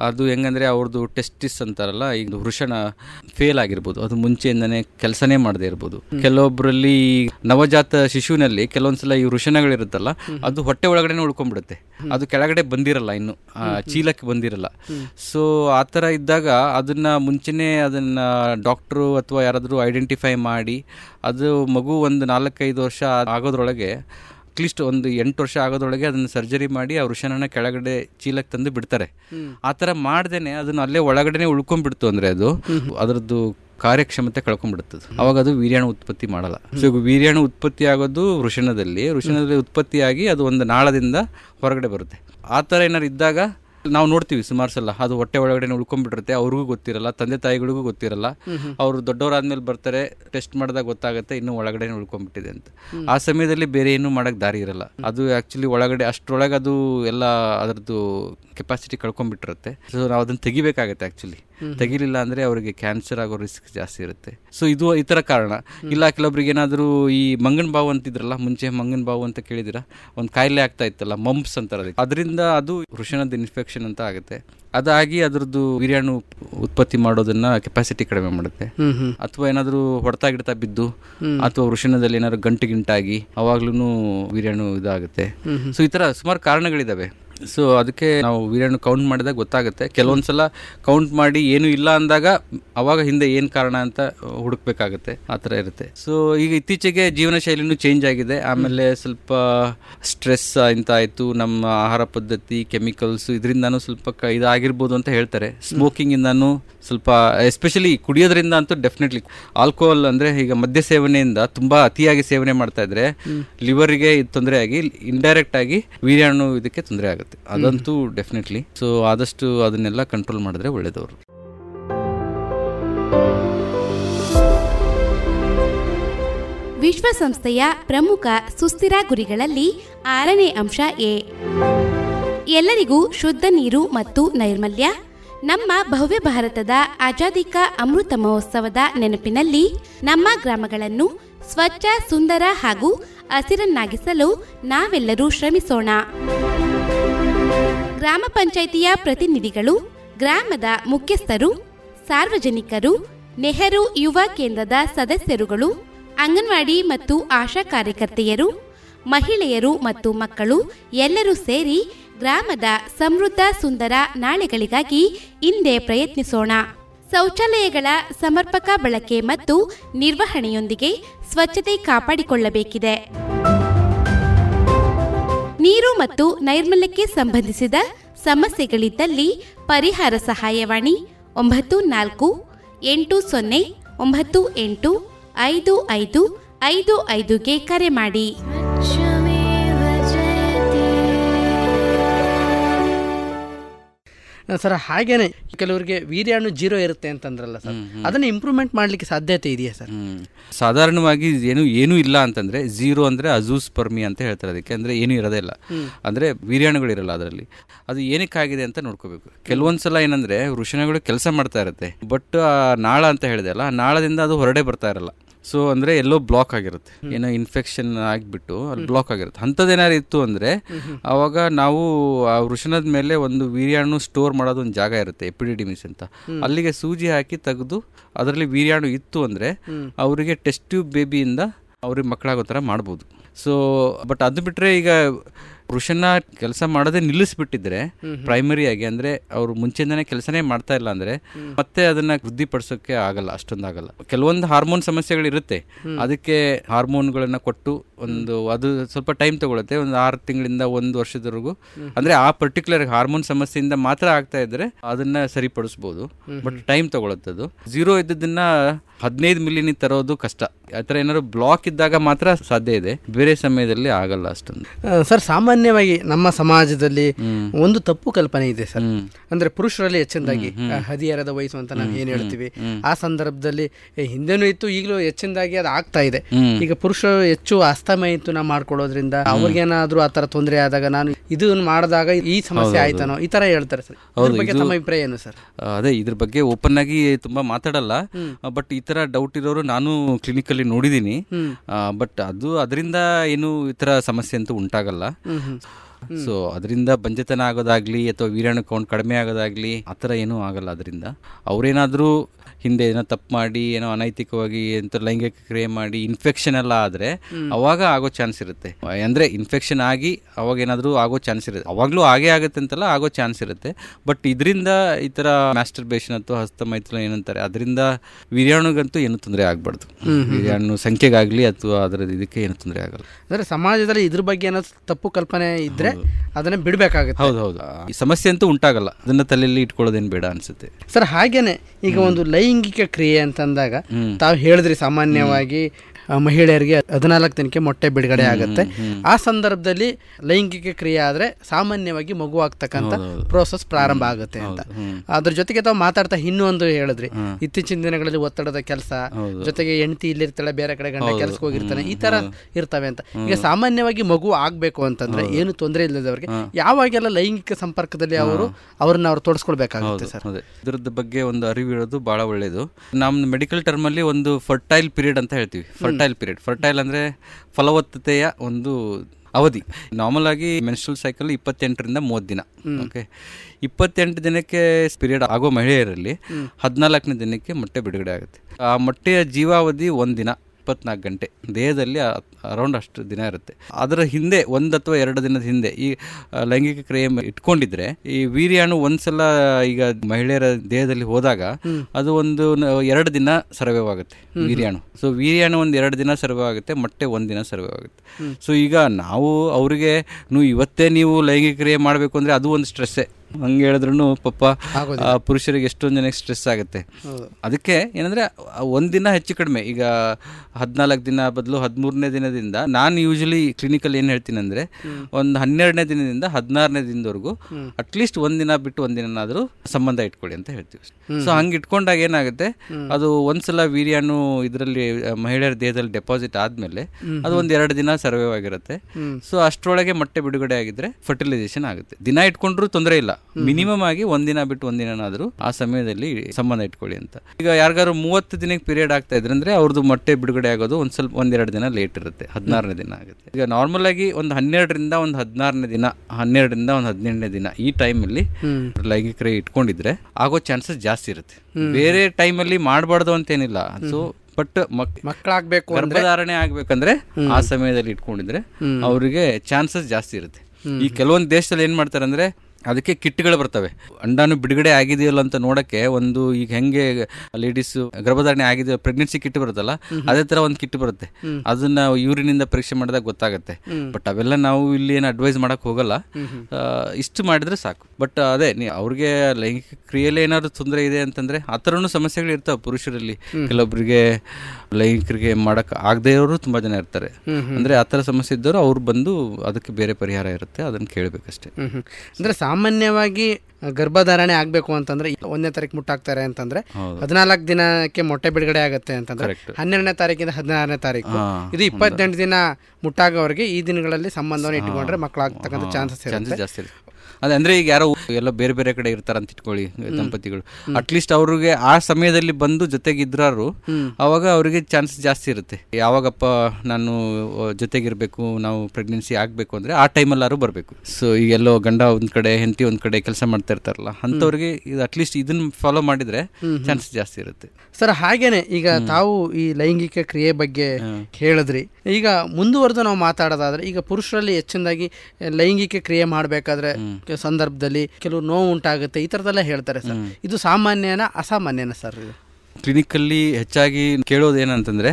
ಅದು ಹೆಂಗಂದ್ರೆ ಅವ್ರದ್ದು ಟೆಸ್ಟಿಸ್ ಅಂತಾರಲ್ಲ, ಈಗ ವೃಷಣ ಫೇಲ್ ಆಗಿರ್ಬೋದು, ಅದು ಮುಂಚೆಯಿಂದನೇ ಕೆಲಸನೇ ಮಾಡದೇ ಇರ್ಬೋದು. ಕೆಲವೊಬ್ಬರಲ್ಲಿ ನವಜಾತ ಶಿಶುವಿನಲ್ಲಿ ಕೆಲವೊಂದ್ಸಲ ಈ ವೃಷಣಗಳಿರುತ್ತಲ್ಲ, ಅದು ಹೊಟ್ಟೆ ಒಳಗಡೆ ಉಳ್ಕೊಂಡ್ಬಿಡುತ್ತೆ, ಅದು ಕೆಳಗಡೆ ಬಂದಿರಲ್ಲ, ಇನ್ನು ಚೀಲಕ್ಕೆ ಬಂದಿರಲ್ಲ. ಸೊ ಆ ಥರ ಇದ್ದಾಗ ಅದನ್ನ ಮುಂಚೆನೇ ಅದನ್ನ ಡಾಕ್ಟ್ರು ಅಥವಾ ಯಾರಾದರೂ ಐಡೆಂಟಿಫೈ ಮಾಡಿ, ಅದು ಮಗು ಒಂದು ನಾಲ್ಕೈದು ವರ್ಷ ಆಗೋದ್ರೊಳಗೆ, ಅಟ್ಲೀಸ್ಟ್ ಒಂದು ಎಂಟು ವರ್ಷ ಆಗೋದ್ರೊಳಗೆ ಅದನ್ನು ಸರ್ಜರಿ ಮಾಡಿ ಆ ವೃಷಣನ ಕೆಳಗಡೆ ಚೀಲಕ್ಕೆ ತಂದು ಬಿಡ್ತಾರೆ. ಆ ಥರ ಮಾಡ್ದೇನೆ ಅದನ್ನು ಅಲ್ಲೇ ಒಳಗಡೆ ಉಳ್ಕೊಂಡ್ಬಿಡ್ತು ಅಂದರೆ ಅದು ಅದರದ್ದು ಕಾರ್ಯಕ್ಷಮತೆ ಕಳ್ಕೊಂಡ್ಬಿಡ್ತದೆ. ಅವಾಗ ಅದು ವೀರ್ಯಾಣು ಉತ್ಪತ್ತಿ ಮಾಡಲ್ಲ. ಸೊ ವೀರ್ಯಾಣು ಉತ್ಪತ್ತಿ ಆಗೋದು ವೃಷಣದಲ್ಲಿ, ವೃಷಣದಲ್ಲಿ ಉತ್ಪತ್ತಿಯಾಗಿ ಅದು ಒಂದು ನಾಳದಿಂದ ಹೊರಗಡೆ ಬರುತ್ತೆ. ಆ ಥರ ಏನಾರು ಇದ್ದಾಗ ನಾವು ನೋಡ್ತೀವಿ ಸುಮಾರು ಸಲ, ಅದು ಹೊಟ್ಟೆ ಒಳಗಡೆ ಉಳ್ಕೊಂಡ್ಬಿಟ್ಟಿರುತ್ತೆ, ಅವ್ರಿಗೂ ಗೊತ್ತಿರಲ್ಲ, ತಂದೆ ತಾಯಿಗಳಿಗೂ ಗೊತ್ತಿರಲ್ಲ. ಅವರು ದೊಡ್ಡವರಾದ್ಮೇಲೆ ಬರ್ತಾರೆ, ಟೆಸ್ಟ್ ಮಾಡಿದಾಗ ಗೊತ್ತಾಗುತ್ತೆ ಇನ್ನೂ ಒಳಗಡೆ ಉಳ್ಕೊಂಡ್ಬಿಟ್ಟಿದೆ ಅಂತ. ಆ ಸಮಯದಲ್ಲಿ ಬೇರೆ ಏನೂ ಮಾಡೋಕ್ಕೆ ದಾರಿ ಇರಲ್ಲ. ಅದು ಆ್ಯಕ್ಚುಲಿ ಒಳಗಡೆ ಅಷ್ಟರೊಳಗೆ ಅದು ಎಲ್ಲ ಅದರದ್ದು ಕೆಪಾಸಿಟಿ ಕಳ್ಕೊಂಡ್ಬಿಟ್ಟಿರುತ್ತೆ. ಸೊ ನಾವು ಅದನ್ನು ತೆಗಿಬೇಕಾಗುತ್ತೆ. ಆ್ಯಕ್ಚುಲಿ ತೆಗಿಲಿಲ್ಲ ಅಂದರೆ ಅವರಿಗೆ ಕ್ಯಾನ್ಸರ್ ಆಗೋ ರಿಸ್ಕ್ ಜಾಸ್ತಿ ಇರುತ್ತೆ. ಸೊ ಇದು ಈ ಥರ ಕಾರಣ. ಇಲ್ಲ ಕೆಲವೊಬ್ರಿಗೆ ಏನಾದರೂ ಈ ಮಂಗನ ಬಾವು ಅಂತಿದ್ರಲ್ಲ, ಮುಂಚೆ ಮಂಗನ ಬಾವು ಅಂತ ಕೇಳಿದಿರ, ಒಂದು ಕಾಯಿಲೆ ಆಗ್ತಾ ಇತ್ತಲ್ಲ, ಮಂಪ್ಸ್ ಅಂತಾರೆ, ಅದರಿಂದ ಅದು ವೃಷಣದ ಇನ್ಫೆಕ್ಷನ್ ಅಂತ ಆಗುತ್ತೆ. ಅದಾಗಿ ಅದರದ್ದು ವೀರ್ಯಾಣು ಉತ್ಪತ್ತಿ ಮಾಡೋದನ್ನ ಕೆಪಾಸಿಟಿ ಕಡಿಮೆ ಮಾಡುತ್ತೆ. ಅಥವಾ ಏನಾದರೂ ಹೊಡ್ತಾ ಗಿಡ್ತಾ ಬಿದ್ದು, ಅಥವಾ ವೃಷಣದಲ್ಲಿ ಏನಾದ್ರು ಗಂಟು ಗಿಂಟಾಗಿ ಅವಾಗ್ಲೂ ವೀರ್ಯಾಣು ಇದಾಗುತ್ತೆ. ಸೊ ಈ ಥರ ಸುಮಾರು ಕಾರಣಗಳಿದಾವೆ. ಸೊ ಅದಕ್ಕೆ ನಾವು ವೀರ್ಯಾಣು ಕೌಂಟ್ ಮಾಡಿದಾಗ ಗೊತ್ತಾಗುತ್ತೆ. ಕೆಲವೊಂದ್ಸಲ ಕೌಂಟ್ ಮಾಡಿ ಏನು ಇಲ್ಲ ಅಂದಾಗ ಅವಾಗ ಹಿಂದೆ ಏನು ಕಾರಣ ಅಂತ ಹುಡುಕ್ಬೇಕಾಗತ್ತೆ. ಆ ಥರ ಇರುತ್ತೆ. ಸೊ ಈಗ ಇತ್ತೀಚೆಗೆ ಜೀವನ ಶೈಲಿನೂ ಚೇಂಜ್ ಆಗಿದೆ. ಆಮೇಲೆ ಸ್ವಲ್ಪ ಸ್ಟ್ರೆಸ್ ಇಂತ ಆಯಿತು, ನಮ್ಮ ಆಹಾರ ಪದ್ಧತಿ, ಕೆಮಿಕಲ್ಸ್, ಇದರಿಂದಾನು ಸ್ವಲ್ಪ ಇದಾಗಿರ್ಬೋದು ಅಂತ ಹೇಳ್ತಾರೆ. ಸ್ಮೋಕಿಂಗಿಂದಾನು ಸ್ವಲ್ಪ, ಎಸ್ಪೆಷಲಿ ಕುಡಿಯೋದ್ರಿಂದ ಅಂತೂ ಡೆಫಿನೆಟ್ಲಿ. ಆಲ್ಕೋಹಾಲ್ ಅಂದರೆ ಈಗ ಮದ್ಯ ಸೇವನೆಯಿಂದ ತುಂಬ ಅತಿಯಾಗಿ ಸೇವನೆ ಮಾಡ್ತಾ ಇದ್ರೆ ಲಿವರ್ಗೆ ಇದು ತೊಂದರೆ ಆಗಿ ಇಂಡೈರೆಕ್ಟ್ ಆಗಿ ವೀರ್ಯಾಣು ಇದಕ್ಕೆ ತೊಂದರೆ ಆಗುತ್ತೆ. ಅದಂತೂ ಡೆಫಿನೆಟ್ಲಿ. ಸೊ ಆದಷ್ಟು ಅದನ್ನೆಲ್ಲ ಕಂಟ್ರೋಲ್ ಮಾಡಿದ್ರೆ ಒಳ್ಳೆಯದವರು. ವಿಶ್ವಸಂಸ್ಥೆಯ ಪ್ರಮುಖ ಸುಸ್ಥಿರ ಗುರಿಗಳಲ್ಲಿ ಆರನೇ ಅಂಶ ಎ, ಎಲ್ಲರಿಗೂ ಶುದ್ಧ ನೀರು ಮತ್ತು ನೈರ್ಮಲ್ಯ. ನಮ್ಮ ಭವ್ಯ ಭಾರತದ ಆಜಾದಿ ಕಾ ಅಮೃತ ಮಹೋತ್ಸವದ ನೆನಪಿನಲ್ಲಿ ನಮ್ಮ ಗ್ರಾಮಗಳನ್ನು ಸ್ವಚ್ಛ, ಸುಂದರ ಹಾಗೂ ಹಸಿರನ್ನಾಗಿಸಲು ನಾವೆಲ್ಲರೂ ಶ್ರಮಿಸೋಣ. ಗ್ರಾಮ ಪಂಚಾಯಿತಿಯ ಪ್ರತಿನಿಧಿಗಳು, ಗ್ರಾಮದ ಮುಖ್ಯಸ್ಥರು, ಸಾರ್ವಜನಿಕರು, ನೆಹರು ಯುವ ಕೇಂದ್ರದ ಸದಸ್ಯರುಗಳು, ಅಂಗನವಾಡಿ ಮತ್ತು ಆಶಾ ಕಾರ್ಯಕರ್ತೆಯರು, ಮಹಿಳೆಯರು ಮತ್ತು ಮಕ್ಕಳು ಎಲ್ಲರೂ ಸೇರಿ ಗ್ರಾಮದ ಸಮೃದ್ಧ ಸುಂದರ ನಾಳೆಗಳಿಗಾಗಿ ಇಂದೇ ಪ್ರಯತ್ನಿಸೋಣ. ಶೌಚಾಲಯಗಳ ಸಮರ್ಪಕ ಬಳಕೆ ಮತ್ತು ನಿರ್ವಹಣೆಯೊಂದಿಗೆ ಸ್ವಚ್ಛತೆ ಕಾಪಾಡಿಕೊಳ್ಳಬೇಕಿದೆ. ನೀರು ಮತ್ತು ನೈರ್ಮಲ್ಯಕ್ಕೆ ಸಂಬಂಧಿಸಿದ ಸಮಸ್ಯೆಗಳಿದ್ದಲ್ಲಿ ಪರಿಹಾರ ಸಹಾಯವಾಣಿ ಒಂಬತ್ತು ನಾಲ್ಕು ಎಂಟು ಸೊನ್ನೆ ಒಂಬತ್ತು ಎಂಟು ಐದು ಐದು ಐದು ಐದುಗೆ ಕರೆ ಮಾಡಿ. ಸರ್, ಹಾಗೇನೆ ಕೆಲವರಿಗೆ ವೀರ್ಯಾಣು ಜೀರೋ ಇರುತ್ತೆ ಅಂತಂದ್ರಲ್ಲ ಸರ್, ಅದನ್ನು ಇಂಪ್ರೂವ್ಮೆಂಟ್ ಮಾಡಲಿಕ್ಕೆ ಸಾಧ್ಯತೆ ಇದೆಯಾ ಸರ್? ಸಾಧಾರಣವಾಗಿ ಏನು ಏನೂ ಇಲ್ಲ ಅಂತಂದರೆ, ಝೀರೋ ಅಂದರೆ ಅಜೂಸ್ಪರ್ಮಿ ಅಂತ ಹೇಳ್ತಾರೆ. ಅದಕ್ಕೆ ಅಂದರೆ ಏನೂ ಇರೋದೇ ಇಲ್ಲ, ಅಂದರೆ ವೀರ್ಯಾಣುಗಳಿರಲ್ಲ ಅದರಲ್ಲಿ. ಅದು ಏನಕ್ಕಾಗಿದೆ ಅಂತ ನೋಡ್ಕೋಬೇಕು. ಕೆಲವೊಂದು ಸಲ ಏನಂದರೆ ವೃಷಣಗಳು ಕೆಲಸ ಮಾಡ್ತಾ ಇರುತ್ತೆ, ಬಟ್ ನಾಳ ಅಂತ ಹೇಳಿದೆ ಅಲ್ಲ, ನಾಳದಿಂದ ಅದು ಹೊರಡೆ ಬರ್ತಾ ಇರಲ್ಲ. ಸೊ ಅಂದರೆ ಎಲ್ಲೋ ಬ್ಲಾಕ್ ಆಗಿರುತ್ತೆ, ಏನೋ ಇನ್ಫೆಕ್ಷನ್ ಆಗಿಬಿಟ್ಟು ಅಲ್ಲಿ ಬ್ಲಾಕ್ ಆಗಿರುತ್ತೆ. ಅಂಥದ್ದೇನಾರು ಇತ್ತು ಅಂದರೆ ಆವಾಗ ನಾವು ಆ ವೃಷಣದ ಮೇಲೆ ಒಂದು ವೀರ್ಯಾಣು ಸ್ಟೋರ್ ಮಾಡೋದು ಒಂದು ಜಾಗ ಇರುತ್ತೆ, ಎಪಿಡಿಡಿಮಿಸ್ ಅಂತ, ಅಲ್ಲಿಗೆ ಸೂಜಿ ಹಾಕಿ ತೆಗೆದು ಅದರಲ್ಲಿ ವೀರ್ಯಾಣು ಇತ್ತು ಅಂದರೆ ಅವರಿಗೆ ಟೆಸ್ಟ್ ಟ್ಯೂಬ್ ಬೇಬಿಯಿಂದ ಅವ್ರಿಗೆ ಮಕ್ಕಳಾಗೋ ಥರ ಮಾಡ್ಬೋದು. ಸೊ ಬಟ್ ಅದು ಬಿಟ್ಟರೆ ಈಗ ಪುರುಷನ ಕೆಲಸ ಮಾಡೋದೇ ನಿಲ್ಲಿಸ್ಬಿಟ್ಟಿದ್ರೆ ಪ್ರೈಮರಿಯಾಗಿ, ಅಂದರೆ ಅವರು ಮುಂಚೆಯಿಂದನೇ ಕೆಲಸನೇ ಮಾಡ್ತಾ ಇಲ್ಲ ಅಂದರೆ ಮತ್ತೆ ಅದನ್ನ ವೃದ್ಧಿಪಡಿಸೋಕೆ ಆಗಲ್ಲ, ಅಷ್ಟೊಂದಾಗಲ್ಲ. ಕೆಲವೊಂದು ಹಾರ್ಮೋನ್ ಸಮಸ್ಯೆಗಳಿರುತ್ತೆ, ಅದಕ್ಕೆ ಹಾರ್ಮೋನ್ಗಳನ್ನ ಕೊಟ್ಟು ಒಂದು ಅದು ಸ್ವಲ್ಪ ಟೈಮ್ ತಗೊಳುತ್ತೆ, ಒಂದು ಆರು ತಿಂಗಳಿಂದ ಒಂದು ವರ್ಷದವರೆಗೂ. ಅಂದರೆ ಆ ಪರ್ಟಿಕ್ಯುಲರ್ ಹಾರ್ಮೋನ್ ಸಮಸ್ಯೆಯಿಂದ ಮಾತ್ರ ಆಗ್ತಾ ಇದ್ರೆ ಅದನ್ನ ಸರಿಪಡಿಸ್ಬೋದು, ಬಟ್ ಟೈಮ್ ತಗೊಳುತ್ತೆ. ಅದು ಝೀರೋ ಇದ್ದದನ್ನ ಹದಿನೈದು ಮಿಲಿನಿ ತರೋದು ಕಷ್ಟ. ಆ ಥರ ಏನಾದ್ರು ಬ್ಲಾಕ್ ಇದ್ದಾಗ ಮಾತ್ರ ಸಾಧ್ಯ ಇದೆ, ಬೇರೆ ಸಮಯದಲ್ಲಿ ಆಗಲ್ಲ ಅಷ್ಟೊಂದು. ಸರ್, ಸಾಮಾನ್ಯವಾಗಿ ನಮ್ಮ ಸಮಾಜದಲ್ಲಿ ಒಂದು ತಪ್ಪು ಕಲ್ಪನೆ ಇದೆ ಸರ್, ಅಂದ್ರೆ ಪುರುಷರಲ್ಲಿ ಹೆಚ್ಚಿನದಾಗಿ ಹದಿಹರದ ವಯಸ್ಸು ಅಂತ ನಾವು ಏನ್ ಹೇಳ್ತೀವಿ, ಆ ಸಂದರ್ಭದಲ್ಲಿ ಹಿಂದೆನೂ ಇತ್ತು, ಈಗಲೂ ಹೆಚ್ಚಿನದಾಗಿ ಅದು ಆಗ್ತಾ ಇದೆ. ಈಗ ಪುರುಷರು ಹೆಚ್ಚು ಅಸ್ತಮಯ ಇತ್ತು ನಾವು ಮಾಡ್ಕೊಳ್ಳೋದ್ರಿಂದ ಅವ್ರಿಗೇನಾದ್ರೂ ಆ ತರ ತೊಂದರೆ ಆದಾಗ ನಾನು ಇದನ್ನು ಮಾಡಿದಾಗ ಈ ಸಮಸ್ಯೆ ಆಯ್ತಾನೋ ಈ ತರ ಹೇಳ್ತಾರೆ ಸರ್. ಅವ್ರ ಬಗ್ಗೆ ತಮ್ಮ ಅಭಿಪ್ರಾಯ ಏನು ಸರ್? ಅದೇ, ಇದ್ರ ಬಗ್ಗೆ ಓಪನ್ ಆಗಿ ತುಂಬಾ ಮಾತಾಡಲ್ಲ, ಬಟ್ ಈ ತರ ಡೌಟ್ ಇರೋರು ನಾನು ಕ್ಲಿನಿಕ್ ಅಲ್ಲಿ ನೋಡಿದೀನಿ. ಬಟ್ ಅದು ಅದರಿಂದ ಏನು ಈ ತರ ಸಮಸ್ಯೆ ಅಂತೂ ಉಂಟಾಗಲ್ಲ. ಸೊ ಅದರಿಂದ ಬಂಜತನ ಆಗೋದಾಗ್ಲಿ ಅಥವಾ ವೀರ್ಯಾಣು ಕೌಂಟ್ ಕಡಿಮೆ ಆಗೋದಾಗ್ಲಿ ಆ ಥರ ಏನೂ ಆಗಲ್ಲ. ಅದರಿಂದ ಅವ್ರೇನಾದರೂ ಹಿಂದೆ ಏನೋ ತಪ್ಪು ಮಾಡಿ ಏನೋ ಅನೈತಿಕವಾಗಿ ಎಂತ ಲೈಂಗಿಕ ಕ್ರಿಯೆ ಮಾಡಿ ಇನ್ಫೆಕ್ಷನ್ ಎಲ್ಲ ಆದರೆ ಅವಾಗ ಆಗೋ ಚಾನ್ಸ್ ಇರುತ್ತೆ. ಅಂದರೆ ಇನ್ಫೆಕ್ಷನ್ ಆಗಿ ಅವಾಗ ಏನಾದರೂ ಆಗೋ ಚಾನ್ಸ್ ಇರುತ್ತೆ. ಅವಾಗಲೂ ಹಾಗೇ ಆಗುತ್ತೆ ಅಂತೆಲ್ಲ ಆಗೋ ಚಾನ್ಸ್ ಇರುತ್ತೆ. ಬಟ್ ಇದರಿಂದ ಈ ಥರ ಮ್ಯಾಸ್ಟರ್ಬೇಷನ್ ಅಥವಾ ಹಸ್ತ ಮೈಥುನ ಏನಂತಾರೆ ಅದರಿಂದ ವೀರ್ಯಾಣುಗಂತೂ ಏನೂ ತೊಂದರೆ ಆಗಬಾರ್ದು. ವೀರ್ಯಾಣು ಸಂಖ್ಯೆಗಾಗಲಿ ಅಥವಾ ಅದರ ಇದಕ್ಕೆ ಏನೂ ತೊಂದರೆ ಆಗಲ್ಲ. ಅಂದರೆ ಸಮಾಜದಲ್ಲಿ ಇದ್ರ ಬಗ್ಗೆ ಏನೋ ತಪ್ಪು ಕಲ್ಪನೆ ಇದ್ದರೆ ಅದನ್ನ ಬಿಡಬೇಕಾಗುತ್ತೆ. ಹೌದು ಹೌದು, ಈ ಸಮಸ್ಯೆ ಅಂತೂ ಉಂಟಾಗಲ್ಲ, ಅದನ್ನ ತಲೆಯಲ್ಲಿ ಇಟ್ಕೊಳ್ಳೋದೇನು ಬೇಡ ಅನ್ಸುತ್ತೆ ಸರ್. ಹಾಗೇನೆ ಈಗ ಒಂದು ಲೈಂಗಿಕ ಕ್ರಿಯೆ ಅಂತಂದಾಗ ತಾವು ಹೇಳಿದ್ರಿ ಸಾಮಾನ್ಯವಾಗಿ ಮಹಿಳೆಯರಿಗೆ ಹದಿನಾಲ್ಕು ದಿನಕ್ಕೆ ಮೊಟ್ಟೆ ಬಿಡುಗಡೆ ಆಗುತ್ತೆ. ಆ ಸಂದರ್ಭದಲ್ಲಿ ಲೈಂಗಿಕ ಕ್ರಿಯೆ ಆದರೆ ಸಾಮಾನ್ಯವಾಗಿ ಮಗು ಆಗ್ತಕ್ಕಂಥ ಪ್ರೋಸೆಸ್ ಪ್ರಾರಂಭ ಆಗುತ್ತೆ ಅಂತ. ಅದ್ರ ಜೊತೆಗೆ ತಾವು ಮಾತಾಡ್ತಾ ಇನ್ನೊಂದು ಹೇಳಿದ್ರಿ, ಇತ್ತೀಚಿನ ದಿನಗಳಲ್ಲಿ ಒತ್ತಡದ ಕೆಲಸ ಜೊತೆಗೆ ಹೆಂಡತಿ ಇಲ್ಲಿರ್ತಾಳೆ, ಬೇರೆ ಕಡೆ ಗಂಡ ಕೆಲಸಕ್ಕೆ ಹೋಗಿರ್ತಾನೆ, ಈ ತರ ಇರ್ತವೆ ಅಂತ. ಈಗ ಸಾಮಾನ್ಯವಾಗಿ ಮಗು ಆಗ್ಬೇಕು ಅಂತಂದ್ರೆ ಏನು ತೊಂದರೆ ಇಲ್ಲದವ್ರಿಗೆ ಯಾವಾಗೆಲ್ಲ ಲೈಂಗಿಕ ಸಂಪರ್ಕದಲ್ಲಿ ಅವರು ಅವ್ರನ್ನ ಅವ್ರು ತೋರಿಸ್ಕೊಳ್ಬೇಕಾಗುತ್ತೆ ಸರ್? ಇದ್ರದ ಬಗ್ಗೆ ಒಂದು ಅರಿವು ಇರೋದು ಬಹಳ ಒಳ್ಳೇದು. ನಮ್ಮ ಮೆಡಿಕಲ್ ಟರ್ಮ್ ಅಲ್ಲಿ ಒಂದು ಫರ್ಟೈಲ್ ಪೀರಿಯಡ್ ಅಂತ ಹೇಳ್ತೀವಿ. ಫರ್ಟೈಲ್ ಪೀರಿಯಡ್, ಫರ್ಟೈಲ್ ಅಂದರೆ ಫಲವತ್ತತೆಯ ಒಂದು ಅವಧಿ. ನಾರ್ಮಲ್ ಆಗಿ ಮೆನ್ಸ್ಟ್ರಲ್ ಸೈಕಲ್ ಇಪ್ಪತ್ತೆಂಟರಿಂದ ಮೂವತ್ತು ದಿನ. ಓಕೆ, ಇಪ್ಪತ್ತೆಂಟು ದಿನಕ್ಕೆ ಪೀರಿಯಡ್ ಆಗೋ ಮಹಿಳೆಯರಲ್ಲಿ ಹದಿನಾಲ್ಕನೇ ದಿನಕ್ಕೆ ಮೊಟ್ಟೆ ಬಿಡುಗಡೆ ಆಗುತ್ತೆ. ಆ ಮೊಟ್ಟೆಯ ಜೀವಾವಧಿ ಒಂದು ದಿನ, ಇಪ್ಪತ್ನಾಲ್ಕು ಗಂಟೆ ದೇಹದಲ್ಲಿ ಅರೌಂಡ್ ಅಷ್ಟು ದಿನ ಇರುತ್ತೆ. ಅದರ ಹಿಂದೆ ಒಂದು ಅಥವಾ ಎರಡು ದಿನದ ಹಿಂದೆ ಈ ಲೈಂಗಿಕ ಕ್ರಿಯೆ ಇಟ್ಕೊಂಡಿದ್ರೆ ಈ ವೀರ್ಯಾಣು ಒಂದ್ಸಲ ಈಗ ಮಹಿಳೆಯರ ದೇಹದಲ್ಲಿ ಹೋದಾಗ ಅದು ಒಂದು ಎರಡು ದಿನ ಸರ್ವೈವ್ ಆಗುತ್ತೆ ವೀರ್ಯಾಣು. ಸೊ ವೀರ್ಯಾಣು ಒಂದು ಎರಡು ದಿನ ಸರ್ವೈವ್ ಆಗುತ್ತೆ, ಮೊಟ್ಟೆ ಒಂದು ದಿನ ಸರ್ವೈವ್ ಆಗುತ್ತೆ. ಸೊ ಈಗ ನಾವು ಅವರಿಗೆ ನೀವು ಇವತ್ತೇ ನೀವು ಲೈಂಗಿಕ ಕ್ರಿಯೆ ಮಾಡಬೇಕು ಅಂದರೆ ಅದು ಒಂದು ಸ್ಟ್ರೆಸ್ಸೇ. ಹಂಗೆ ಹೇಳಿದ್ರು ಪಾಪ ಪುರುಷರಿಗೆ ಎಷ್ಟೊಂದು ಜನಕ್ಕೆ ಸ್ಟ್ರೆಸ್ ಆಗುತ್ತೆ. ಅದಕ್ಕೆ ಏನಂದರೆ ಒಂದಿನ ಹೆಚ್ಚು ಕಡಿಮೆ, ಈಗ ಹದಿನಾಲ್ಕು ದಿನ ಬದಲು ಹದಿಮೂರನೇ ದಿನದಿಂದ ನಾನು ಯೂಶಲಿ ಕ್ಲಿನಿಕಲ್ಲಿ ಏನು ಹೇಳ್ತೀನಿ ಅಂದರೆ ಒಂದು ಹನ್ನೆರಡನೇ ದಿನದಿಂದ ಹದಿನಾರನೇ ದಿನದವರೆಗೂ ಅಟ್ಲೀಸ್ಟ್ ಒಂದಿನ ಬಿಟ್ಟು ಒಂದಿನಾದರೂ ಸಂಬಂಧ ಇಟ್ಕೊಳ್ಳಿ ಅಂತ ಹೇಳ್ತೀವಿ. ಸೊ ಹಂಗೆ ಇಟ್ಕೊಂಡಾಗ ಏನಾಗುತ್ತೆ, ಅದು ಒಂದ್ಸಲ ವೀರ್ಯಾಣು ಇದರಲ್ಲಿ ಮಹಿಳೆಯರ ದೇಹದಲ್ಲಿ ಡೆಪಾಸಿಟ್ ಆದಮೇಲೆ ಅದು ಒಂದು ಎರಡು ದಿನ ಸರ್ವೈವ್ ಆಗಿರುತ್ತೆ. ಸೊ ಅಷ್ಟರೊಳಗೆ ಮೊಟ್ಟೆ ಬಿಡುಗಡೆ ಆಗಿದ್ರೆ ಫರ್ಟಿಲೈಸೇಷನ್ ಆಗುತ್ತೆ. ದಿನ ಇಟ್ಕೊಂಡ್ರೂ ತೊಂದರೆ ಇಲ್ಲ, ಮಿನಿಮಮ್ ಆಗಿ ಒಂದಿನ ಬಿಟ್ಟು ಒಂದಿನಾದ್ರೂ ಆ ಸಮಯದಲ್ಲಿ ಸಂಬಂಧ ಇಟ್ಕೊಳ್ಳಿ ಅಂತ. ಈಗ ಯಾರಿಗಾರು ಮೂವತ್ತು ದಿನಕ್ಕೆ ಪೀರಿಯಡ್ ಆಗ್ತಾ ಇದ್ರೆ ಅಂದ್ರೆ ಅವ್ರದ್ದು ಮೊಟ್ಟೆ ಬಿಡುಗಡೆ ಆಗೋದು ಒಂದ್ ಸ್ವಲ್ಪ ಒಂದೆರಡು ದಿನ ಲೇಟ್ ಇರುತ್ತೆ, ಹದಿನಾರನೇ ದಿನ ಆಗುತ್ತೆ. ಈಗ ನಾರ್ಮಲ್ ಆಗಿ ಒಂದು ಹನ್ನೆರಡರಿಂದ ಒಂದು ಹದಿನಾರನೇ ದಿನ, ಹನ್ನೆರಡರಿಂದ ಒಂದು ಹದಿನೆಂಟನೇ ದಿನ ಈ ಟೈಮಲ್ಲಿ ಲೈಂಗಿಕ ಕ್ರಿಯೆ ಇಟ್ಕೊಂಡಿದ್ರೆ ಆಗೋ ಚಾನ್ಸಸ್ ಜಾಸ್ತಿ ಇರುತ್ತೆ. ಬೇರೆ ಟೈಮಲ್ಲಿ ಮಾಡಬಾರ್ದು ಅಂತೇನಿಲ್ಲ. ಸೊ ಬಟ್ ಮಕ್ಕಳಾಗಬೇಕು, ಗರ್ಭಧಾರಣೆ ಆಗ್ಬೇಕಂದ್ರೆ ಆ ಸಮಯದಲ್ಲಿ ಇಟ್ಕೊಂಡಿದ್ರೆ ಅವರಿಗೆ ಚಾನ್ಸಸ್ ಜಾಸ್ತಿ ಇರುತ್ತೆ. ಈ ಕೆಲವೊಂದು ದೇಶದಲ್ಲಿ ಏನ್ ಮಾಡ್ತಾರೆ ಅಂದ್ರೆ ಅದಕ್ಕೆ ಕಿಟ್ಗಳು ಬರ್ತವೆ, ಅಂಡಾನು ಬಿಡುಗಡೆ ಆಗಿದೆಯಲ್ಲ ಅಂತ ನೋಡೋಕ್ಕೆ. ಒಂದು ಈಗ ಹೆಂಗೆ ಲೇಡೀಸು ಗರ್ಭಧಾರಣೆ ಆಗಿದೆಯೋ ಪ್ರೆಗ್ನೆನ್ಸಿ ಕಿಟ್ ಬರುತ್ತಲ್ಲ, ಅದೇ ಥರ ಒಂದು ಕಿಟ್ ಬರುತ್ತೆ. ಅದನ್ನ ಯೂರಿನಿಂದ ಪರೀಕ್ಷೆ ಮಾಡಿದಾಗ ಗೊತ್ತಾಗುತ್ತೆ. ಬಟ್ ಅವೆಲ್ಲ ನಾವು ಇಲ್ಲಿ ಏನು ಅಡ್ವೈಸ್ ಮಾಡೋಕ್ಕೆ ಹೋಗಲ್ಲ, ಇಷ್ಟು ಮಾಡಿದ್ರೆ ಸಾಕು. ಬಟ್ ಅದೇ ಅವ್ರಿಗೆ ಲೈಂಗಿಕ ಕ್ರಿಯೆಯಲ್ಲಿ ಏನಾದ್ರು ತೊಂದರೆ ಇದೆ ಅಂತಂದರೆ ಆ ಥರನೂ ಸಮಸ್ಯೆಗಳು ಇರ್ತಾವೆ ಪುರುಷರಲ್ಲಿ. ಕೆಲವೊಬ್ಬರಿಗೆ ಲೈಂಗಿಕ ಕ್ರಿಯೆ ಮಾಡೋಕ್ಕೆ ಆಗದೆ ಇರೋರು ತುಂಬ ಜನ ಇರ್ತಾರೆ. ಅಂದರೆ ಆ ಥರ ಸಮಸ್ಯೆ ಇದ್ದವರು ಅವ್ರು ಬಂದು ಅದಕ್ಕೆ ಬೇರೆ ಪರಿಹಾರ ಇರುತ್ತೆ, ಅದನ್ನು ಕೇಳಬೇಕಷ್ಟೇ. ಅಂದರೆ ಸಾಮಾನ್ಯವಾಗಿ ಗರ್ಭಧಾರಣೆ ಆಗಬೇಕು ಅಂತಂದ್ರೆ ಒಂದನೇ ತಾರೀಕು ಮುಟ್ಟಾಗ್ತಾರೆ ಅಂತಂದ್ರೆ ಹದಿನಾಲ್ಕು ದಿನಕ್ಕೆ ಮೊಟ್ಟೆ ಬಿಡುಗಡೆ ಆಗುತ್ತೆ ಅಂತಂದ್ರೆ ಹನ್ನೆರಡನೇ ತಾರೀಕಿಂದ ಹದಿನಾರನೇ ತಾರೀಕು ಇದು ಇಪ್ಪತ್ತೆಂಟು ದಿನ ಮುಟ್ಟಾಗೋವರೆಗೆ ಈ ದಿನಗಳಲ್ಲಿ ಸಂಬಂಧವನ್ನು ಇಟ್ಕೊಂಡ್ರೆ ಮಕ್ಕಳಾಗ್ತಕ್ಕಂಥ ಚಾನ್ಸಸ್ ಜಾಸ್ತಿ. ಅದಂದ್ರೆ ಈಗ ಯಾರೋ ಎಲ್ಲ ಬೇರೆ ಬೇರೆ ಕಡೆ ಇರ್ತಾರಂತ ಇಟ್ಕೊಳ್ಳಿ ದಂಪತಿಗಳು, ಅಟ್ಲೀಸ್ಟ್ ಅವ್ರಿಗೆ ಆ ಸಮಯದಲ್ಲಿ ಬಂದು ಜೊತೆಗಿದ್ರಾರು ಅವಾಗ ಅವರಿಗೆ ಚಾನ್ಸ್ ಜಾಸ್ತಿ ಇರುತ್ತೆ. ಯಾವಾಗಪ್ಪ ನಾನು ಜೊತೆಗಿರ್ಬೇಕು, ನಾವು ಪ್ರೆಗ್ನೆನ್ಸಿ ಆಗ್ಬೇಕು ಅಂದ್ರೆ ಆ ಟೈಮಲ್ಲಾರು ಬರಬೇಕು. ಸೊ ಈಗ ಎಲ್ಲೋ ಗಂಡ ಒಂದ್ ಕಡೆ ಹೆಂಡತಿ ಒಂದ್ ಕಡೆ ಕೆಲಸ ಮಾಡ್ತಾ ಇರ್ತಾರಲ್ಲ ಅಂತವ್ರಿಗೆ ಇದು ಅಟ್ಲೀಸ್ಟ್ ಇದನ್ನ ಫಾಲೋ ಮಾಡಿದ್ರೆ ಚಾನ್ಸ್ ಜಾಸ್ತಿ ಇರುತ್ತೆ. ಸರ್ ಹಾಗೇನೆ ಈಗ ತಾವು ಈ ಲೈಂಗಿಕ ಕ್ರಿಯೆ ಬಗ್ಗೆ ಹೇಳಿದ್ರಿ, ಈಗ ಮುಂದುವರೆದು ನಾವು ಮಾತಾಡೋದಾದ್ರೆ ಈಗ ಪುರುಷರಲ್ಲಿ ಹೆಚ್ಚಿನದಾಗಿ ಲೈಂಗಿಕ ಕ್ರಿಯೆ ಮಾಡಬೇಕಾದ್ರೆ ಸಂದರ್ಭದಲ್ಲಿ ಕೆಲವು ನೋವು ಉಂಟಾಗುತ್ತೆ ಈ ಥರದೆಲ್ಲ ಹೇಳ್ತಾರೆ ಸರ್, ಇದು ಸಾಮಾನ್ಯನ ಅಸಾಮಾನ್ಯನ ಸರ್? ಕ್ಲಿನಿಕಲ್ಲಿ ಹೆಚ್ಚಾಗಿ ಕೇಳೋದು ಏನಂತಂದ್ರೆ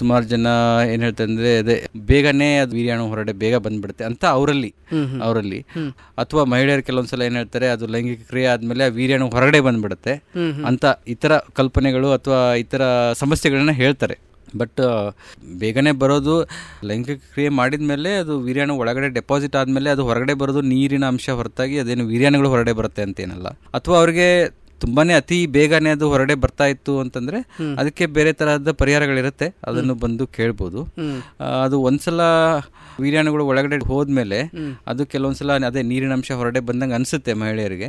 ಸುಮಾರು ಜನ ಏನ್ ಹೇಳ್ತಂದ್ರೆ ಅದೇ ಬೇಗನೆ ಅದು ವೀರ್ಯಾಣು ಹೊರಡೆ ಬೇಗ ಬಂದ್ಬಿಡುತ್ತೆ ಅಂತ ಅವರಲ್ಲಿ ಅವರಲ್ಲಿ ಅಥವಾ ಮಹಿಳೆಯರು ಕೆಲವೊಂದ್ಸಲ ಏನ್ ಹೇಳ್ತಾರೆ ಅದು ಲೈಂಗಿಕ ಕ್ರಿಯೆ ಆದ್ಮೇಲೆ ವೀರ್ಯಾಣು ಹೊರಗಡೆ ಬಂದ್ಬಿಡುತ್ತೆ ಅಂತ ಇತರ ಕಲ್ಪನೆಗಳು ಅಥವಾ ಇತರ ಸಮಸ್ಯೆಗಳನ್ನ ಹೇಳ್ತಾರೆ. ಬಟ್ ಬೇಗನೆ ಬರೋದು ಲೈಂಗಿಕ ಕ್ರಿಯೆ ಮಾಡಿದ್ಮೇಲೆ ಅದು ವೀರ್ಯಾಣು ಒಳಗಡೆ ಡೆಪಾಸಿಟ್ ಆದಮೇಲೆ ಅದು ಹೊರಗಡೆ ಬರೋದು ನೀರಿನ ಅಂಶ ಹೊರತಾಗಿ ಅದೇನು ವೀರ್ಯಾಣುಗಳು ಹೊರಗಡೆ ಬರುತ್ತೆ ಅಂತೇನಲ್ಲ. ಅಥವಾ ಅವ್ರಿಗೆ ತುಂಬಾನೇ ಅತಿ ಬೇಗನೆ ಅದು ಹೊರಡೆ ಬರ್ತಾ ಇತ್ತು ಅಂತಂದ್ರೆ ಅದಕ್ಕೆ ಬೇರೆ ತರಹದ ಪರಿಹಾರಗಳಿರುತ್ತೆ, ಅದನ್ನು ಬಂದು ಕೇಳ್ಬೋದು. ಅದು ಒಂದ್ಸಲ ವೀರ್ಯಾಣುಗಳು ಒಳಗಡೆ ಹೋದ್ಮೇಲೆ ಅದು ಕೆಲವೊಂದ್ಸಲ ಅದೇ ನೀರಿನ ಅಂಶ ಹೊರಡೆ ಬಂದಂಗೆ ಅನ್ಸುತ್ತೆ ಮಹಿಳೆಯರಿಗೆ,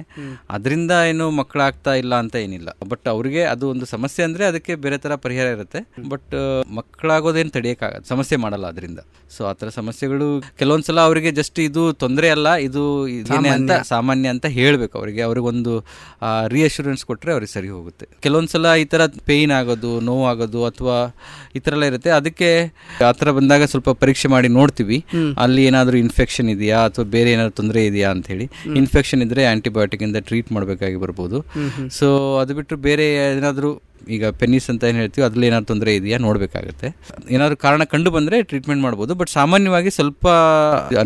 ಅದರಿಂದ ಏನು ಮಕ್ಕಳಾಗ್ತಾ ಇಲ್ಲ ಅಂತ ಏನಿಲ್ಲ. ಬಟ್ ಅವ್ರಿಗೆ ಅದು ಒಂದು ಸಮಸ್ಯೆ ಅಂದ್ರೆ ಅದಕ್ಕೆ ಬೇರೆ ತರ ಪರಿಹಾರ ಇರುತ್ತೆ. ಬಟ್ ಮಕ್ಕಳಾಗೋದೇನು ತಡೆಯಕ್ಕಾಗಲ್ಲ, ಸಮಸ್ಯೆ ಮಾಡಲ್ಲ ಅದರಿಂದ. ಸೊ ಆ ತರ ಸಮಸ್ಯೆಗಳು ಕೆಲವೊಂದ್ಸಲ ಅವರಿಗೆ ಜಸ್ಟ್ ಇದು ತೊಂದರೆ ಅಲ್ಲ, ಇದು ಇದೇನೆ ಅಂತ ಸಾಮಾನ್ಯ ಅಂತ ಹೇಳ್ಬೇಕು ಅವರಿಗೆ. ಅವ್ರಿಗೊಂದು ರಿಯಶ್ ಇನ್ಶೂರೆನ್ಸ್ ಕೊಟ್ಟರೆ ಅವ್ರಿಗೆ ಸರಿ ಹೋಗುತ್ತೆ. ಕೆಲವೊಂದ್ಸಲ ಈ ಥರ ಪೇಯ್ನ್ ಆಗೋದು, ನೋವು ಆಗೋದು ಅಥವಾ ಈ ಥರ ಎಲ್ಲ ಇರುತ್ತೆ. ಅದಕ್ಕೆ ಆ ಥರ ಬಂದಾಗ ಸ್ವಲ್ಪ ಪರೀಕ್ಷೆ ಮಾಡಿ ನೋಡ್ತೀವಿ, ಅಲ್ಲಿ ಏನಾದರೂ ಇನ್ಫೆಕ್ಷನ್ ಇದೆಯಾ ಅಥವಾ ಬೇರೆ ಏನಾದರೂ ತೊಂದರೆ ಇದೆಯಾ ಅಂತ ಹೇಳಿ. ಇನ್ಫೆಕ್ಷನ್ ಇದ್ದರೆ ಆ್ಯಂಟಿಬಯೋಟಿಕ್ಕಿಂದ ಟ್ರೀಟ್ ಮಾಡಬೇಕಾಗಿ ಬರ್ಬೋದು. ಸೊ ಅದು ಬಿಟ್ಟು ಬೇರೆ ಏನಾದರೂ ಈಗ ಪೆನ್ನಿಸ್ ಅಂತ ಏನು ಹೇಳ್ತೀವಿ ಅದ್ರಲ್ಲಿ ಏನಾದ್ರು ತೊಂದರೆ ಇದೆಯಾ ನೋಡಬೇಕಾಗುತ್ತೆ. ಏನಾದ್ರು ಕಾರಣ ಕಂಡು ಬಂದರೆ ಟ್ರೀಟ್ಮೆಂಟ್ ಮಾಡ್ಬೋದು. ಬಟ್ ಸಾಮಾನ್ಯವಾಗಿ ಸ್ವಲ್ಪ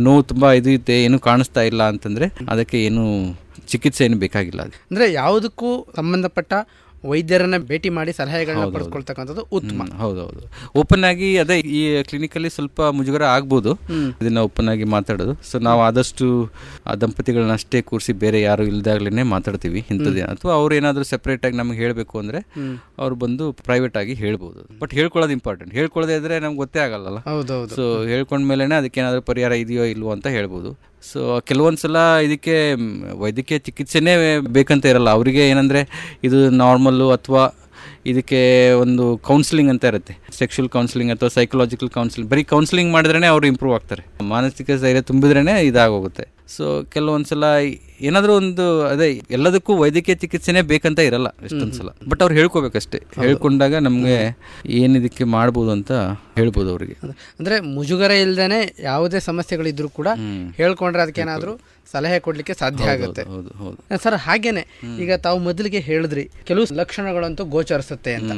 ನೋವು ತುಂಬ ಇದು ಇತ್ತೆ ಏನು ಕಾಣಿಸ್ತಾ ಇಲ್ಲ ಅಂತಂದರೆ ಅದಕ್ಕೆ ಏನು ಚಿಕಿತ್ಸೆ ಏನು ಬೇಕಾಗಿಲ್ಲ. ಅಂದರೆ ಯಾವುದಕ್ಕೂ ಸಂಬಂಧಪಟ್ಟ ವೈದ್ಯರನ್ನ ಭೇಟಿ ಮಾಡಿ ಸಲಹೆಗಳನ್ನ ಪಡೆದುಕೊಳ್ತಕ್ಕಂಥದ್ದು ಉತ್ತಮ. ಹೌದೌದು, ಓಪನ್ ಆಗಿ ಅದೇ ಈ ಕ್ಲಿನಿಕಲ್ಲಿ ಸ್ವಲ್ಪ ಮುಜುಗರ ಆಗ್ಬೋದು, ಇದನ್ನ ಓಪನ್ ಆಗಿ ಮಾತಾಡೋದು. ಸೊ ನಾವು ಆದಷ್ಟು ಆ ದಂಪತಿಗಳನ್ನ ಅಷ್ಟೇ ಕೂರಿಸಿ ಬೇರೆ ಯಾರು ಇಲ್ದಾಗ್ಲೇನೆ ಮಾತಾಡ್ತೀವಿ ಇಂಥದ್ದೇ. ಅಥವಾ ಅವ್ರು ಏನಾದರೂ ಸೆಪರೇಟ್ ಆಗಿ ನಮ್ಗೆ ಹೇಳಬೇಕು ಅಂದರೆ ಅವ್ರು ಬಂದು ಪ್ರೈವೇಟ್ ಆಗಿ ಹೇಳ್ಬೋದು. ಬಟ್ ಹೇಳ್ಕೊಳ್ಳೋದು ಇಂಪಾರ್ಟೆಂಟ್, ಹೇಳ್ಕೊಳ್ಳೋದೇ ಇದ್ರೆ ನಮ್ಗೆ ಗೊತ್ತೇ ಆಗಲ್ಲ. ಹೌದೌದು. ಸೊ ಹೇಳ್ಕೊಂಡ್ಮೇಲೆ ಅದಕ್ಕೆ ಏನಾದರೂ ಪರಿಹಾರ ಇದೆಯೋ ಇಲ್ವೋ ಅಂತ ಹೇಳ್ಬೋದು. ಸೊ ಕೆಲವೊಂದ್ಸಲ ಇದಕ್ಕೆ ವೈದ್ಯಕೀಯ ಚಿಕಿತ್ಸೆನೇ ಬೇಕಂತ ಇರಲ್ಲ ಅವರಿಗೆ. ಏನಂದರೆ ಇದು ನಾರ್ಮಲ್ಲು ಅಥವಾ ಇದಕ್ಕೆ ಒಂದು ಕೌನ್ಸಿಲಿಂಗ್ ಅಂತ ಇರುತ್ತೆ, ಸೆಕ್ಷುವಲ್ ಕೌನ್ಸಿಲಿಂಗ್ ಅಥವಾ ಸೈಕಲಾಜಿಕಲ್ ಕೌನ್ಸಿಲಿಂಗ್. ಬರೀ ಕೌನ್ಸಿಲಿಂಗ್ ಮಾಡಿದ್ರೇ ಅವರು ಇಂಪ್ರೂವ್ ಆಗ್ತಾರೆ, ಮಾನಸಿಕ ಸ್ಥೈರ್ಯ ತುಂಬಿದ್ರೇ ಇದಾಗೋಗುತ್ತೆ. ಸೊ ಕೆಲವೊಂದ್ಸಲ ಏನಾದರೂ ಒಂದು ಅದೇ ಎಲ್ಲದಕ್ಕೂ ವೈದ್ಯಕೀಯ ಚಿಕಿತ್ಸೆನೇ ಬೇಕಂತ ಇರಲ್ಲ ಎಷ್ಟೊಂದ್ಸಲ. ಬಟ್ ಅವ್ರು ಹೇಳ್ಕೋಬೇಕಷ್ಟೇ, ಹೇಳ್ಕೊಂಡಾಗ ನಮಗೆ ಏನಿದಕ್ಕೆ ಮಾಡ್ಬೋದು ಅಂತ ಹೇಳ್ಬೋದು ಅವರಿಗೆ. ಅಂದರೆ ಮುಜುಗರ ಇಲ್ಲದೇ ಯಾವುದೇ ಸಮಸ್ಯೆಗಳಿದ್ರೂ ಕೂಡ ಹೇಳ್ಕೊಂಡ್ರೆ ಅದಕ್ಕೆ ಏನಾದರೂ ಸಲಹೆ ಕೊಡಲಿಕ್ಕೆ ಸಾಧ್ಯ ಆಗುತ್ತೆ. ಸರ್ ಹಾಗೇನೆ ಈಗ ತಾವು ಮೊದಲಿಗೆ ಹೇಳಿದ್ರಿ ಕೆಲವು ಲಕ್ಷಣಗಳಂತೂ ಗೋಚರಿಸುತ್ತೆ ಅಂತ.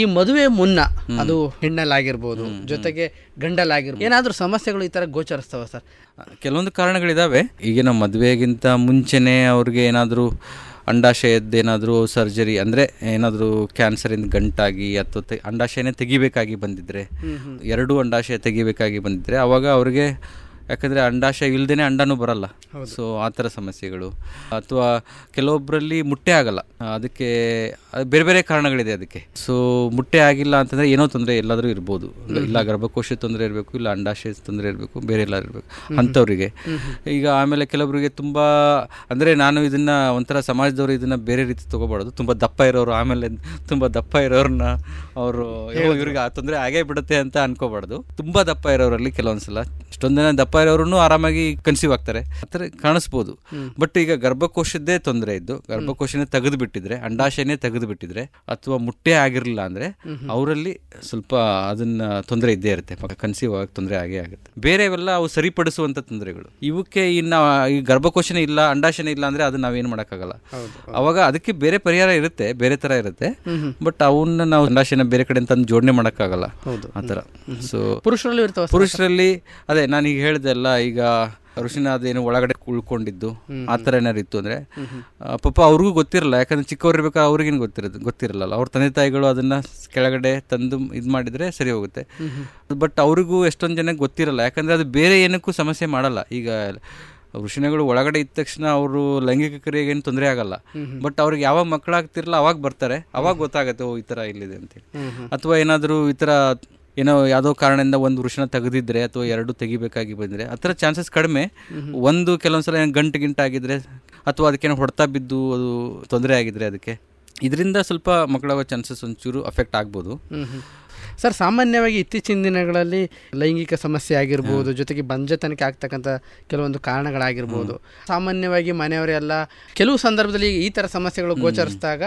ಈ ಮದುವೆ ಮುನ್ನ ಅದು ಹೆಣ್ಣಲ್ಲಾಗಿರ್ಬೋದು ಜೊತೆಗೆ ಗಂಡಲ್ಲಾಗಿರ್ಬೋದು ಏನಾದರೂ ಸಮಸ್ಯೆಗಳು ಈ ಥರ ಗೋಚರಿಸ್ತವೆ ಸರ್? ಕೆಲವೊಂದು ಕಾರಣಗಳಿದಾವೆ. ಈಗಿನ ಮದುವೆಗಿಂತ ಮುಂಚೆನೇ ಅವ್ರಿಗೆ ಏನಾದರೂ ಅಂಡಾಶಯದ್ದೇನಾದರೂ ಸರ್ಜರಿ ಅಂದರೆ ಏನಾದರೂ ಕ್ಯಾನ್ಸರಿಂದ ಗಂಟಾಗಿ ಅಥವಾ ಅಂಡಾಶಯನೇ ತೆಗಿಬೇಕಾಗಿ ಬಂದಿದ್ರೆ, ಎರಡೂ ಅಂಡಾಶಯ ತೆಗಿಬೇಕಾಗಿ ಬಂದಿದ್ರೆ ಅವಾಗ ಅವ್ರಿಗೆ ಯಾಕಂದರೆ ಅಂಡಾಶಯ ಇಲ್ಲದೇ ಅಂಡನೂ ಬರಲ್ಲ. ಸೊ ಆ ಥರ ಸಮಸ್ಯೆಗಳು ಅಥವಾ ಕೆಲವೊಬ್ಬರಲ್ಲಿ ಮುಟ್ಟೆ ಆಗಲ್ಲ, ಅದಕ್ಕೆ ಬೇರೆ ಬೇರೆ ಕಾರಣಗಳಿದೆ ಅದಕ್ಕೆ. ಸೊ ಮುಟ್ಟೆ ಆಗಿಲ್ಲ ಅಂತಂದರೆ ಏನೋ ತೊಂದರೆ ಎಲ್ಲಾದರೂ ಇರ್ಬೋದು, ಇಲ್ಲ ಗರ್ಭಕೋಶ ತೊಂದರೆ ಇರಬೇಕು, ಇಲ್ಲ ಅಂಡಾಶಯ ತೊಂದರೆ ಇರಬೇಕು, ಬೇರೆ ಎಲ್ಲಾದ್ರೂ ಇರಬೇಕು ಅಂಥವ್ರಿಗೆ. ಈಗ ಆಮೇಲೆ ಕೆಲವರಿಗೆ ತುಂಬ ಅಂದರೆ ನಾನು ಇದನ್ನು ಒಂಥರ ಸಮಾಜದವರು ಇದನ್ನು ಬೇರೆ ರೀತಿ ತೊಗೋಬಾರ್ದು, ತುಂಬ ದಪ್ಪ ಇರೋರು ಆಮೇಲೆ ತುಂಬ ದಪ್ಪ ಇರೋರನ್ನ ಅವರು ಇವ್ರಿಗೆ ಆ ತೊಂದರೆ ಆಗೇ ಬಿಡುತ್ತೆ ಅಂತ ಅನ್ಕೋಬಾರ್ದು. ತುಂಬ ದಪ್ಪ ಇರೋರಲ್ಲಿ ಕೆಲವೊಂದ್ಸಲ ಇಷ್ಟೊಂದು ಜನ ದಪ್ಪ ಇರೋರು ಆರಾಮಾಗಿ ಕನ್ಸೀವ್ ಆಗ್ತಾರೆ, ಆ ಥರ ಕಾಣಿಸ್ಬೋದು. ಬಟ್ ಈಗ ಗರ್ಭಕೋಶದ್ದೇ ತೊಂದರೆ ಇದ್ದು ಗರ್ಭಕೋಶನೇ ತೆಗೆದು ಬಿಟ್ಟಿದ್ರೆ, ಅಂಡಾಶಯನೇ ತೆಗೆದು ಬಿಟ್ಟಿದ್ರೆ ಅಥವಾ ಮುಟ್ಟೆ ಆಗಿರಲಿಲ್ಲ ಅಂದರೆ ಅವರಲ್ಲಿ ಸ್ವಲ್ಪ ಅದನ್ನ ತೊಂದರೆ ಇದ್ದೇ ಇರುತ್ತೆ, ಕನ್ಸೀವ್ ಆಗಿ ತೊಂದರೆ ಆಗೇ ಆಗುತ್ತೆ. ಬೇರೆವೆಲ್ಲ ಅವು ಸರಿಪಡಿಸುವಂಥ ತೊಂದರೆಗಳು. ಇವಕ್ಕೆ ಇನ್ನು ಈ ಗರ್ಭಕೋಶನೇ ಇಲ್ಲ ಅಂಡಾಶಯನೇ ಇಲ್ಲ ಅಂದರೆ ಅದು ನಾವೇನು ಮಾಡೋಕ್ಕಾಗಲ್ಲ. ಅವಾಗ ಅದಕ್ಕೆ ಬೇರೆ ಪರಿಹಾರ ಇರುತ್ತೆ, ಬೇರೆ ಥರ ಇರುತ್ತೆ. ಬಟ್ ಅವನ್ನ ನಾವು ಅಂಡಾಶಯನ ಬೇರೆ ಕಡೆ ತಂದು ಜೋಡಣೆ ಮಾಡೋಕ್ಕಾಗಲ್ಲ ಆ ಥರ. ಸೊ ಪುರುಷರಲ್ಲಿ ಇರ್ತವೆ, ಪುರುಷರಲ್ಲಿ ಅದೇ ನಾನೀಗ ಹೇಳಿದೆಲ್ಲ ಈಗ ಋಷಿನ ಅದೇನು ಒಳಗಡೆ ಉಳ್ಕೊಂಡಿದ್ದು ಆ ಥರ ಏನಾರು ಇತ್ತು ಅಂದರೆ ಪಾಪ ಅವ್ರಿಗೂ ಗೊತ್ತಿರಲ್ಲ, ಯಾಕಂದ್ರೆ ಚಿಕ್ಕವ್ರಿರ್ಬೇಕಾದ್ರೆ ಅವ್ರಿಗೇನು ಗೊತ್ತಿರೋದು ಗೊತ್ತಿರಲ್ಲ. ಅವ್ರ ತಂದೆ ತಾಯಿಗಳು ಅದನ್ನು ಕೆಳಗಡೆ ತಂದು ಇದು ಮಾಡಿದರೆ ಸರಿ ಹೋಗುತ್ತೆ. ಬಟ್ ಅವ್ರಿಗೂ ಎಷ್ಟೊಂದು ಜನಕ್ಕೆ ಗೊತ್ತಿರಲ್ಲ, ಯಾಕಂದರೆ ಅದು ಬೇರೆ ಏನಕ್ಕೂ ಸಮಸ್ಯೆ ಮಾಡಲ್ಲ. ಈಗ ವೃಷಣಗಳು ಒಳಗಡೆ ಇದ್ದ ತಕ್ಷಣ ಅವರು ಲೈಂಗಿಕ ಕ್ರಿಯೆಗೆ ಏನು ತೊಂದರೆ ಆಗಲ್ಲ. ಬಟ್ ಅವ್ರಿಗೆ ಯಾವಾಗ ಮಕ್ಕಳಾಗ್ತಿರಲ್ಲ ಅವಾಗ ಬರ್ತಾರೆ, ಅವಾಗ ಗೊತ್ತಾಗುತ್ತೆ ಓ ಈ ಥರ ಇಲ್ಲಿದೆ ಅಂತೇಳಿ. ಅಥವಾ ಏನಾದರೂ ಈ ಥರ ಏನೋ ಯಾವುದೋ ಕಾರಣದಿಂದ ಒಂದು ವೃಷಣ ತೆಗೆದಿದ್ರೆ ಅಥವಾ ಎರಡು ತೆಗಿಬೇಕಾಗಿ ಬಂದರೆ ಆ ಥರ ಚಾನ್ಸಸ್ ಕಡಿಮೆ. ಒಂದು ಕೆಲವೊಂದು ಸಲ ಏನು ಗಂಟು ಗಿಂಟಾಗಿದ್ದರೆ ಅಥವಾ ಅದಕ್ಕೇನೋ ಹೊಡೆತ ಬಿದ್ದು ಅದು ತೊಂದರೆ ಆಗಿದ್ರೆ ಅದಕ್ಕೆ ಇದರಿಂದ ಸ್ವಲ್ಪ ಮಕ್ಕಳಾಗೋ ಚಾನ್ಸಸ್ ಒಂಚೂರು ಅಫೆಕ್ಟ್ ಆಗ್ಬೋದು. ಸರ್, ಸಾಮಾನ್ಯವಾಗಿ ಇತ್ತೀಚಿನ ದಿನಗಳಲ್ಲಿ ಲೈಂಗಿಕ ಸಮಸ್ಯೆ ಆಗಿರ್ಬೋದು, ಜೊತೆಗೆ ಬಂಜತನಕ್ಕೆ ಆಗ್ತಕ್ಕಂಥ ಕೆಲವೊಂದು ಕಾರಣಗಳಾಗಿರ್ಬೋದು, ಸಾಮಾನ್ಯವಾಗಿ ಮನೆಯವರೆಲ್ಲ ಕೆಲವು ಸಂದರ್ಭದಲ್ಲಿ ಈ ಥರ ಸಮಸ್ಯೆಗಳು ಗೋಚರಿಸಿದಾಗ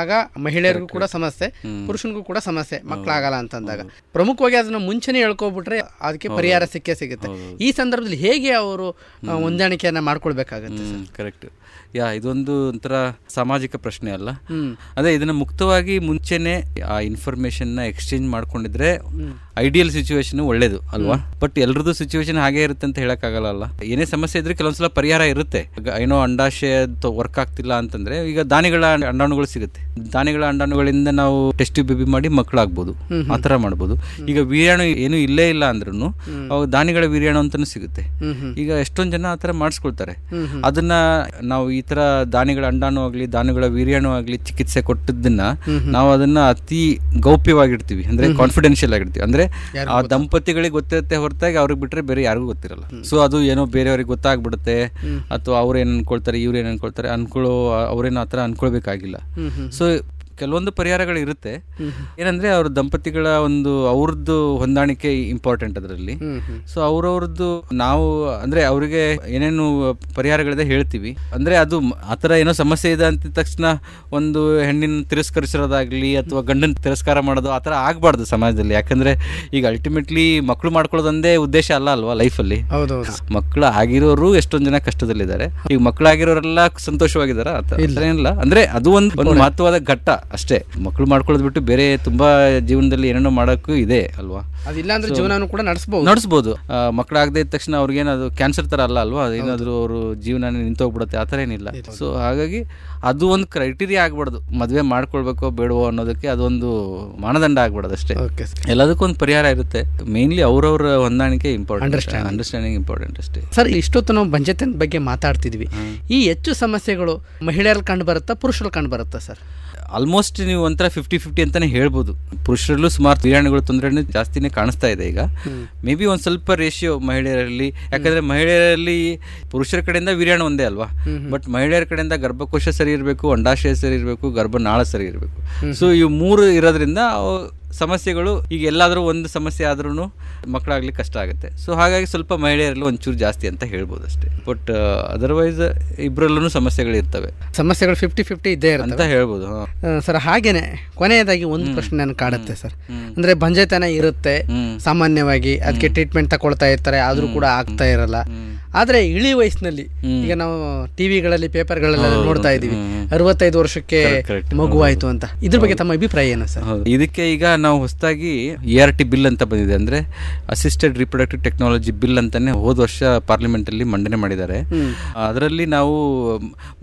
ಆಗ ಮಹಿಳೆಯರಿಗೂ ಕೂಡ ಸಮಸ್ಯೆ, ಪುರುಷನಿಗೂ ಕೂಡ ಸಮಸ್ಯೆ, ಮಕ್ಕಳಾಗಲ್ಲ ಅಂತಂದಾಗ. ಪ್ರಮುಖವಾಗಿ ಅದನ್ನು ಮುಂಚೆನೇ ಹೇಳ್ಕೊಬಿಟ್ರೆ ಅದಕ್ಕೆ ಪರಿಹಾರ ಸಿಕ್ಕೇ ಸಿಗುತ್ತೆ. ಈ ಸಂದರ್ಭದಲ್ಲಿ ಹೇಗೆ ಅವರು ಹೊಂದಾಣಿಕೆಯನ್ನು ಮಾಡ್ಕೊಳ್ಬೇಕಾಗತ್ತೆ? ಕರೆಕ್ಟ್. ಯಾ, ಇದೊಂದು ಒಂಥರ ಸಾಮಾಜಿಕ ಪ್ರಶ್ನೆ ಅಲ್ಲ, ಅದೇ ಇದನ್ನು ಮುಕ್ತವಾಗಿ ಮುಂಚೆನೆ ಆ ಇನ್ಫಾರ್ಮೇಶನ್ನ ಎಕ್ಸ್ಚೇಂಜ್ ಮಾಡ್ಕೊಂಡಿದ್ರೆ ಐಡಿಯಲ್ ಸಿಚುವೇಶನ್ ಒಳ್ಳೇದು ಅಲ್ವಾ. ಬಟ್ ಎಲ್ರದ್ದು ಸಿಚುವೇಶನ್ ಹಾಗೆ ಇರುತ್ತೆ ಅಂತ ಹೇಳಕ್ಕಾಗಲ್ಲ. ಏನೇ ಸಮಸ್ಯೆ ಇದ್ರೆ ಕೆಲವೊಂದ್ಸಲ ಪರಿಹಾರ ಇರುತ್ತೆ. ಏನೋ ಅಂಡಾಶಯ ವರ್ಕ್ ಆಗ್ತಿಲ್ಲ ಅಂತಂದ್ರೆ ಈಗ ದಾನಿಗಳ ಅಂಡಾಣುಗಳು ಸಿಗುತ್ತೆ, ದಾನಿಗಳ ಅಂಡಾಣುಗಳಿಂದ ನಾವು ಟೆಸ್ಟ್ ಬೇಬಿ ಮಾಡಿ ಮಕ್ಕಳಾಗ್ಬೋದು, ಆ ಥರ ಮಾಡ್ಬೋದು. ಈಗ ವೀರ್ಯಾಣು ಏನು ಇಲ್ಲೇ ಇಲ್ಲ ಅಂದ್ರೂ ದಾನಿಗಳ ವೀರ್ಯಾಣು ಅಂತಾನು ಸಿಗುತ್ತೆ. ಈಗ ಎಷ್ಟೊಂದು ಜನ ಆ ಥರ ಮಾಡಿಸ್ಕೊಳ್ತಾರೆ. ಅದನ್ನ ನಾವು ಈ ಥರ ದಾನಿಗಳ ಅಂಡಾಣು ಆಗಲಿ ದಾನಿಗಳ ವೀರ್ಯಾಣು ಆಗಲಿ ಚಿಕಿತ್ಸೆ ಕೊಟ್ಟದನ್ನ ನಾವು ಅದನ್ನ ಅತಿ ಗೌಪ್ಯವಾಗಿರ್ತೀವಿ, ಅಂದ್ರೆ ಕಾನ್ಫಿಡೆನ್ಷಿಯಲ್ ಆಗಿರ್ತೀವಿ. ಅಂದ್ರೆ ಆ ದಂಪತಿಗಳಿಗೆ ಗೊತ್ತಿರುತ್ತೆ ಹೊರತಾಗಿ ಅವ್ರಿಗೆ ಬಿಟ್ರೆ ಬೇರೆ ಯಾರಿಗೂ ಗೊತ್ತಿರಲ್ಲ. ಸೊ ಅದು ಏನೋ ಬೇರೆಯವ್ರಿಗೆ ಗೊತ್ತಾಗ್ಬಿಡುತ್ತೆ, ಅಥವಾ ಅವ್ರು ಏನ್ ಅನ್ಕೊಳ್ತಾರೆ ಇವ್ರು ಏನ್ ಅನ್ಕೊಳ್ತಾರೆ ಅನ್ಕೊಳ್ಳೋ ಅವ್ರೇನೋ ಆತರ ಅನ್ಕೊಳ್ಬೇಕಾಗಿಲ್ಲ. ಸೊ ಕೆಲವೊಂದು ಪರಿಹಾರಗಳು ಇರುತ್ತೆ. ಏನಂದ್ರೆ ಅವ್ರ ದಂಪತಿಗಳ ಒಂದು ಅವ್ರದ್ದು ಹೊಂದಾಣಿಕೆ ಇಂಪಾರ್ಟೆಂಟ್ ಅದರಲ್ಲಿ. ಸೊ ಅವ್ರವ್ರದ್ದು ನಾವು ಅಂದ್ರೆ ಅವ್ರಿಗೆ ಏನೇನು ಪರಿಹಾರಗಳಿದೆ ಹೇಳ್ತೀವಿ. ಅಂದ್ರೆ ಅದು ಆತರ ಏನೋ ಸಮಸ್ಯೆ ಇದೆ ಅಂತ ತಕ್ಷಣ ಒಂದು ಹೆಣ್ಣಿನ ತಿರಸ್ಕರಿಸಿರೋದಾಗ್ಲಿ ಅಥವಾ ಗಂಡನ ತಿರಸ್ಕಾರ ಮಾಡೋದು ಆತರ ಆಗ್ಬಾರ್ದು ಸಮಾಜದಲ್ಲಿ. ಯಾಕಂದ್ರೆ ಈಗ ಅಲ್ಟಿಮೇಟ್ಲಿ ಮಕ್ಕಳು ಮಾಡ್ಕೊಳ್ಳೋದಂದೇ ಉದ್ದೇಶ ಅಲ್ಲ ಅಲ್ವಾ ಲೈಫಲ್ಲಿ. ಮಕ್ಕಳು ಆಗಿರೋರು ಎಷ್ಟೊಂದು ಜನ ಕಷ್ಟದಲ್ಲಿದ್ದಾರೆ, ಈಗ ಮಕ್ಕಳಾಗಿರೋರೆಲ್ಲ ಸಂತೋಷವಾಗಿದ್ದಾರೆ ಆತರ ಏನಿಲ್ಲ. ಅಂದ್ರೆ ಅದು ಒಂದು ಮಹತ್ವದ ಘಟ್ಟ ಅಷ್ಟೇ. ಮಕ್ಕಳು ಮಾಡ್ಕೊಳ್ಳೋದು ಬಿಟ್ಟು ಬೇರೆ ತುಂಬಾ ಜೀವನದಲ್ಲಿ ಏನೇನೋ ಮಾಡೋಕ್ಕೂ ಇದೆ ಅಲ್ವಾ. ಅದಿಲ್ಲ ಅಂದ್ರೆ ಜೀವನನೂ ಕೂಡ ನಡೆಸಬಹುದು ನಡೆಸಬಹುದು ಮಕ್ಕಳಾಗದೇ ಇದ್ದ ತಕ್ಷಣ ಅವ್ರಿಗೇನಾದ್ರು ಕ್ಯಾನ್ಸರ್ ತರ ಅಲ್ಲ ಅಲ್ವಾ, ಏನಾದ್ರು ಅವರು ಜೀವನ ನಿಂತೋಗ್ಬಿಡುತ್ತೆ ಆತರ ಏನಿಲ್ಲ. ಸೊ ಹಾಗಾಗಿ ಅದು ಒಂದು ಕ್ರೈಟೀರಿಯಾ ಆಗ್ಬಾರ್ದು, ಮದುವೆ ಮಾಡ್ಕೊಳ್ಬೇಕೋ ಬೇಡವೋ ಅನ್ನೋದಕ್ಕೆ ಅದೊಂದು ಮಾನದಂಡ ಆಗ್ಬಾರ್ದು ಅಷ್ಟೇ. ಎಲ್ಲದಕ್ಕೊಂದು ಪರಿಹಾರ ಇರುತ್ತೆ. ಮೇನ್ಲಿ ಅವ್ರವ್ರ ಹೊಂದಾಣಿಕೆ ಇಂಪಾರ್ಟೆಂಟ್, ಅಂಡರ್ಸ್ಟ್ಯಾಂಡಿಂಗ್ ಇಂಪಾರ್ಟೆಂಟ್ ಅಷ್ಟೇ. ಸರ್, ಇಷ್ಟೊತ್ತು ನಾವು ಬಂಜತನ ಬಗ್ಗೆ ಮಾತಾಡ್ತಿದ್ವಿ. ಈ ಹೆಚ್ಚು ಸಮಸ್ಯೆಗಳು ಮಹಿಳೆಯರಲ್ಲಿ ಕಂಡು ಬರುತ್ತಾ ಪುರುಷರಲ್ಲಿ ಕಂಡು ಬರುತ್ತಾ ಸರ್? ಆಲ್ಮೋಸ್ಟ್ ನೀವು ಒಂಥರ ಫಿಫ್ಟಿ ಫಿಫ್ಟಿ ಅಂತಾನೆ ಹೇಳ್ಬೋದು. ಪುರುಷರಲ್ಲೂ ಸುಮಾರು ವೀರ್ಯಾಣುಗಳ ತೊಂದರೆ ಜಾಸ್ತಿನೇ ಕಾಣಿಸ್ತಾ ಇದೆ ಈಗ. ಮೇ ಬಿ ಒಂದು ಸ್ವಲ್ಪ ರೇಷಿಯೋ ಮಹಿಳೆಯರಲ್ಲಿ, ಯಾಕಂದ್ರೆ ಮಹಿಳೆಯರಲ್ಲಿ ಪುರುಷರ ಕಡೆಯಿಂದ ವೀರ್ಯಾಣು ಒಂದೇ ಅಲ್ವಾ, ಬಟ್ ಮಹಿಳೆಯರ ಕಡೆಯಿಂದ ಗರ್ಭಕೋಶ ಸರಿ ಇರಬೇಕು, ಅಂಡಾಶಯ ಸರಿ ಇರಬೇಕು, ಗರ್ಭನಾಳ ಸರಿ ಇರಬೇಕು. ಸೊ ಇವು ಮೂರು ಇರೋದ್ರಿಂದ ಸಮಸ್ಯೆಗಳು ಈಗ ಎಲ್ಲಾದರೂ ಒಂದು ಸಮಸ್ಯೆ ಆದ್ರೂ ಮಕ್ಕಳಾಗ್ಲಿಕ್ಕೆ ಕಷ್ಟ ಆಗುತ್ತೆ. ಸೊ ಹಾಗಾಗಿ ಸ್ವಲ್ಪ ಮಹಿಳೆಯರಲ್ಲಿ ಒಂಚೂರು ಜಾಸ್ತಿ ಅಂತ ಹೇಳ್ಬೋದು ಅಷ್ಟೇ. ಬಟ್ ಅದರ್ವೈಸ್ ಇಬ್ಬರಲ್ಲೂ ಸಮಸ್ಯೆಗಳು ಇರ್ತವೆ, ಸಮಸ್ಯೆಗಳು ಫಿಫ್ಟಿ ಫಿಫ್ಟಿ ಇದ್ದೇ ಅಂತ ಹೇಳ್ಬೋದು ಸರ್. ಹಾಗೇನೆ ಕೊನೆಯದಾಗಿ ಒಂದು ಪ್ರಶ್ನೆ ನನ್ಗೆ ಕಾಡುತ್ತೆ ಸರ್. ಅಂದ್ರೆ ಬಂಜೆತನ ಇರುತ್ತೆ ಸಾಮಾನ್ಯವಾಗಿ, ಅದಕ್ಕೆ ಟ್ರೀಟ್ಮೆಂಟ್ ತಗೊಳ್ತಾ ಇರ್ತಾರೆ, ಆದ್ರೂ ಕೂಡ ಆಗ್ತಾ ಇರಲ್ಲ. ಆದ್ರೆ ಇಳಿ ವಯಸ್ಸಿನಲ್ಲಿ ಈಗ ನಾವು ಟಿವಿಗಳಲ್ಲಿ ಪೇಪರ್ಗಳೆಲ್ಲ ನೋಡ್ತಾ ಇದೀವಿ, ಅರವತ್ತೈದು ವರ್ಷಕ್ಕೆ ಮಗುವಾಯ್ತು ಅಂತ. ಇದ್ರ ಬಗ್ಗೆ ತಮ್ಮ ಅಭಿಪ್ರಾಯ ಏನು ಸರ್? ಇದಕ್ಕೆ ಈಗ ನಾವು ಹೊಸದಾಗಿ ಎ ಆರ್ ಟಿ ಬಿಲ್ ಅಂತ ಬಂದಿದೆ, ಅಂದ್ರೆ ಅಸಿಸ್ಟೆಡ್ ರಿಪ್ರೊಡಕ್ಟಿವ್ ಟೆಕ್ನಾಲಜಿ ಬಿಲ್ ಅಂತಾನೆ ಹೋದ ವರ್ಷ ಪಾರ್ಲಿಮೆಂಟ್ ಅಲ್ಲಿ ಮಂಡನೆ ಮಾಡಿದ್ದಾರೆ. ಅದರಲ್ಲಿ ನಾವು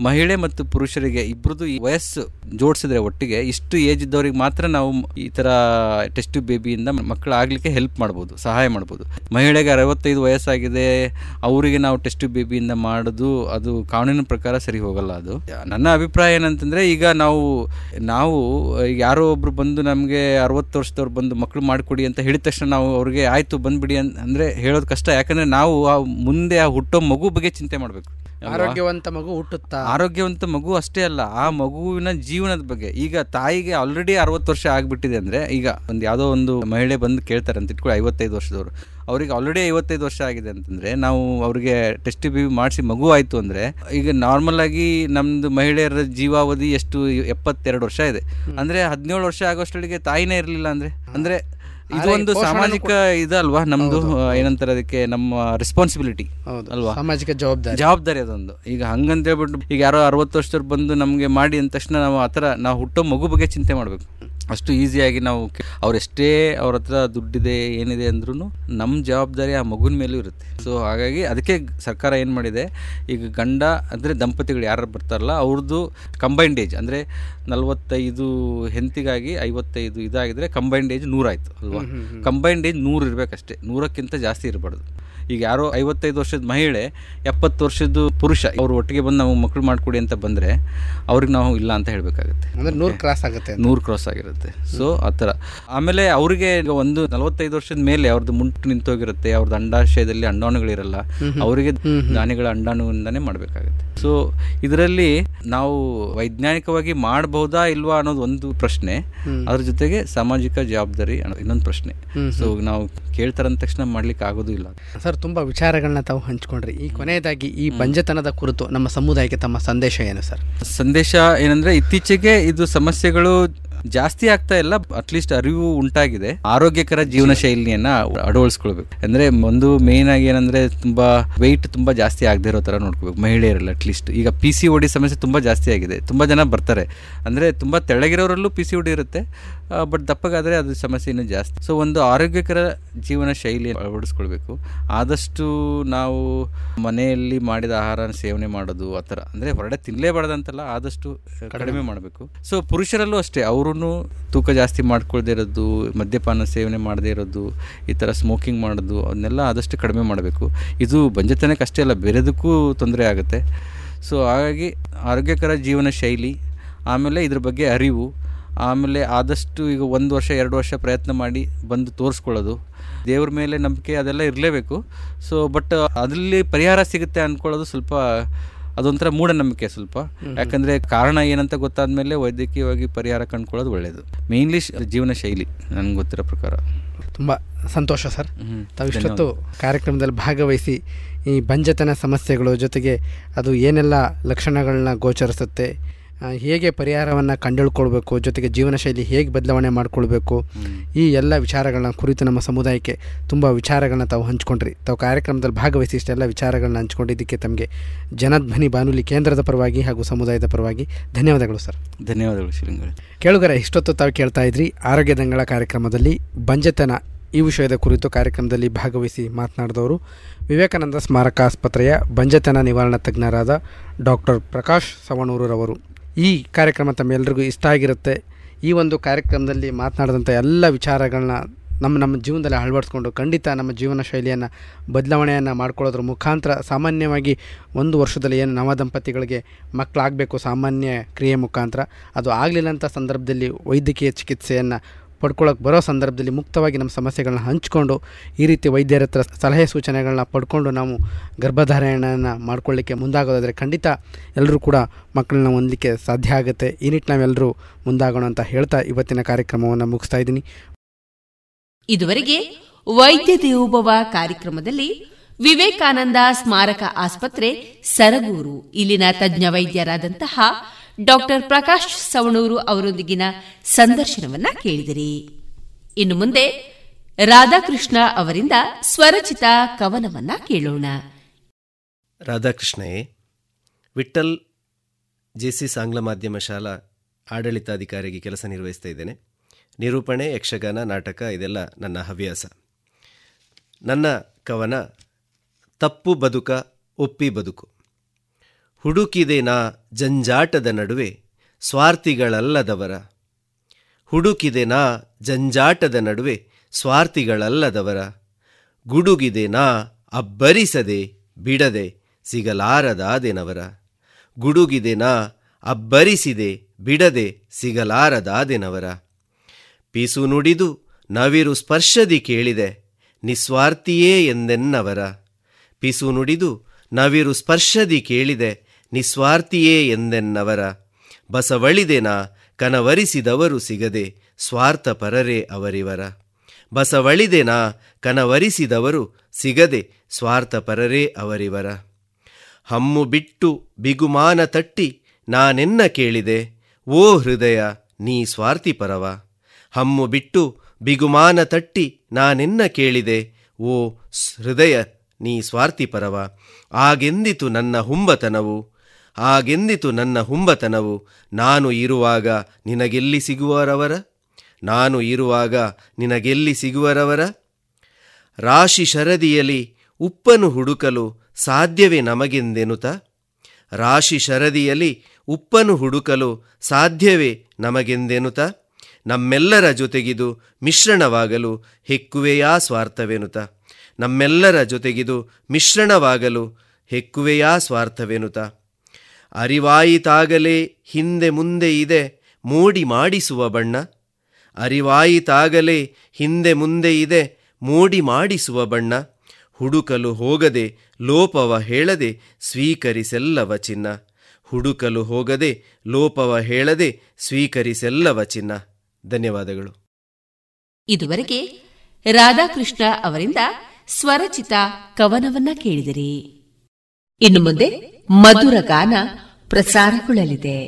ಮಹಿಳೆ ಮತ್ತು ಪುರುಷರಿಗೆ ಇಬ್ಬರದು ವಯಸ್ಸು ಜೋಡಿಸಿದ್ರೆ ಒಟ್ಟಿಗೆ ಇಷ್ಟು ಏಜ್ ಇದ್ದವ್ರಿಗೆ ಮಾತ್ರ ನಾವು ಈ ತರ ಟೆಸ್ಟ್ ಬೇಬಿಯಿಂದ ಮಕ್ಕಳು ಆಗ್ಲಿಕ್ಕೆ ಹೆಲ್ಪ್ ಮಾಡಬಹುದು, ಸಹಾಯ ಮಾಡಬಹುದು. ಮಹಿಳೆಗೆ ಅರವತ್ತೈದು ವಯಸ್ಸಾಗಿದೆ ಅವರಿಗೆ ನಾವು ಟೆಸ್ಟ್ ಬೇಬಿಯಿಂದ ಮಾಡೋದು ಅದು ಕಾನೂನಿನ ಪ್ರಕಾರ ಸರಿ ಹೋಗಲ್ಲ. ಅದು ನನ್ನ ಅಭಿಪ್ರಾಯ ಏನಂತಂದ್ರೆ ಈಗ ನಾವು ನಾವು ಯಾರೋ ಒಬ್ರು ಬಂದು ನಮಗೆ ಅರವತ್ತು ವರ್ಷದವ್ರು ಬಂದು ಮಕ್ಕಳು ಮಾಡಿಕೊಡಿ ಅಂತ ಹೇಳಿದ ತಕ್ಷಣ ನಾವು ಅವ್ರಿಗೆ ಆಯ್ತು ಬಂದ್ಬಿಡಿ ಅಂದ್ರೆ ಹೇಳೋದು ಕಷ್ಟ. ಯಾಕಂದ್ರೆ ನಾವು ಮುಂದೆ ಆ ಹುಟ್ಟೋ ಮಗು ಬಗ್ಗೆ ಚಿಂತೆ ಮಾಡಬೇಕು. ಆರೋಗ್ಯವಂತ ಮಗು ಹುಟ್ಟುತ್ತಾ, ಆರೋಗ್ಯವಂತ ಮಗು ಅಷ್ಟೇ ಅಲ್ಲ ಆ ಮಗುವಿನ ಜೀವನದ ಬಗ್ಗೆ. ಈಗ ತಾಯಿಗೆ ಆಲ್ರೆಡಿ ಅರವತ್ತು ವರ್ಷ ಆಗ್ಬಿಟ್ಟಿದೆ ಅಂದ್ರೆ, ಈಗ ಒಂದು ಯಾವುದೋ ಒಂದು ಮಹಿಳೆ ಬಂದು ಕೇಳ್ತಾರೆ ಅಂತ ಇಟ್ಕೊಳ್ಳಿ, ಐವತ್ತೈದು ವರ್ಷದವರು, ಅವ್ರಿಗೆ ಆಲ್ರೆಡಿ ಐವತ್ತೈದು ವರ್ಷ ಆಗಿದೆ ಅಂತಂದ್ರೆ ನಾವು ಅವ್ರಿಗೆ ಟೆಸ್ಟ್ ಬೇಬಿ ಮಾಡಿಸಿ ಮಗು ಆಯ್ತು ಅಂದ್ರೆ, ಈಗ ನಾರ್ಮಲ್ ಆಗಿ ನಮ್ದು ಮಹಿಳೆಯರ ಜೀವಾವಧಿ ಎಷ್ಟು, ಎಪ್ಪತ್ತೆರಡು ವರ್ಷ ಇದೆ. ಅಂದ್ರೆ ಹದಿನೇಳು ವರ್ಷ ಆಗೋಷ್ಟೊಳಗೆ ತಾಯಿನೇ ಇರಲಿಲ್ಲ ಅಂದ್ರೆ ಅಂದ್ರೆ ಇದು ಒಂದು ಸಾಮಾಜಿಕ ಇದಲ್ವಾ, ನಮ್ದು ಏನಂತಾರೆ ಅದಕ್ಕೆ, ನಮ್ಮ ರೆಸ್ಪಾನ್ಸಿಬಿಲಿಟಿ ಅಲ್ವಾ, ಸಾಮಾಜಿಕ ಜವಾಬ್ದಾರಿ ಜವಾಬ್ದಾರಿ ಅದೊಂದು. ಈಗ ಹಂಗಂತ ಹೇಳ್ಬಿಟ್ಟು ಈಗ ಯಾರೋ ಅರವತ್ತು ವರ್ಷದವ್ರು ಬಂದು ನಮ್ಗೆ ಮಾಡಿ ಅಂದ ತಕ್ಷಣ ನಾವು ಆತರ ನಾವು ಹುಟ್ಟೋ ಮಗು ಬಗ್ಗೆ ಚಿಂತೆ ಮಾಡ್ಬೇಕು. ಅಷ್ಟು ಈಸಿಯಾಗಿ ನಾವು ಅವ್ರೆಷ್ಟೇ ಅವ್ರ ಹತ್ರ ದುಡ್ಡಿದೆ ಏನಿದೆ ಅಂದ್ರೂ ನಮ್ಮ ಜವಾಬ್ದಾರಿ ಆ ಮಗುವಿನ ಮೇಲೂ ಇರುತ್ತೆ. ಸೊ ಹಾಗಾಗಿ ಅದಕ್ಕೆ ಸರ್ಕಾರ ಏನು ಮಾಡಿದೆ, ಈಗ ಗಂಡ ಅಂದರೆ ದಂಪತಿಗಳು ಯಾರು ಬರ್ತಾರಲ್ಲ ಅವ್ರದ್ದು ಕಂಬೈನ್ಡ್ ಏಜ್ ಅಂದರೆ ನಲ್ವತ್ತೈದು ಹೆಂತಿಗಾಗಿ ಐವತ್ತೈದು ಇದಾಗಿದ್ರೆ ಕಂಬೈನ್ಡ್ ಏಜ್ ನೂರಾಯಿತು ಅಲ್ವಾ. ಕಂಬೈನ್ಡ್ ಏಜ್ ನೂರು ಇರಬೇಕಷ್ಟೇ, ನೂರಕ್ಕಿಂತ ಜಾಸ್ತಿ ಇರಬಾರ್ದು. ಈಗ ಯಾರೋ ಐವತ್ತೈದು ವರ್ಷದ ಮಹಿಳೆ ಎಪ್ಪತ್ತು ವರ್ಷದ ಪುರುಷ ಅವರು ಒಟ್ಟಿಗೆ ಬಂದು ನಾವು ಮಕ್ಕಳು ಮಾಡಿಕೊಡಿ ಅಂತ ಬಂದರೆ ಅವ್ರಿಗೆ ನಾವು ಇಲ್ಲ ಅಂತ ಹೇಳಬೇಕಾಗುತ್ತೆ. ಅಂದರೆ ನೂರು ಕ್ರಾಸ್ ಆಗುತ್ತೆ, ನೂರು ಕ್ರಾಸ್ ಆಗಿರುತ್ತೆ. ಸೊ ಆ ಥರ. ಆಮೇಲೆ ಅವರಿಗೆ ಒಂದು ನಲವತ್ತೈದು ವರ್ಷದ ಮೇಲೆ ಅವ್ರದ್ದು ಮುಂಟು ನಿಂತೋಗಿರುತ್ತೆ, ಅವ್ರದ್ದು ಅಂಡಾಶಯದಲ್ಲಿ ಅಂಡಾಣುಗಳಿರಲ್ಲ, ಅವರಿಗೆ ದಾನಿಗಳ ಅಂಡಾಣುವಿಂದಾನೇ ಮಾಡಬೇಕಾಗುತ್ತೆ. ಸೊ ಇದರಲ್ಲಿ ನಾವು ವೈಜ್ಞಾನಿಕವಾಗಿ ಮಾಡಬಹುದಾ ಇಲ್ವಾ ಅನ್ನೋದು ಒಂದು ಪ್ರಶ್ನೆ, ಅದ್ರ ಜೊತೆಗೆ ಸಾಮಾಜಿಕ ಜವಾಬ್ದಾರಿ ಇನ್ನೊಂದು ಪ್ರಶ್ನೆ. ಸೊ ನಾವು ಕೇಳ್ತಾರ ತಕ್ಷಣ ಮಾಡ್ಲಿಕ್ಕೆ ಆಗೋದು ಇಲ್ಲ. ಸರ್, ತುಂಬಾ ವಿಚಾರಗಳನ್ನ ತಾವು ಹಂಚ್ಕೊಂಡ್ರಿ. ಈ ಕೊನೆಯದಾಗಿ ಈ ಬಂಜತನದ ಕುರಿತು ನಮ್ಮ ಸಮುದಾಯಕ್ಕೆ ತಮ್ಮ ಸಂದೇಶ ಏನು ಸರ್? ಸಂದೇಶ ಏನಂದ್ರೆ, ಇತ್ತೀಚೆಗೆ ಇದು ಸಮಸ್ಯೆಗಳು ಜಾಸ್ತಿ ಆಗ್ತಾ ಇಲ್ಲ, ಅಟ್ಲೀಸ್ಟ್ ಅರಿವು ಉಂಟಾಗಿದೆ. ಆರೋಗ್ಯಕರ ಜೀವನ ಶೈಲಿಯನ್ನ ಅಳವಡಿಸ್ಕೊಳ್ಬೇಕು. ಅಂದ್ರೆ ಒಂದು ಮೇನ್ ಆಗಿ ಏನಂದ್ರೆ ತುಂಬಾ ವೆಯ್ಟ್ ತುಂಬಾ ಜಾಸ್ತಿ ಆಗದೆ ಇರೋ ತರ ನೋಡ್ಕೋಬೇಕು ಮಹಿಳೆಯರಲ್ಲ. ಅಟ್ಲೀಸ್ಟ್ ಈಗ ಪಿ ಸಿ ಒಡಿ ಸಮಸ್ಯೆ ತುಂಬಾ ಜಾಸ್ತಿ ಆಗಿದೆ, ತುಂಬಾ ಜನ ಬರ್ತಾರೆ. ಅಂದ್ರೆ ತುಂಬಾ ತೆಳಗಿರೋರಲ್ಲೂ ಪಿ ಸಿ ಒಡಿ ಇರುತ್ತೆ, ಬಟ್ ದಪ್ಪಗಾದ್ರೆ ಅದು ಸಮಸ್ಯೆ ಇನ್ನೂ ಜಾಸ್ತಿ. ಸೊ ಒಂದು ಆರೋಗ್ಯಕರ ಜೀವನ ಶೈಲಿ ಅಳವಡಿಸ್ಕೊಳ್ಬೇಕು. ಆದಷ್ಟು ನಾವು ಮನೆಯಲ್ಲಿ ಮಾಡಿದ ಆಹಾರ ಸೇವನೆ ಮಾಡೋದು, ಆ ಥರ. ಅಂದರೆ ಹೊರಗಡೆ ತಿನ್ನಲೇಬಾರ್ದಂತಲ್ಲ, ಆದಷ್ಟು ಕಡಿಮೆ ಮಾಡಬೇಕು. ಸೊ ಪುರುಷರಲ್ಲೂ ಅಷ್ಟೇ, ಅವರು ತೂಕ ಜಾಸ್ತಿ ಮಾಡ್ಕೊಳ್ದೇ ಇರೋದು, ಮದ್ಯಪಾನ ಸೇವನೆ ಮಾಡದೇ ಇರೋದು, ಈ ಥರ ಸ್ಮೋಕಿಂಗ್ ಮಾಡೋದು, ಅದನ್ನೆಲ್ಲ ಆದಷ್ಟು ಕಡಿಮೆ ಮಾಡಬೇಕು. ಇದು ಬಂಜತನಕ್ಕೆ ಅಷ್ಟೇ ಅಲ್ಲ, ಬೇರೆದಕ್ಕೂ ತೊಂದರೆ ಆಗುತ್ತೆ. ಸೊ ಹಾಗಾಗಿ ಆರೋಗ್ಯಕರ ಜೀವನ ಶೈಲಿ, ಆಮೇಲೆ ಇದ್ರ ಬಗ್ಗೆ ಅರಿವು, ಆಮೇಲೆ ಆದಷ್ಟು ಈಗ ಒಂದು ವರ್ಷ ಎರಡು ವರ್ಷ ಪ್ರಯತ್ನ ಮಾಡಿ ಬಂದು ತೋರಿಸ್ಕೊಳ್ಳೋದು, ದೇವ್ರ ಮೇಲೆ ನಂಬಿಕೆ ಅದೆಲ್ಲ ಇರಲೇಬೇಕು. ಸೊ ಬಟ್ ಅದರಲ್ಲಿ ಪರಿಹಾರ ಸಿಗುತ್ತೆ ಅಂದ್ಕೊಳ್ಳೋದು ಸ್ವಲ್ಪ ಅದೊಂಥರ ಮೂಢನಂಬಿಕೆ ಸ್ವಲ್ಪ. ಯಾಕಂದರೆ ಕಾರಣ ಏನಂತ ಗೊತ್ತಾದಮೇಲೆ ವೈದ್ಯಕೀಯವಾಗಿ ಪರಿಹಾರ ಕಂಡುಕೊಳ್ಳೋದು ಒಳ್ಳೆಯದು. ಮೇನ್ಲಿ ಜೀವನ ಶೈಲಿ ನನಗೆ ಗೊತ್ತಿರೋ ಪ್ರಕಾರ. ತುಂಬ ಸಂತೋಷ ಸರ್, ತಾವು ಇಷ್ಟೊತ್ತು ಕಾರ್ಯಕ್ರಮದಲ್ಲಿ ಭಾಗವಹಿಸಿ ಈ ಬಂಜತನ ಸಮಸ್ಯೆಗಳು ಜೊತೆಗೆ ಅದು ಏನೆಲ್ಲ ಲಕ್ಷಣಗಳನ್ನ ಗೋಚರಿಸುತ್ತೆ, ಹೇಗೆ ಪರಿಹಾರವನ್ನು ಕಂಡುಹಿಡ್ಕೊಳ್ಬೇಕು, ಜೊತೆಗೆ ಜೀವನ ಶೈಲಿ ಹೇಗೆ ಬದಲಾವಣೆ ಮಾಡಿಕೊಳ್ಬೇಕು, ಈ ಎಲ್ಲ ವಿಚಾರಗಳನ್ನ ಕುರಿತು ನಮ್ಮ ಸಮುದಾಯಕ್ಕೆ ತುಂಬ ವಿಚಾರಗಳನ್ನ ತಾವು ಹಂಚ್ಕೊಂಡ್ರಿ. ತಾವು ಕಾರ್ಯಕ್ರಮದಲ್ಲಿ ಭಾಗವಹಿಸಿ ಇಷ್ಟೆಲ್ಲ ವಿಚಾರಗಳನ್ನ ಹಂಚ್ಕೊಂಡಿದ್ದಕ್ಕೆ ತಮಗೆ ಜನಧ್ವನಿ ಬಾನುಲಿ ಕೇಂದ್ರದ ಪರವಾಗಿ ಹಾಗೂ ಸಮುದಾಯದ ಪರವಾಗಿ ಧನ್ಯವಾದಗಳು ಸರ್. ಧನ್ಯವಾದಗಳು ಶ್ರೀಗಳು. ಕೇಳುಗರ, ಇಷ್ಟೊತ್ತು ತಾವು ಕೇಳ್ತಾ ಇದ್ರಿ ಆರೋಗ್ಯ ದಂಗಳ ಕಾರ್ಯಕ್ರಮದಲ್ಲಿ ಬಂಜತನ ಈ ವಿಷಯದ ಕುರಿತು ಕಾರ್ಯಕ್ರಮದಲ್ಲಿ ಭಾಗವಹಿಸಿ ಮಾತನಾಡಿದವರು ವಿವೇಕಾನಂದ ಸ್ಮಾರಕ ಆಸ್ಪತ್ರೆಯ ಬಂಜತನ ನಿವಾರಣಾ ತಜ್ಞರಾದ ಡಾಕ್ಟರ್ ಪ್ರಕಾಶ್ ಸವಣೂರವರು. ಈ ಕಾರ್ಯಕ್ರಮ ತಮ್ಮೆಲ್ಲರಿಗೂ ಇಷ್ಟ ಆಗಿರುತ್ತೆ. ಈ ಒಂದು ಕಾರ್ಯಕ್ರಮದಲ್ಲಿ ಮಾತನಾಡಿದಂಥ ಎಲ್ಲ ವಿಚಾರಗಳನ್ನ ನಮ್ಮ ನಮ್ಮ ಜೀವನದಲ್ಲಿ ಅಳವಡಿಸ್ಕೊಂಡು ಖಂಡಿತ ನಮ್ಮ ಜೀವನ ಶೈಲಿಯನ್ನು ಬದಲಾವಣೆಯನ್ನು ಮಾಡ್ಕೊಳ್ಳೋದ್ರ ಮುಖಾಂತರ ಸಾಮಾನ್ಯವಾಗಿ ಒಂದು ವರ್ಷದಲ್ಲಿ ಏನು ನವ ದಂಪತಿಗಳಿಗೆ ಮಕ್ಕಳಾಗಬೇಕು ಸಾಮಾನ್ಯ ಕ್ರಿಯೆ ಮುಖಾಂತರ, ಅದು ಆಗಲಿಲ್ಲಂಥ ಸಂದರ್ಭದಲ್ಲಿ ವೈದ್ಯಕೀಯ ಚಿಕಿತ್ಸೆಯನ್ನು ಪಡ್ಕೊಳ್ಳೋಕೆ ಬರೋ ಸಂದರ್ಭದಲ್ಲಿ ಮುಕ್ತವಾಗಿ ನಮ್ಮ ಸಮಸ್ಯೆಗಳನ್ನ ಹಂಚ್ಕೊಂಡು ಈ ರೀತಿ ವೈದ್ಯರ ಹತ್ರ ಸಲಹೆ ಸೂಚನೆಗಳನ್ನ ಪಡ್ಕೊಂಡು ನಾವು ಗರ್ಭಧಾರಣೆಯನ್ನು ಮಾಡ್ಕೊಳ್ಳಿಕ್ಕೆ ಮುಂದಾಗೋದಾದರೆ ಖಂಡಿತ ಎಲ್ಲರೂ ಕೂಡ ಮಕ್ಕಳನ್ನ ಹೊಂದಲಿಕ್ಕೆ ಸಾಧ್ಯ ಆಗುತ್ತೆ. ಈ ನಿಟ್ಟಿನಲ್ಲಿ ನಾವೆಲ್ಲರೂ ಮುಂದಾಗೋಣ ಅಂತ ಹೇಳ್ತಾ ಇವತ್ತಿನ ಕಾರ್ಯಕ್ರಮವನ್ನು ಮುಗಿಸ್ತಾ ಇದ್ದೀನಿ. ಇದುವರೆಗೆ ವೈದ್ಯ ದೇವೋಭವ ಕಾರ್ಯಕ್ರಮದಲ್ಲಿ ವಿವೇಕಾನಂದ ಸ್ಮಾರಕ ಆಸ್ಪತ್ರೆ ಸರಗೂರು ಇಲ್ಲಿನ ತಜ್ಞ ವೈದ್ಯರಾದಂತಹ ಡಾಕ್ಟರ್ ಪ್ರಕಾಶ್ ಸವಣೂರು ಅವರೊಂದಿಗಿನ ಸಂದರ್ಶನವನ್ನ ಕೇಳಿದಿರಿ. ಇನ್ನು ಮುಂದೆ ರಾಧಾಕೃಷ್ಣ ಅವರಿಂದ ಸ್ವರಚಿತ ಕವನವನ್ನ ಕೇಳೋಣ. ರಾಧಾಕೃಷ್ಣಯೇ. ವಿಠಲ್ ಜೆಸಿಸ್ ಆಂಗ್ಲ ಮಾಧ್ಯಮ ಶಾಲಾ ಆಡಳಿತಾಧಿಕಾರಿಗೆ ಕೆಲಸ ನಿರ್ವಹಿಸ್ತಾ ಇದ್ದೇನೆ. ನಿರೂಪಣೆ, ಯಕ್ಷಗಾನ, ನಾಟಕ ಇದೆಲ್ಲ ನನ್ನ ಹವ್ಯಾಸ. ನನ್ನ ಕವನ ತಪ್ಪು ಬದುಕ ಒಪ್ಪಿ ಬದುಕು. ಹುಡುಕಿದೆ ನಾ ಜಂಜಾಟದ ನಡುವೆ ಸ್ವಾರ್ಥಿಗಳಲ್ಲದವರ, ಹುಡುಕಿದೆ ನಾ ಜಂಜಾಟದ ನಡುವೆ ಸ್ವಾರ್ಥಿಗಳಲ್ಲದವರ, ಗುಡುಗಿದೆ ನಾ ಅಬ್ಬರಿಸದೆ ಬಿಡದೆ ಸಿಗಲಾರದಾದೆನವರ, ಗುಡುಗಿದೆ ನಾ ಅಬ್ಬರಿಸಿದೆ ಬಿಡದೆ ಸಿಗಲಾರದಾದೆನವರ, ಪಿಸು ನುಡಿದು ನವಿರು ಸ್ಪರ್ಶದಿ ಕೇಳಿದೆ ನಿಸ್ವಾರ್ಥಿಯೇ ಎಂದೆನ್ನವರ, ಪಿಸು ನುಡಿದು ನವಿರು ಸ್ಪರ್ಶದಿ ಕೇಳಿದೆ ನಿಸ್ವಾರ್ಥಿಯೇ ಎಂದೆನ್ನವರ, ಬಸವಳಿದೆನ ಕನವರಿಸಿದವರು ಸಿಗದೆ ಸ್ವಾರ್ಥಪರರೇ ಅವರಿವರ, ಬಸವಳಿದೆನ ಕನವರಿಸಿದವರು ಸಿಗದೆ ಸ್ವಾರ್ಥಪರರೇ ಅವರಿವರ, ಹಮ್ಮು ಬಿಟ್ಟು ಬಿಗುಮಾನ ತಟ್ಟಿ ನಾನೆನ್ನ ಕೇಳಿದೆ ಓ ಹೃದಯ ನೀ ಸ್ವಾರ್ಥಿಪರವ, ಹಮ್ಮು ಬಿಟ್ಟು ಬಿಗುಮಾನ ತಟ್ಟಿ ನಾನೆನ್ನ ಕೇಳಿದೆ ಓ ಹೃದಯ ನೀ ಸ್ವಾರ್ಥಿಪರವ, ಆಗೆಂದಿತು ನನ್ನ ಹುಂಬತನವು, ಆಗೆಂದಿತು ನನ್ನ ಹುಂಬತನವು, ನಾನು ಇರುವಾಗ ನಿನಗೆಲ್ಲಿ ಸಿಗುವರವರ, ನಾನು ಇರುವಾಗ ನಿನಗೆಲ್ಲಿ ಸಿಗುವರವರ, ರಾಶಿ ಶರದಿಯಲಿ ಉಪ್ಪನ್ನು ಹುಡುಕಲು ಸಾಧ್ಯವೇ ನಮಗೆಂದೆನುತ, ರಾಶಿ ಶರದಿಯಲಿ ಉಪ್ಪನ್ನು ಹುಡುಕಲು ಸಾಧ್ಯವೇ ನಮಗೆಂದೆನುತ, ನಮ್ಮೆಲ್ಲರ ಜೊತೆಗಿದು ಮಿಶ್ರಣವಾಗಲು ಹೆಕ್ಕುವೆಯಾ ಸ್ವಾರ್ಥವೆನುತ, ನಮ್ಮೆಲ್ಲರ ಜೊತೆಗಿದು ಮಿಶ್ರಣವಾಗಲು ಹೆಕ್ಕುವೆಯಾ ಸ್ವಾರ್ಥವೆನುತ. ಅರಿವಾಯಿತಾಗಲೇ ಹಿಂದೆ ಮುಂದೆ ಇದೆ ಮೂಡಿ ಮಾಡಿಸುವ ಬಣ್ಣ, ಅರಿವಾಯಿತಾಗಲೇ ಹಿಂದೆ ಮುಂದೆ ಇದೆ ಮೂಡಿ ಮಾಡಿಸುವ ಬಣ್ಣ, ಹುಡುಕಲು ಹೋಗದೆ ಲೋಪವ ಹೇಳದೆ ಸ್ವೀಕರಿಸೆಲ್ಲವ ಚಿನ್ನ, ಹುಡುಕಲು ಹೋಗದೆ ಲೋಪವ ಹೇಳದೆ ಸ್ವೀಕರಿಸೆಲ್ಲವ ಚಿನ್ನ. ಧನ್ಯವಾದಗಳು. ಇದುವರೆಗೆ ರಾಧಾಕೃಷ್ಣ ಅವರಿಂದ ಸ್ವರಚಿತ ಕವನವನ್ನ ಕೇಳಿದಿರಿ. ಇನ್ನು ಮುಂದೆ ಮಧುರ ಗಾನ ಪ್ರಸಾರಗೊಳ್ಳಲಿದೆ.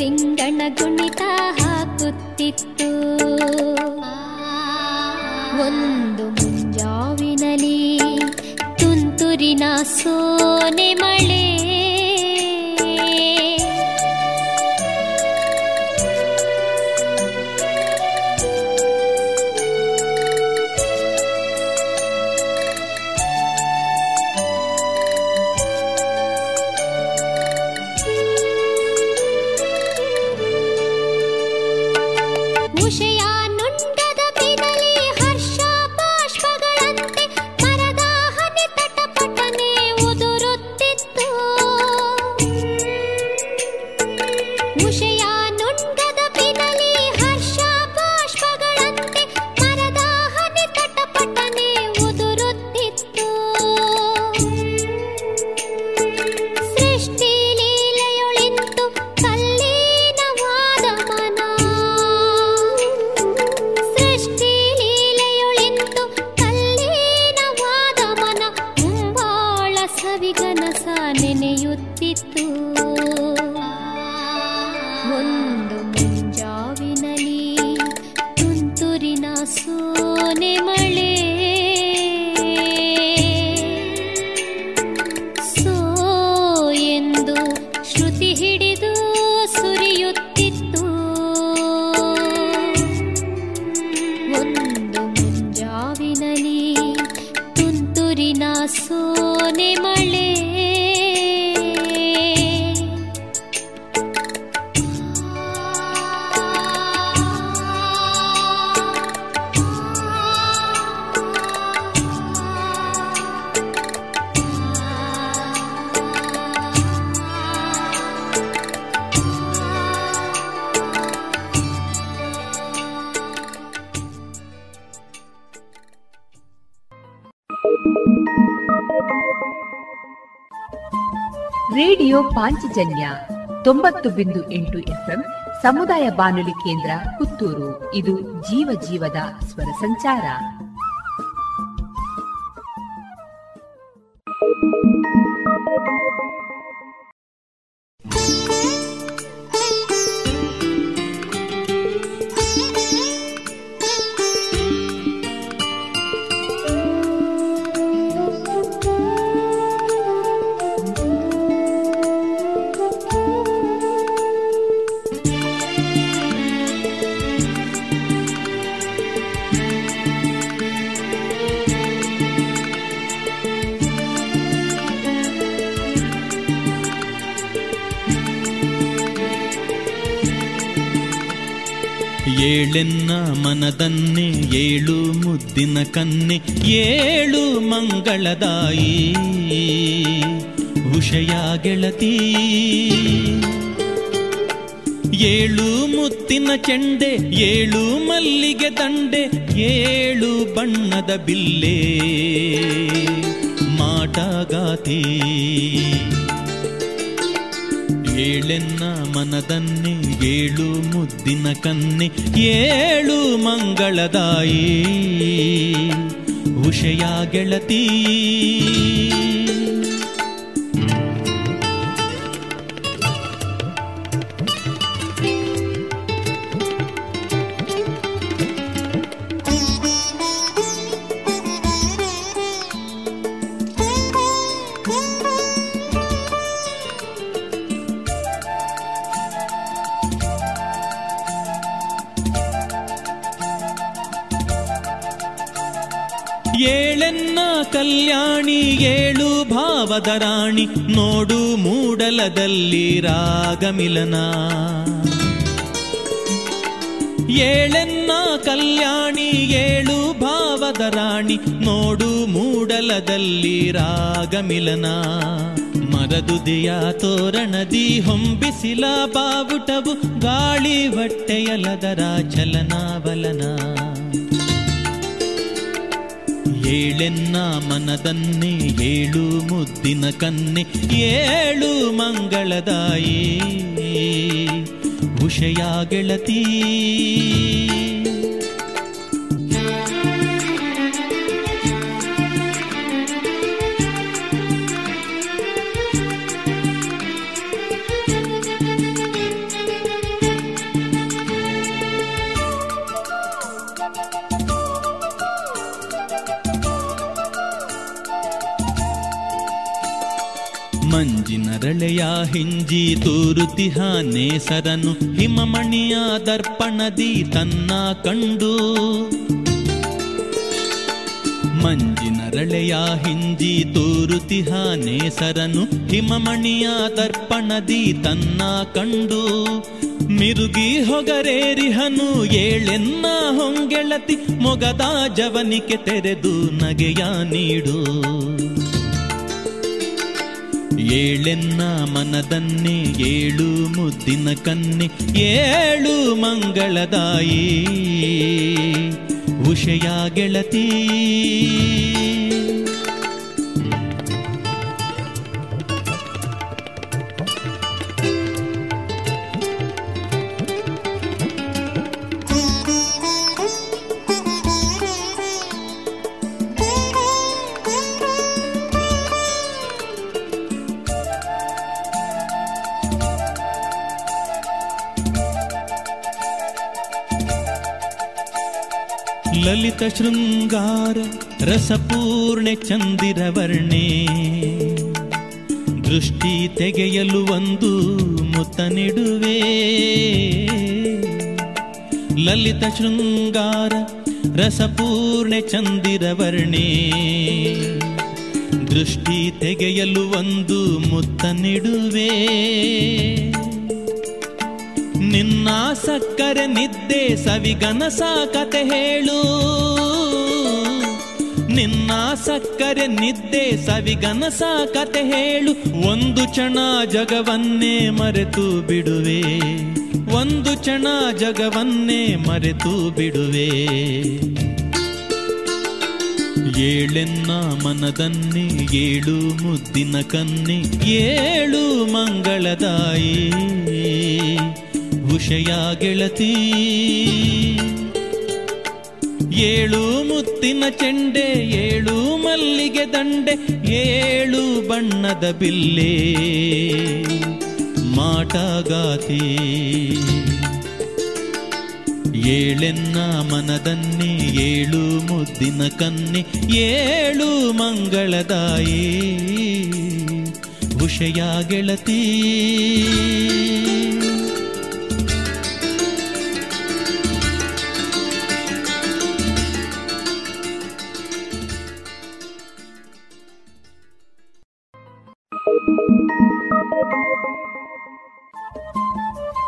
ರಿಂಗಣ ಗುಣಿತ ಹಾಕುತ್ತಿತ್ತು. ಒಂದು ಮುಂಜಾವಿನಲಿ ತುಂತುರಿನ ಸೋನೆ ಮಳೆ, ರೇಡಿಯೋ ಪಾಂಚಜನ್ಯ ತೊಂಬತ್ತು ಬಿಂದು ಎಂಟು ಎಫ್ಎಂ ಸಮುದಾಯ ಬಾನುಲಿ ಕೇಂದ್ರ ಪುತ್ತೂರು. ಇದು ಜೀವ ಜೀವದ ಸ್ವರ ಸಂಚಾರ. ಏಳೆನ್ನ ಮನದನ್ನೇ ಏಳು ಮುದ್ದಿನ ಕನ್ನೆ ಏಳು ಮಂಗಳದಾಯಿ ಉಷಯ ಗೆಳತಿ, ಏಳು ಮುತ್ತಿನ ಚೆಂಡೆ ಏಳು ಮಲ್ಲಿಗೆ ದಂಡೆ ಏಳು ಬಣ್ಣದ ಬಿಲ್ಲೆ ಮಾಟಗಾತಿ, ಏಳೆನ್ನ ಮನದನ್ನೇ ಏಳು ಮುದ್ದಿನ ಕನ್ನೆ ಏಳು ಮಂಗಳದಾಯಿ ಉಷಯ ಗೆಳತಿ. ಕಲ್ಯಾಣಿ ಏಳು ಭಾವದ ರಾಣಿ ನೋಡು ಮೂಡಲದಲ್ಲಿ ರಾಗಮಿಲನ, ಏಳೆನ್ನ ಕಲ್ಯಾಣಿ ಏಳು ಭಾವದ ರಾಣಿ ನೋಡು ಮೂಡಲದಲ್ಲಿ ರಾಗಮಿಲನ, ಮರದುದೆಯ ತೋರಣದಿ ಹೊಂಬಿಸಿಲ ಬಾವುಟವು ಗಾಳಿ ಹೊಟ್ಟೆಯಲದರ ಚಲನಾವಲನ, ಏಳೆನ್ನ ಮನದನ್ನೇ ಏಳು ಮುದ್ದಿನ ಕನ್ನೆ ಏಳು ಮಂಗಳದಾಯಿ ಉಷಯ ಗೆಳತಿ. ಮಂಜಿನರಳೆಯ ಹಿಂಜಿ ತೂರುತಿಹ ನೇಸರನು ಹಿಮಮಣಿಯ ದರ್ಪಣದಿ ತನ್ನ ಕಂಡು ಮಂಜಿನರಳೆಯ ಹಿಂಜಿ ತೂರುತಿಹ ನೇಸರನು ಹಿಮಮಣಿಯ ದರ್ಪಣದಿ ತನ್ನ ಕಂಡು ಮಿರುಗಿ ಹೊಗರೇರಿಹನು ಏಳೆನ್ನ ಹೊಂಗೆಳತಿ ಮೊಗದ ಜವನಿಕೆ ತೆರೆದು ನಗೆಯ ನೀಡು ಏಳೆನ್ನ ಮನದನ್ನೇ ಏಳು ಮುದ್ದಿನ ಕನ್ನೆ ಏಳು ಮಂಗಳದಾಯಿ ಉಷೆಯ ಗೆಳತಿ ಲಲಿತ ಶೃಂಗಾರ ರಸಪೂರ್ಣೆ ಚಂದಿರವರ್ಣೆ ದೃಷ್ಟಿ ತೆಗೆಯಲು ಒಂದು ಮುತ್ತ ನಿಡುವೆ ಲಲಿತ ಶೃಂಗಾರ ರಸಪೂರ್ಣೆ ಚಂದಿರವರ್ಣೆ ದೃಷ್ಟಿ ತೆಗೆಯಲು ಒಂದು ಮುತ್ತ ನಿಡುವೆ ನಿನ್ನ ಸಕ್ಕರೆ ನಿದ್ದೆ ಸವಿಗನಸ ಕತೆ ಹೇಳು ನಿನ್ನ ಸಕ್ಕರೆ ನಿದ್ದೆ ಸವಿಗನಸ ಕತೆ ಹೇಳು ಒಂದು ಕ್ಷಣ ಜಗವನ್ನೇ ಮರೆತು ಬಿಡುವೆ ಒಂದು ಕ್ಷಣ ಜಗವನ್ನೇ ಮರೆತು ಬಿಡುವೆ ಏಳೆನ್ನ ಮನದನ್ನೇ ಏಳು ಮುದ್ದಿನ ಕನ್ನೆ ಏಳು ಮಂಗಳದಾಯಿ ಉಷಯ ಗೆಳತಿ ಏಳು ಮುತ್ತಿನ ಚೆಂಡೆ ಏಳು ಮಲ್ಲಿಗೆ ದಂಡೆ ಏಳು ಬಣ್ಣದ ಬಿಲ್ಲೆ ಮಾಟಗಾತಿ ಏಳೆನ್ನ ಮನದನ್ನೇ ಏಳು ಮುದ್ದಿನ ಕನ್ನೆ ಏಳು ಮಂಗಳದಾಯಿ ಉಷಯ ಗೆಳತಿ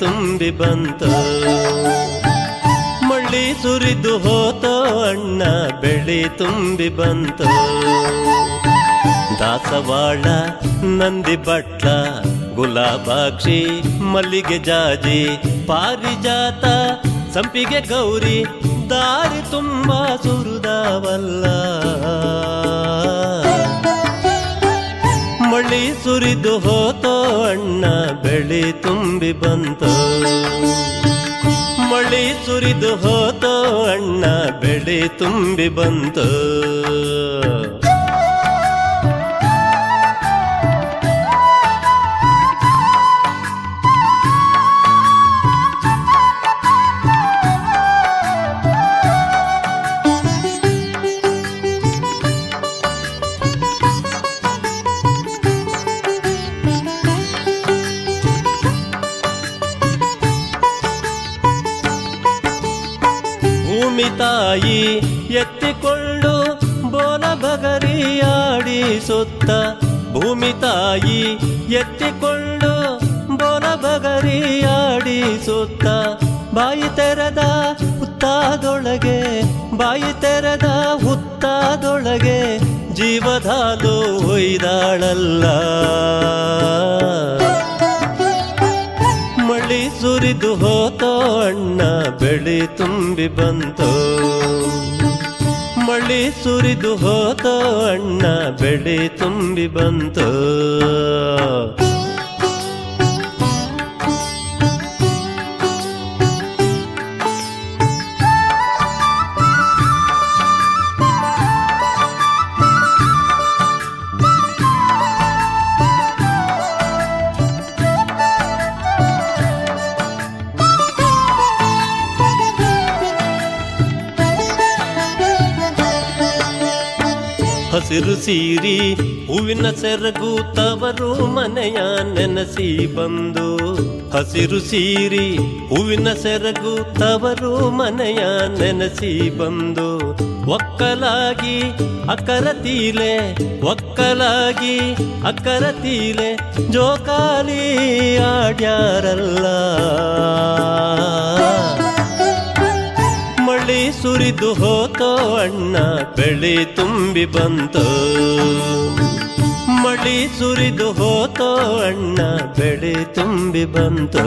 ತುಂಬಿ ಬಂತು ಮಳ್ಳಿ ಸುರಿದು ಹೋತೋ ಅಣ್ಣ ಬೆಳಿ ತುಂಬಿ ಬಂತು. ದಾಸವಾಳ ನಂದಿ ಬಟ್ಟ ಗುಲಾಬಾಕ್ಷಿ ಮಲ್ಲಿಗೆ ಜಾಜಿ ಪಾರಿಜಾತ ಸಂಪಿಗೆ ಗೌರಿ ದಾರಿ ತುಂಬ ಸುರಿದವಲ್ಲ. ಮಳಿ ಸುರಿದು ಹೋತೋ ಅಣ್ಣ ಬೆಳಿ ತುಂಬಿ ಬಂತು. ಮಳಿ ಸುರಿದು ಹೋತೋ ಅಣ್ಣ ಬೆಳಿ ತುಂಬಿ ಬಂತು. ತಾಯಿ ಎತ್ತಿಕೊಂಡು ಬೋನ ಬಗರಿಯಾಡಿಸುತ್ತ ಭೂಮಿ ತಾಯಿ ಎತ್ತಿಕೊಂಡು ಬೋನ ಬಗರಿಯಾಡಿಸುತ್ತ ಬಾಯಿ ತೆರೆದ ಹುತ್ತಾದೊಳಗೆ ಬಾಯಿ ತೆರೆದ ಹುತ್ತಾದೊಳಗೆ ಜೀವಧಾಲು ಹೊಯ್ದಾಳಲ್ಲ. ಮಳಿ ಸುರಿದು ಹೋತೋ ಅಣ್ಣ ಬೆಳಿ ತುಂಬಿ ಬಂತು. ಮಳಿ ಸುರಿದು ಹೋತೋ ಅಣ್ಣ ಬೆಳಿ ತುಂಬಿ ಬಂತು. ಹಸಿರು ಸೀರಿ ಹೂವಿನ ಸೆರಗು ತವರು ಮನೆಯ ನೆನಸಿ ಬಂದು. ಹಸಿರು ಸೀರಿ ಹೂವಿನ ಸೆರಗು ತವರು ಮನೆಯ ನೆನಸಿ ಬಂದು ಒಕ್ಕಲಾಗಿ ಅಕ್ಕರ ತೀಲೆ ಒಕ್ಕಲಾಗಿ ಅಕ್ಕರ ತೀಲೆ ಜೋಕಾಲಿ ಆಡ್ಯಾರಲ್ಲ. ಮಳಿ ಸುರಿದು ಹೋತೋ ಅಣ್ಣ ಬೆಳಿ ತುಂಬಿ ಬಂತು. ಮಳಿ ಸುರಿದು ಹೋತೋ ಅಣ್ಣ ಬೆಳಿ ತುಂಬಿ ಬಂತು.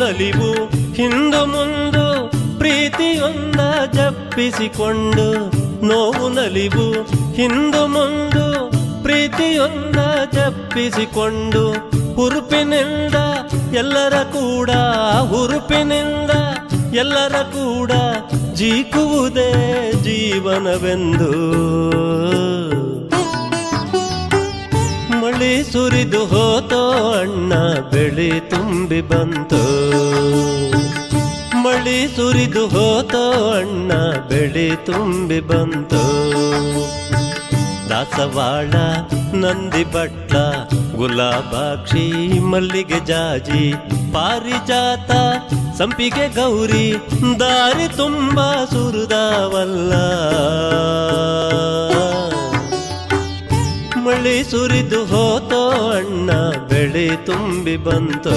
ನಲಿವು ಹಿಂದು ಮುಂದು ಪ್ರೀತಿಯೊಂದ ಜಪ್ಪಿಸಿಕೊಂಡು ನೋವು ನಲಿವು ಹಿಂದು ಮುಂದು ಪ್ರೀತಿಯೊಂದ ಜಪ್ಪಿಸಿಕೊಂಡು ಹುರುಪಿನಿಂದ ಎಲ್ಲರ ಕೂಡ ಹುರುಪಿನಿಂದ ಎಲ್ಲರ ಕೂಡ ಜೀಕುವುದೇ ಜೀವನವೆಂದು. ಮಳಿ ಸುರಿದು ಹೋತೋ ಅಣ್ಣ ಬೆಳಿ ತುಂಬಿ ಬಂತು. ಮಳಿ ಸುರಿದು ಹೋತೋ ಅಣ್ಣ ಬೆಳಿ ತುಂಬಿ ಬಂತು. ದಾಸವಾಳ ನಂದಿ ಬಟ್ಟ ಗುಲಾಬಾಕ್ಷಿ ಮಲ್ಲಿಗೆ ಜಾಜಿ ಪಾರಿಜಾತ ಸಂಪಿಗೆ ಗೌರಿ ದಾರಿ ತುಂಬ ಸುರಿದವಲ್ಲ. ಮಳೆ ಸುರಿದು ಹೋತೋ ಅಣ್ಣ ಬೆಳೆ ತುಂಬಿ ಬಂತೋ.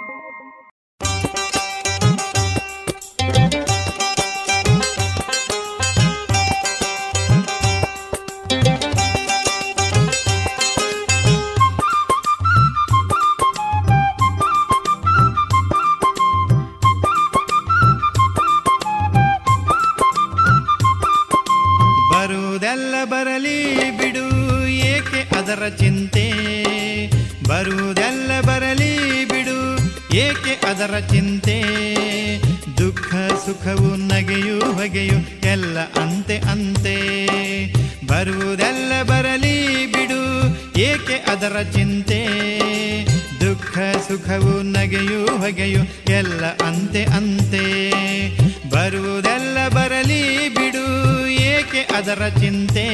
ಚಿಂತೆ ಬರುವುದೆಲ್ಲ ಬರಲಿ ಬಿಡು, ಏಕೆ ಅದರ ಚಿಂತೆ. ದುಃಖ ಸುಖವು ನಗೆಯು ಬಗೆಯು ಎಲ್ಲ ಅಂತೆ ಅಂತೆ. ಬರುವುದೆಲ್ಲ ಬರಲಿ ಬಿಡು, ಏಕೆ ಅದರ ಚಿಂತೆ. ದುಃಖ ಸುಖವು ನಗೆಯು ಬಗೆಯು ಎಲ್ಲ ಅಂತೆ ಅಂತೆ. ಬರುವುದೆಲ್ಲ ಬರಲಿ ಬಿಡು, ಏಕೆ ಅದರ ಚಿಂತೆ.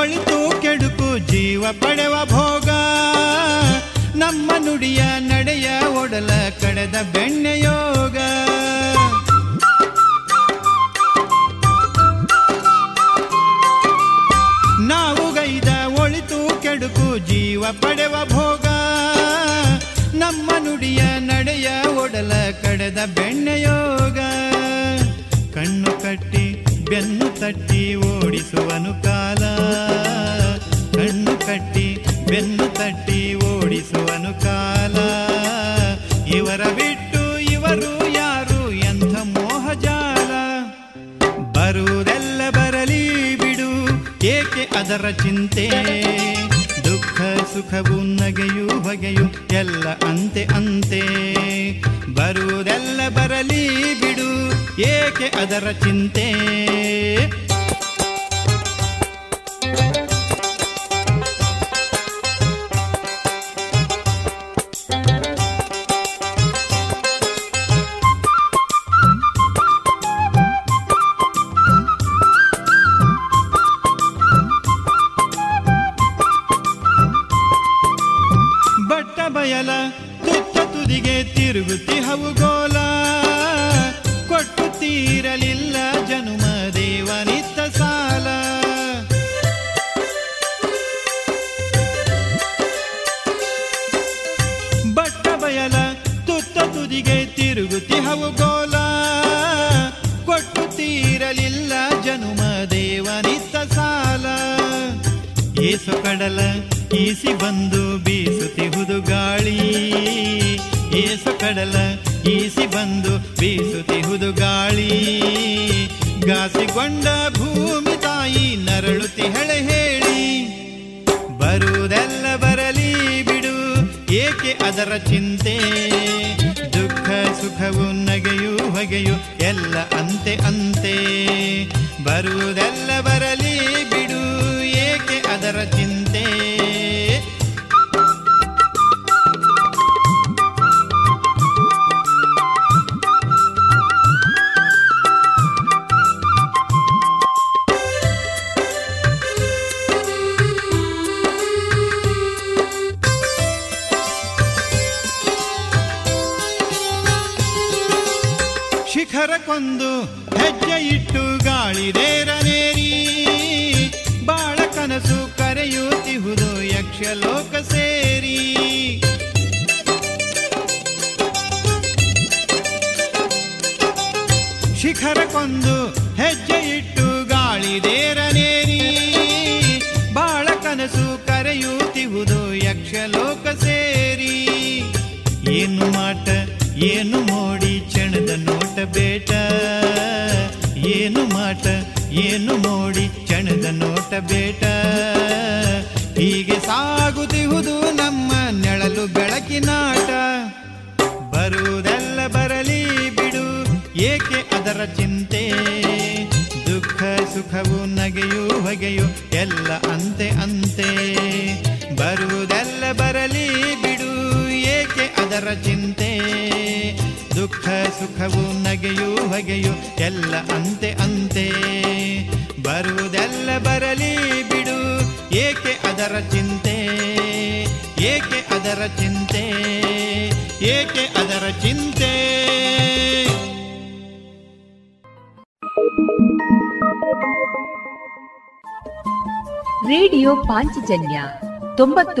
ಒಳಿತು ಕೆಡುಕು ಜೀವ ಪಡೆವ ಭೋಗ, ನಮ್ಮ ನುಡಿಯ ನಡೆಯ ಒಡಲ ಕಡೆದ ಬೆಣ್ಣೆಯೋಗ. ನಾವು ಗೈದ ಒಳಿತು ಕೆಡುಕು ಜೀವ ಪಡೆವ ಭೋಗ, ನಮ್ಮ ನುಡಿಯ ನಡೆಯ ಒಡಲ ಕಡೆದ ಬೆಣ್ಣೆಯೋಗ. ಕಣ್ಣು ಕಟ್ಟಿ ಬೆನ್ನು ತಟ್ಟಿ ಓಡಿಸುವನು ಕಾಲ, ಕಣ್ಣು ಕಟ್ಟಿ ಬೆನ್ನು ತಟ್ಟಿ ಓಡಿಸುವನು ಕಾಲ. ಇವರ ಬಿಟ್ಟು ಇವರು ಯಾರು ಎಂಥ ಮೋಹಜಾಲ. ಬರುವುದೆಲ್ಲ ಬರಲಿ ಬಿಡು, ಏಕೆ ಅದರ ಚಿಂತೆ. ದುಃಖ ಸುಖವು ನಗೆಯು ಬಗೆಯು ಎಲ್ಲ ಅಂತೆ ಅಂತೆ. ಬರುವುದೆಲ್ಲ ಬರಲಿ ಬಿಡು, ಏಕೆ ಅದರ ಚಿಂತೆ. ಬಟ್ಟ ಬಯಲ ತುತ್ತ ತುದಿಗೆ ತಿರುಗುತ್ತಿ ಹವುಗೋಲ, ಕೊಟ್ಟುತ್ತಿರಲಿಲ್ಲ ಜನುಮ ದೇವನಿತ್ತ ಸಾಲ. ಬಟ್ಟ ಬಯಲ ತುತ್ತ ತುದಿಗೆ ತಿರುಗುತ್ತಿ ಹವುಗೋಲ, ಕೊಟ್ಟುತ್ತಿರಲಿಲ್ಲ ಜನುಮ ದೇವನಿತ್ತ ಸಾಲ. ಏಸು ಕಡಲ ಈಸಿ ಬಂದು ಬೀಸುತ್ತಿಹುದು ಗಾಳಿ, ಏಸು ಕಡಲ ಈಸಿ ಬಂದು ಬೀಸುತ್ತಿಹುದು ಗಾಳಿ. ಗಾಸಿಗೊಂಡ ಭೂಮಿ ತಾಯಿ ನರಳುತ್ತಿ ಹೆಳೆ ಹೇಳಿ. ಬರುವುದೆಲ್ಲ ಬರಲಿ ಬಿಡು, ಏಕೆ ಅದರ ಚಿಂತೆ. ದುಃಖ ಸುಖವು ನಗೆಯು ಬಗೆಯು ಎಲ್ಲ ಅಂತೆ ಅಂತೆ. ಬರುವುದೆಲ್ಲ ಬರಲಿ ಬಿಡು, ಏಕೆ ಅದರ ಚಿಂತೆ. ಶಿಖರಕ್ಕೊಂದು ಹೆಜ್ಜೆ ಇಟ್ಟು ಗಾಳಿದೇರನೇರಿ, ಬಾಳ ಕನಸು ಕರೆಯುತ್ತಿಹುದು ಯಕ್ಷಲೋಕ ಸೇರಿ. ಶಿಖರಕ್ಕೊಂದು ಹೆಜ್ಜೆ ಇಟ್ಟು ಗಾಳಿದೇರನೇರಿ, ಬಾಳ ಕನಸು ಕರೆಯುತ್ತಿಹುದು ಯಕ್ಷಲೋಕ ನಾಟ ಬರುವುದೆಲ್ಲ ಬರಲಿ ಬಿಡು, ಏಕೆ ಅದರ ಚಿಂತೆ? ದುಃಖ ಸುಖವು ನಗೆಯು ಹೊಗೆಯು ಎಲ್ಲ ಅಂತೆ ಅಂತೆ. ಬರುವುದೆಲ್ಲ ಬರಲಿ ಬಿಡು, ಏಕೆ ಅದರ ಚಿಂತೆ? ದುಃಖ ಸುಖವು ನಗೆಯು ಹೊಗೆಯು ಎಲ್ಲ ಅಂತೆ ಅಂತೆ. ಬರುವುದೆಲ್ಲ ಬರಲಿ ಬಿಡು, ಏಕೆ ಅದರ ಚಿಂತೆ? ಏಕೆ ಅದರ ಚಿಂತೆ? ಏಕೆ ಅದರ ಚಿಂತೆ? ರೇಡಿಯೋ ಪಾಂಚಜನ್ಯ ತೊಂಬತ್ತು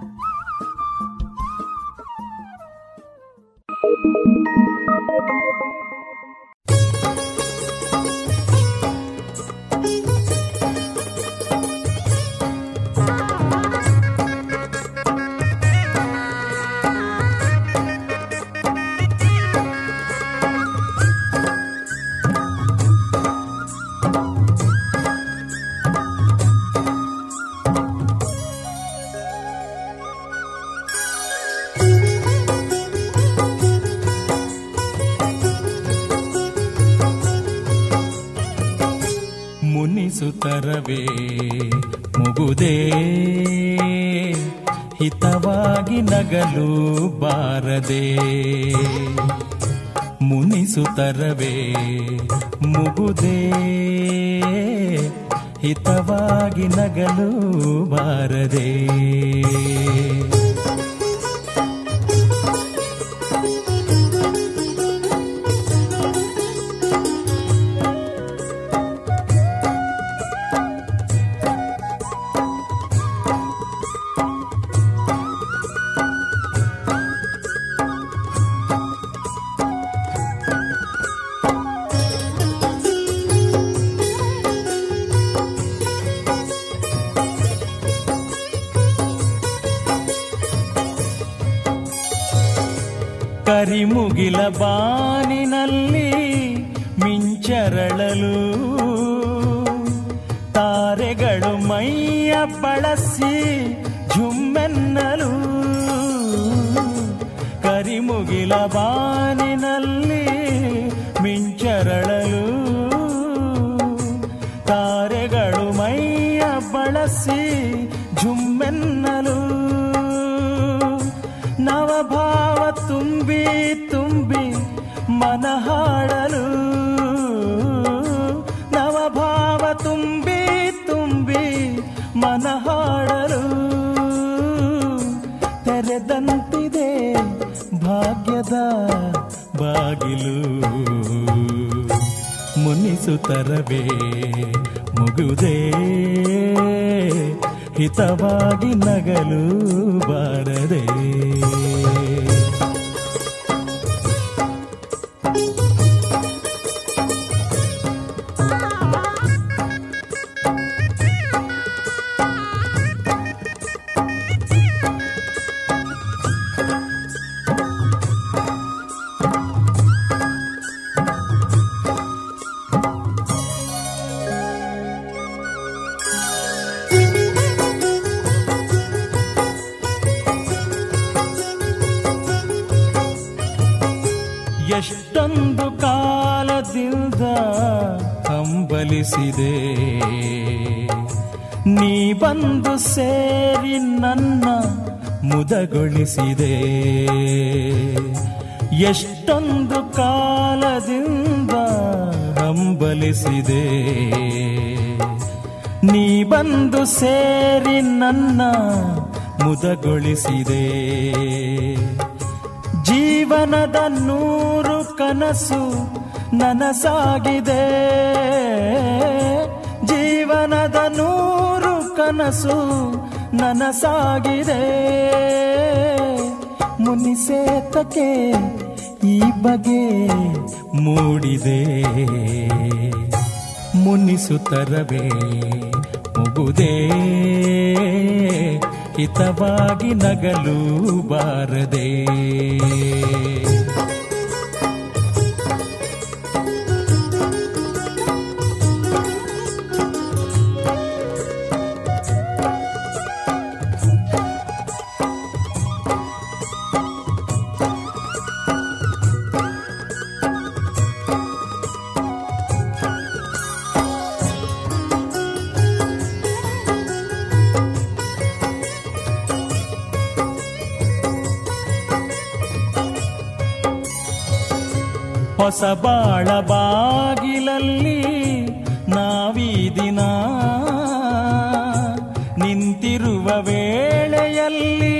ಸುತರವೇ ಮುಗುದೇ ಹಿತವಾಗಿ ನಗಲು ಬಾರದೆ, ಮುನಿಸುತರವೇ ಮುಗುದೇ ಹಿತವಾಗಿ ನಗಲು ಬಾರದೆ. ಕರಿಮುಗಿಲ ಬಾನಿನಲ್ಲಿ ಮಿಂಚರಳಲು ತಾರೆಗಳು ಮೈಯ ಬಳಸಿ ಝುಮ್ಮೆನ್ನಲು, ಕರಿಮುಗಿಲ ಬಾನಿನಲ್ಲಿ ಮಿಂಚರಳಲು ತಾರೆಗಳು ಮೈಯ ಬಳಸಿ ಝುಮ್ಮೆನ್ನಲು. ನವಭಾವ ತುಂಬಿ ತುಂಬಿ ಮನಹಾಡಲು, ನವಭಾವ ತುಂಬಿ ತುಂಬಿ ಮನಹಾಡಲು. ತೆರೆದಂತಿದೆ ಭಾಗ್ಯದ ಬಾಗಿಲು, ಮುನಿಸುತ್ತರವೇ ಮುಗುದೇ ಹಿತವಾಗಿ ನಗಲು ಬಾರದೆ. ಎಷ್ಟೊಂದು ಕಾಲದಿಂದ ಹಂಬಲಿಸಿದೆ ನೀ ಬಂದು ಸೇರಿ ನನ್ನ ಮುದಗೊಳಿಸಿದೆ, ಎಷ್ಟೊಂದು ಕಾಲದಿಂದ ಹಂಬಲಿಸಿದೆ ನೀ ಬಂದು ಸೇರಿ ನನ್ನ ಮುದಗೊಳಿಸಿದೆ. ಜೀವನದ ನೂರು ಕನಸು ನನಸಾಗಿದೆ, ಜೀವನದ ನೂರು ಕನಸು ನನಸಾಗಿದೆ. ಮುನಿಸೇತಕ್ಕೆ ಈ ಬಗೆ ಮೂಡಿದೆ, ಮುನಿಸುತ್ತರವೇ ಮುಗುದೇ ಹಿತವಾಗಿ ನಗಲು ಬಾರದೆ. ಹೊಸ ಬಾಳ ಬಾಗಿಲಲ್ಲಿ ನಾವೀ ದಿನ ನಿಂತಿರುವ ವೇಳೆಯಲ್ಲಿ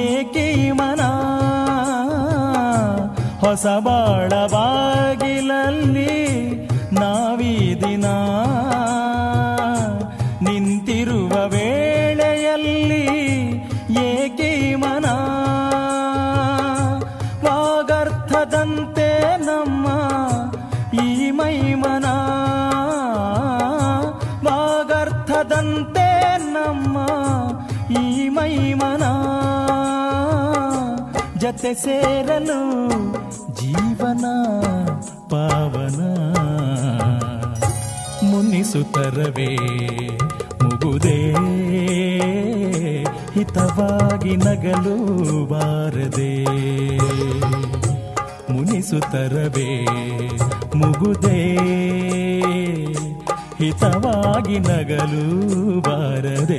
ಏಕೆ ಮನ, ಹೊಸ ಬಾಳ ಬಾಗಿಲಲ್ಲಿ ನಾವೀ ದಿನ ನಿಂತಿರುವ ವೇಳೆಯಲ್ಲಿ ಏಕೆ ಮನ, ವಾಗರ್ಥದಂತೆ ನಮ್ಮ ಈ ಮೈಮನ, ವಾಗರ್ಥದಂತೆ ನಮ್ಮ ಈ ಮೈಮನ, ಜೊತೆ ಸೇರಲು ಜೀವನ ಪಾವನ, ಮುನಿಸುತ್ತರವೇ ಮುಗುದೇ ಹಿತವಾಗಿ ನಗಲು ಬಾರದೆ, ಮುನಿಸುತ್ತರವೇ ಮುಗುದೇ ಹಿತವಾಗಿ ನಗಲು ಬಾರದೆ.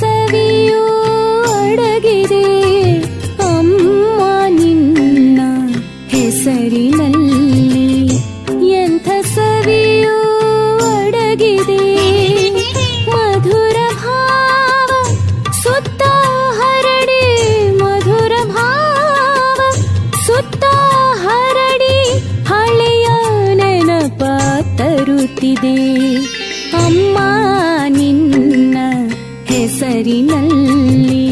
ಸವಿಯೂ ಅಡಗಿದೆ ಅಮ್ಮ ನಿನ್ನ ಹೆಸರಿನಲ್ಲಿ, ಎಂಥ ಸವಿಯೂ ಅಡಗಿದೆ, ಮಧುರ ಭಾವ ಸುತ್ತ ಹರಡಿ, ಮಧುರ ಭಾವ ಸುತ್ತ ಹರಡಿ, ಹಳೆಯ ನೆನಪ ತರುತ್ತಿದೆ ಅಮ್ಮ ನಿನ್ನ ಹೆಸರಿನಲ್ಲಿ,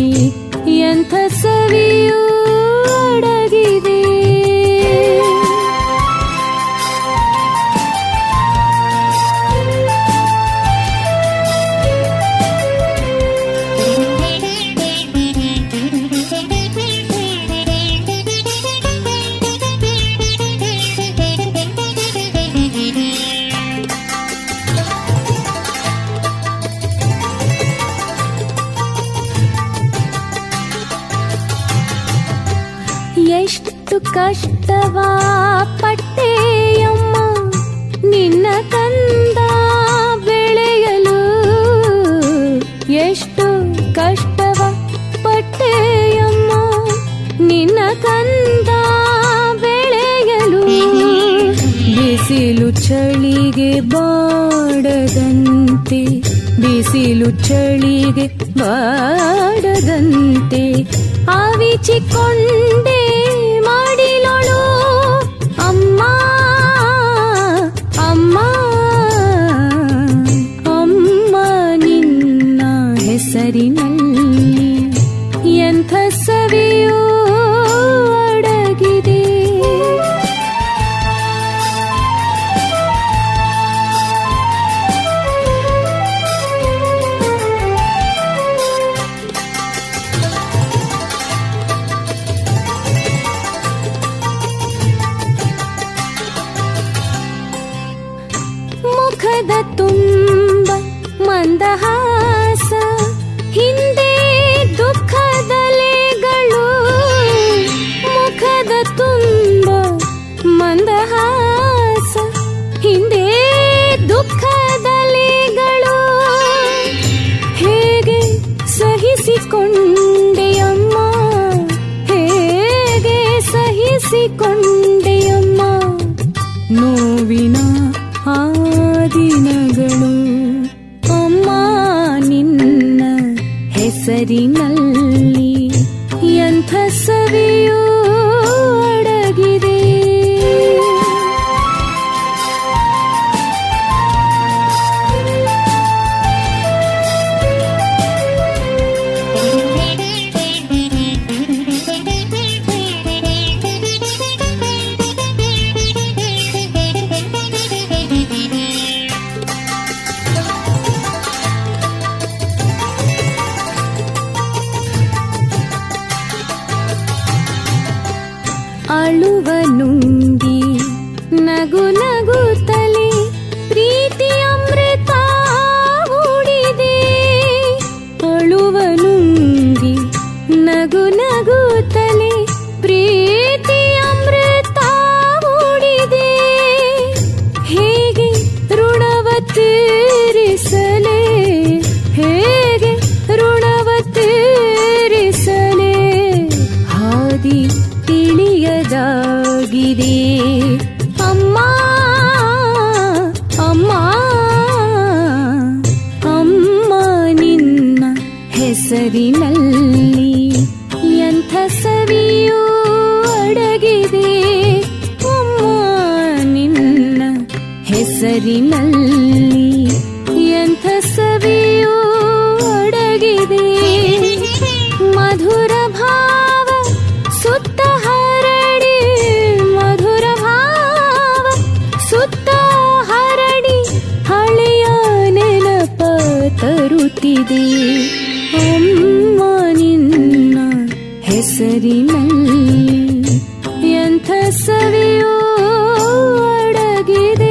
ಎಂಥ ಸವಿಯೂ ಅಡಗಿದೆ. ಕಷ್ಟವಾ ಪಟ್ಟೆಯಮ್ಮ ನಿನ್ನ ತಂದ ಬೆಳೆಯಲು, ಎಷ್ಟು ಕಷ್ಟವ ಪಟ್ಟೆಯಮ್ಮ ನಿನ್ನ ತಂದ ಬೆಳೆಯಲು, ಬಿಸಿಲು ಚಳಿಗೆ ಬಾಡದಂತೆ, ಬಿಸಿಲು ಚಳಿಗೆ ಬಾಡದಂತೆ, ಆವಿಚಿಕೊಂಡೆ ಮಾಡಿಲೋಳು ಅಮ್ಮ ಅಮ್ಮ ಅಮ್ಮ ನಿನ್ನ ಹೆಸರಿನಲ್ಲಿ, ಎಂಥ ಸವಿಯೂ ಅಡಗಿದೆ. ತುಂಬ ಮಂದಹಾಸ ಹಿಂದೆ ದುಃಖದಲೆಗಳು, ಮುಖದ ತುಂಬ ಮಂದಹಾಸ ಹಿಂದೆ ದುಃಖದಲೆಗಳು, ಹೇಗೆ ಸಹಿಸಿಕೊಂಡೆಯಮ್ಮ, ಹೇಗೆ ಸಹಿಸಿಕೊಂಡೆಯಮ್ಮ, ನೋವಿನ ದಿನಗಳು ಅಮ್ಮ ನಿನ್ನ ಹೆಸರಿನಲ್ಲಿ, ಎಂಥ ಸವಿಯೂ ಅಡಗಿದೆ. ಗುನಗುತ್ತಲೇ ಪ್ರೀತಿ ಅಮೃತ ಮೂಡಿದೆ, ಹೇಗೆ ಋಣವ ತೀರಿಸಲೇ, ಹೇಗೆ ಋಣವ ತೀರಿಸಲೇ, ಹಾದಿ ತಿಳಿಯದಾಗಿದೆ. ಅಮ್ಮ ಅಮ್ಮ ಅಮ್ಮ ನಿನ್ನ ಹೆಸರಿನಲ್ಲಿ ಎಂಥ ಸವಿಯೂ ಅಡಗಿದೆ, ಅಮ್ಮ ನಿನ್ನ ಹೆಸರಿನಲ್ಲಿ ಎಂಥ ಸವಿಯೂ ಅಡಗಿದೆ. ಮಧುರ ಭಾವ ಸುತ್ತ ಹರಡಿ, ಮಧುರ ಭಾವ ಸುತ್ತ ಹರಡಿ ಹಳೆಯ ನೆನಪ ತರುತ್ತಿದೆ. ಅಮ್ಮ ನಿನ್ನ ಹೆಸರಿನಲ್ಲಿ ಎಂಥ ಸವಿಯೋ ಅಡಗಿದೆ.